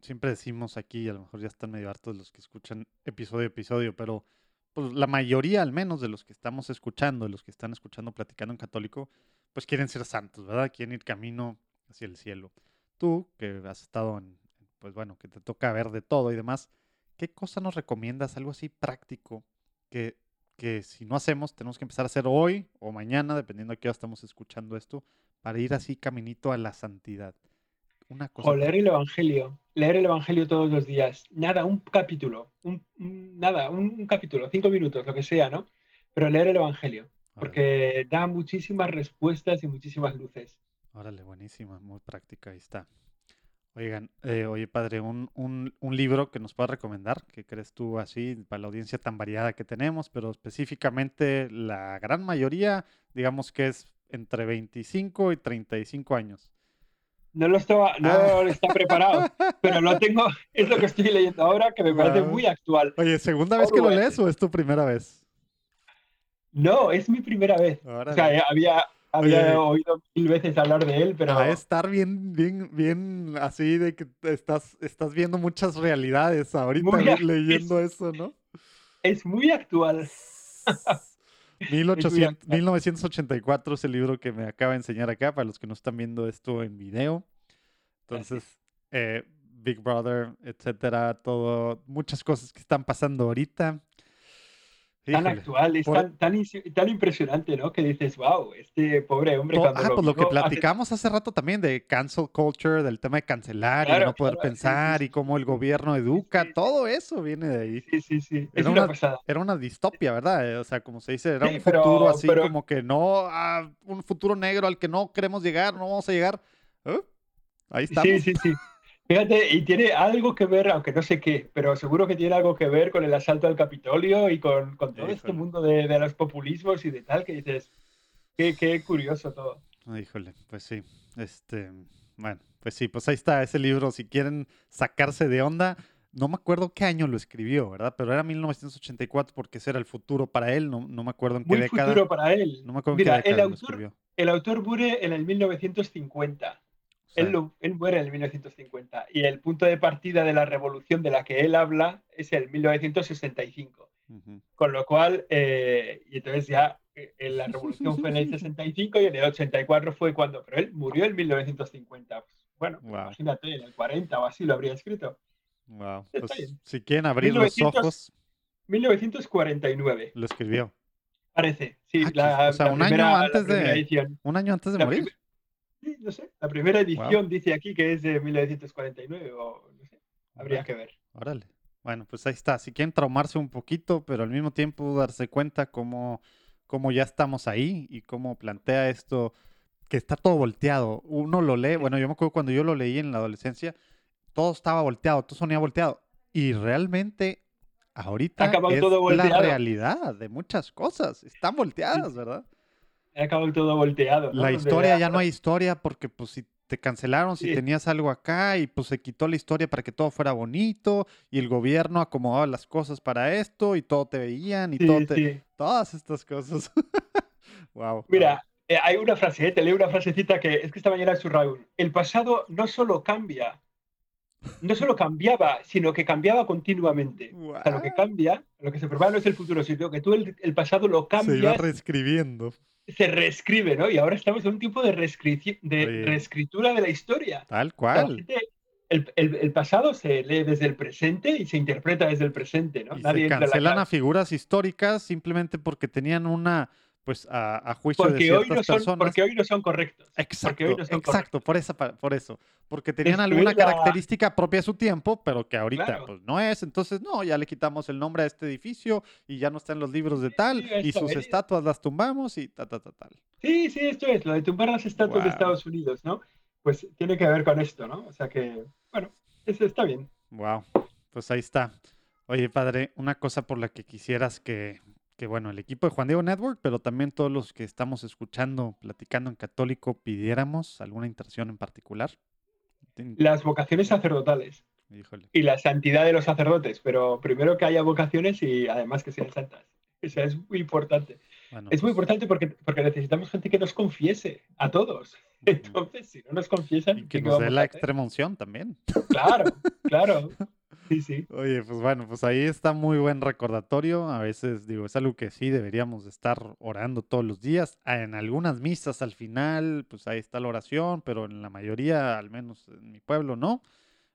siempre decimos aquí, a lo mejor ya están medio hartos los que escuchan episodio a episodio, pero pues, la mayoría al menos de los que estamos escuchando, de los que están escuchando Platicando en Católico, pues quieren ser santos, ¿verdad? Quieren ir camino hacia el cielo. tú que has estado en, pues bueno, que te toca ver de todo y demás, ¿qué cosa nos recomiendas? Algo así práctico que, que si no hacemos, tenemos que empezar a hacer hoy o mañana, dependiendo de qué hora estamos escuchando esto, para ir así caminito a la santidad. Una cosa. O leer el Evangelio, leer el Evangelio todos los días, nada, un capítulo, un, nada, un, un capítulo, cinco minutos, lo que sea, ¿no? Pero leer el Evangelio, porque da muchísimas respuestas y muchísimas luces. Órale, buenísima, muy práctica, ahí está. Oigan, eh, oye padre, un, un, un libro que nos puedas recomendar, que crees tú así, para la audiencia tan variada que tenemos, pero específicamente la gran mayoría, digamos que es entre veinticinco y treinta y cinco años. No lo estaba, no ah. está preparado, pero lo tengo, es lo que estoy leyendo ahora, que me parece wow. muy actual. Oye, ¿segunda vez que lo lees o es tu primera vez? No, es mi primera vez. Órale. O sea, había... Había Oye, oído mil veces hablar de él, pero... Va a estar bien, bien, bien así de que estás, estás viendo muchas realidades ahorita muy, leyendo es, eso, ¿no? Es muy actual. mil ochocientos, es muy actual. mil novecientos ochenta y cuatro es el libro que me acaba de enseñar acá, para los que no están viendo esto en video. Entonces, eh, Big Brother, etcétera, todo, muchas cosas que están pasando ahorita. Tan Híjole, actual, es por... tan, tan, tan impresionante, ¿no? Que dices, wow, este pobre hombre... Cuando ah, lo pues lo que platicamos hace... hace rato también de cancel culture, del tema de cancelar claro, y de no poder claro, pensar sí, sí, y cómo el gobierno educa, sí, sí, todo eso viene de ahí. Sí, sí, sí, era es una, una pasada. Era una distopia, ¿verdad? O sea, como se dice, era sí, un pero, futuro así pero... como que no... Ah, un futuro negro al que no queremos llegar, no vamos a llegar. ¿Eh? Ahí estamos. Sí, sí, sí. Fíjate, y tiene algo que ver, aunque no sé qué, pero seguro que tiene algo que ver con el asalto al Capitolio y con, con todo Híjole. este mundo de, de los populismos y de tal, que dices, qué, qué curioso todo. Híjole, pues sí, este, bueno, pues sí, pues ahí está ese libro, si quieren sacarse de onda, no me acuerdo qué año lo escribió, ¿verdad? Pero era mil novecientos ochenta y cuatro porque ese era el futuro para él, no, no me acuerdo en qué Muy década. Muy futuro para él. No me acuerdo Mira, en qué década el autor, lo escribió. El autor muere en el mil novecientos cincuenta. Él, lo, él muere en el mil novecientos cincuenta y el punto de partida de la revolución de la que él habla es el mil novecientos sesenta y cinco. Uh-huh. Con lo cual, eh, y entonces ya eh, la revolución fue en el sesenta y cinco y en el ochenta y cuatro fue cuando, pero él murió en mil novecientos cincuenta. Pues, bueno, wow. Imagínate, en el cuarenta o así lo habría escrito. Wow. Pues, si quieren abrir mil novecientos, los ojos. mil novecientos cuarenta y nueve. Lo escribió. Parece, sí. Ah, la, o sea, la un, primera, año antes la de, un año antes de la morir. Prim- Sí, no sé, la primera edición wow. dice aquí que es de mil novecientos cuarenta y nueve o no sé, habría Órale. que ver. Órale. Bueno, pues ahí está. Si quieren traumarse un poquito, pero al mismo tiempo darse cuenta cómo, cómo ya estamos ahí y cómo plantea esto, que está todo volteado. Uno lo lee, bueno, yo me acuerdo cuando yo lo leí en la adolescencia, todo estaba volteado, todo sonía volteado. Y realmente ahorita Acabado es todo volteado. La realidad de muchas cosas. Están volteadas, ¿verdad? Acabó todo volteado, ¿no? La historia, ¿verdad? Ya no hay historia porque pues si te cancelaron, si sí. tenías algo acá y pues se quitó la historia para que todo fuera bonito y el gobierno acomodaba las cosas para esto y todo te veían y sí, todo te... Sí. Todas estas cosas. Wow. Mira, eh, hay una frase, ¿eh? Te leo una frasecita que es que esta mañana es su Raúl. El pasado no solo cambia, no solo cambiaba, sino que cambiaba continuamente. Wow. O sea, lo que cambia, lo que se prepara no es el futuro, sino que tú el, el pasado lo cambias. Se iba reescribiendo. Se reescribe, ¿no? Y ahora estamos en un tiempo de, reescri- de reescritura de la historia. Tal cual. La gente, el, el, el pasado se lee desde el presente y se interpreta desde el presente, ¿no? Y Nadie se cancelan a, la... a figuras históricas simplemente porque tenían una, pues, a, a juicio porque de ciertas hoy no son, personas. Porque hoy no son correctos. Exacto, hoy no son exacto, correctos. Por, esa, por eso. Porque tenían Destruir alguna la... característica propia a su tiempo, pero que ahorita claro. pues, no es. Entonces, no, ya le quitamos el nombre a este edificio y ya no está en los libros de tal, sí, y sus es. estatuas las tumbamos y ta, ta, ta, tal. Sí, sí, esto es, lo de tumbar las estatuas wow. de Estados Unidos, ¿no? Pues tiene que ver con esto, ¿no? O sea que, bueno, eso está bien. Wow, pues ahí está. Oye, padre, una cosa por la que quisieras que, que bueno, el equipo de Juan Diego Network, pero también todos los que estamos escuchando, platicando en Católico, pidiéramos alguna intención en particular. Las vocaciones sacerdotales. Híjole. Y la santidad de los sacerdotes, pero primero que haya vocaciones y además que sean santas. O sea, es muy importante. Bueno, es muy importante porque, porque necesitamos gente que nos confiese a todos. Entonces, si no nos confiesan... Y que nos dé la extrema unción también. Claro, claro. Sí, sí. Oye, pues bueno, pues ahí está muy buen recordatorio. A veces, digo, es algo que sí deberíamos estar orando todos los días. En algunas misas al final, pues ahí está la oración, pero en la mayoría, al menos en mi pueblo, no.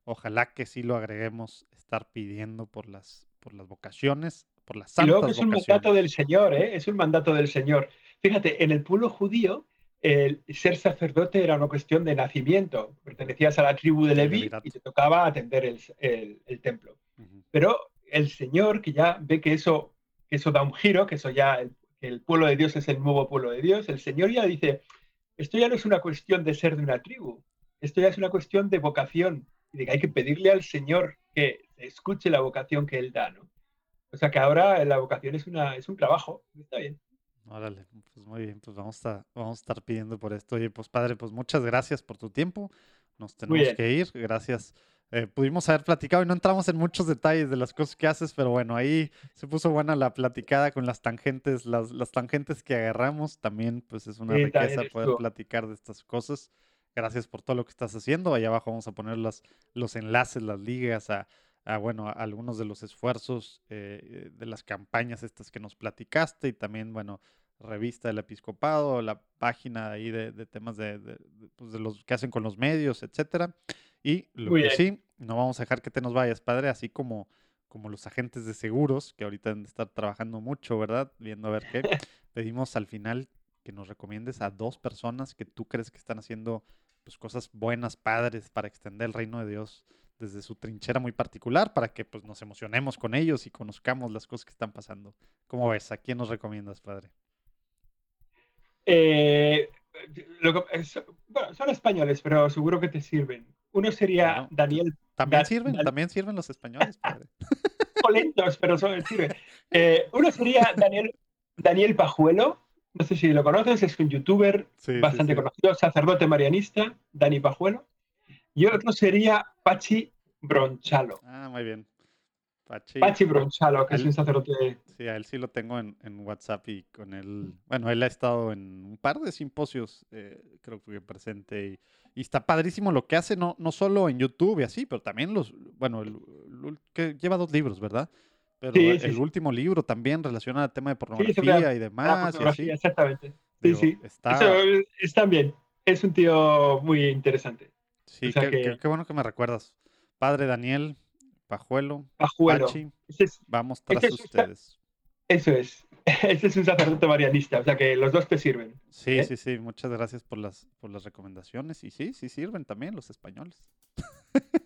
Ojalá que sí lo agreguemos, estar pidiendo por las, por las vocaciones, por las santas vocaciones. Y luego que es un mandato del Señor, ¿eh? Es un mandato del Señor. Fíjate, en el pueblo judío, el ser sacerdote era una cuestión de nacimiento. Pertenecías a la tribu de Leví y te tocaba atender el, el, el templo. Uh-huh. Pero el Señor, que ya ve que eso, que eso da un giro, que eso ya el, el pueblo de Dios es el nuevo pueblo de Dios, el Señor ya dice, esto ya no es una cuestión de ser de una tribu, esto ya es una cuestión de vocación. Y de que hay que pedirle al Señor que escuche la vocación que Él da, ¿no? O sea que ahora la vocación es, una, es un trabajo. Está bien. Órale, pues muy bien, pues vamos a, vamos a estar pidiendo por esto. Oye, pues padre, pues muchas gracias por tu tiempo. Nos tenemos que ir, gracias. Eh, pudimos haber platicado y no entramos en muchos detalles de las cosas que haces, pero bueno, ahí se puso buena la platicada con las tangentes, las, las tangentes que agarramos. También, pues es una sí, riqueza poder tú. platicar de estas cosas. Gracias por todo lo que estás haciendo. Allá abajo vamos a poner las, los enlaces, las ligas a... A, bueno, a algunos de los esfuerzos eh, de las campañas estas que nos platicaste y también, bueno, revista del episcopado, la página ahí de, de temas de, de, de, pues de los que hacen con los medios, etcétera. Y lo Muy que bien. sí, no vamos a dejar que te nos vayas, padre, así como, como los agentes de seguros que ahorita han de estar trabajando mucho, ¿verdad? Viendo a ver qué. Pedimos al final que nos recomiendes a dos personas que tú crees que están haciendo pues cosas buenas, padres, para extender el reino de Dios desde su trinchera muy particular, para que pues nos emocionemos con ellos y conozcamos las cosas que están pasando. ¿Cómo ves? ¿A quién nos recomiendas, padre? Eh, lo que, so, bueno, son españoles, pero seguro que te sirven. Uno sería bueno, Daniel... También da, sirven, da, también sirven los españoles, padre. Lentos, pero son, sirven. Eh, uno sería Daniel, Daniel Pajuelo, no sé si lo conoces, es un youtuber sí, bastante sí, sí. conocido, sacerdote marianista, Dani Pajuelo. Y otro sería Pachi Bronchalo. Ah, muy bien. Pachi, Pachi Bronchalo, que él, es un sacerdote. Sí, a él sí lo tengo en, en WhatsApp y con él... Bueno, él ha estado en un par de simposios, eh, creo que presente. Y, y está padrísimo lo que hace, no, no solo en YouTube y así, pero también los... Bueno, el, el, que lleva dos libros, ¿verdad? Pero sí, el, sí, el sí. último libro también relaciona al tema de pornografía sí, y demás. Pornografía, y así. Exactamente. Sí, Digo, sí. Está... Eso, está bien. Es un tío muy interesante. Sí, o sea qué, que... qué, qué bueno que me recuerdas. Padre Daniel, Pajuelo, Pajuelo. Pachi, es, vamos tras es, ustedes. Eso es. Este es un sacerdote marianista, o sea que los dos te sirven. Sí, ¿eh? sí, sí. Muchas gracias por las, por las recomendaciones. Y sí, sí sirven también los españoles.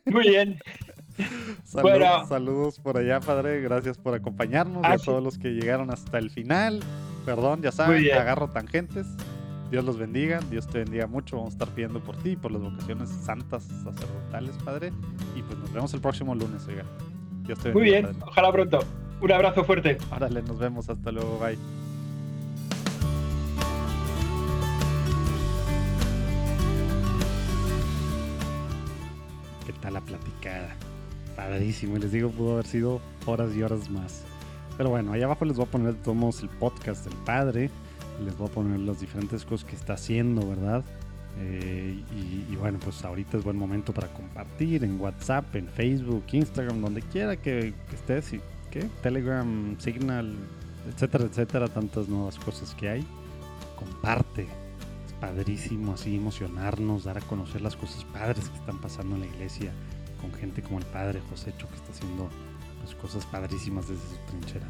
Muy bien. Salud, bueno. Saludos por allá, padre. Gracias por acompañarnos. Así. Y a todos los que llegaron hasta el final. Perdón, ya saben, agarro tangentes. Dios los bendiga, Dios te bendiga mucho. Vamos a estar pidiendo por ti y por las vocaciones santas, sacerdotales, padre. Y pues nos vemos el próximo lunes, oiga. Dios te bendiga. Muy bien, padre. Ojalá pronto. Un abrazo fuerte. Órale, nos vemos. Hasta luego, bye. ¿Qué tal la platicada? Padrísimo, les digo, pudo haber sido horas y horas más. Pero bueno, allá abajo les voy a poner de todos modos el podcast del padre. Les voy a poner las diferentes cosas que está haciendo, ¿verdad? Eh, y, y bueno, pues ahorita es buen momento para compartir en WhatsApp, en Facebook, Instagram, donde quiera que, que estés. Y, ¿qué? Telegram, Signal, etcétera, etcétera. Tantas nuevas cosas que hay. Comparte. Es padrísimo así emocionarnos, dar a conocer las cosas padres que están pasando en la iglesia con gente como el padre Josecho, que está haciendo pues, cosas padrísimas desde su trinchera.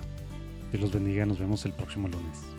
Dios los bendiga. Nos vemos el próximo lunes.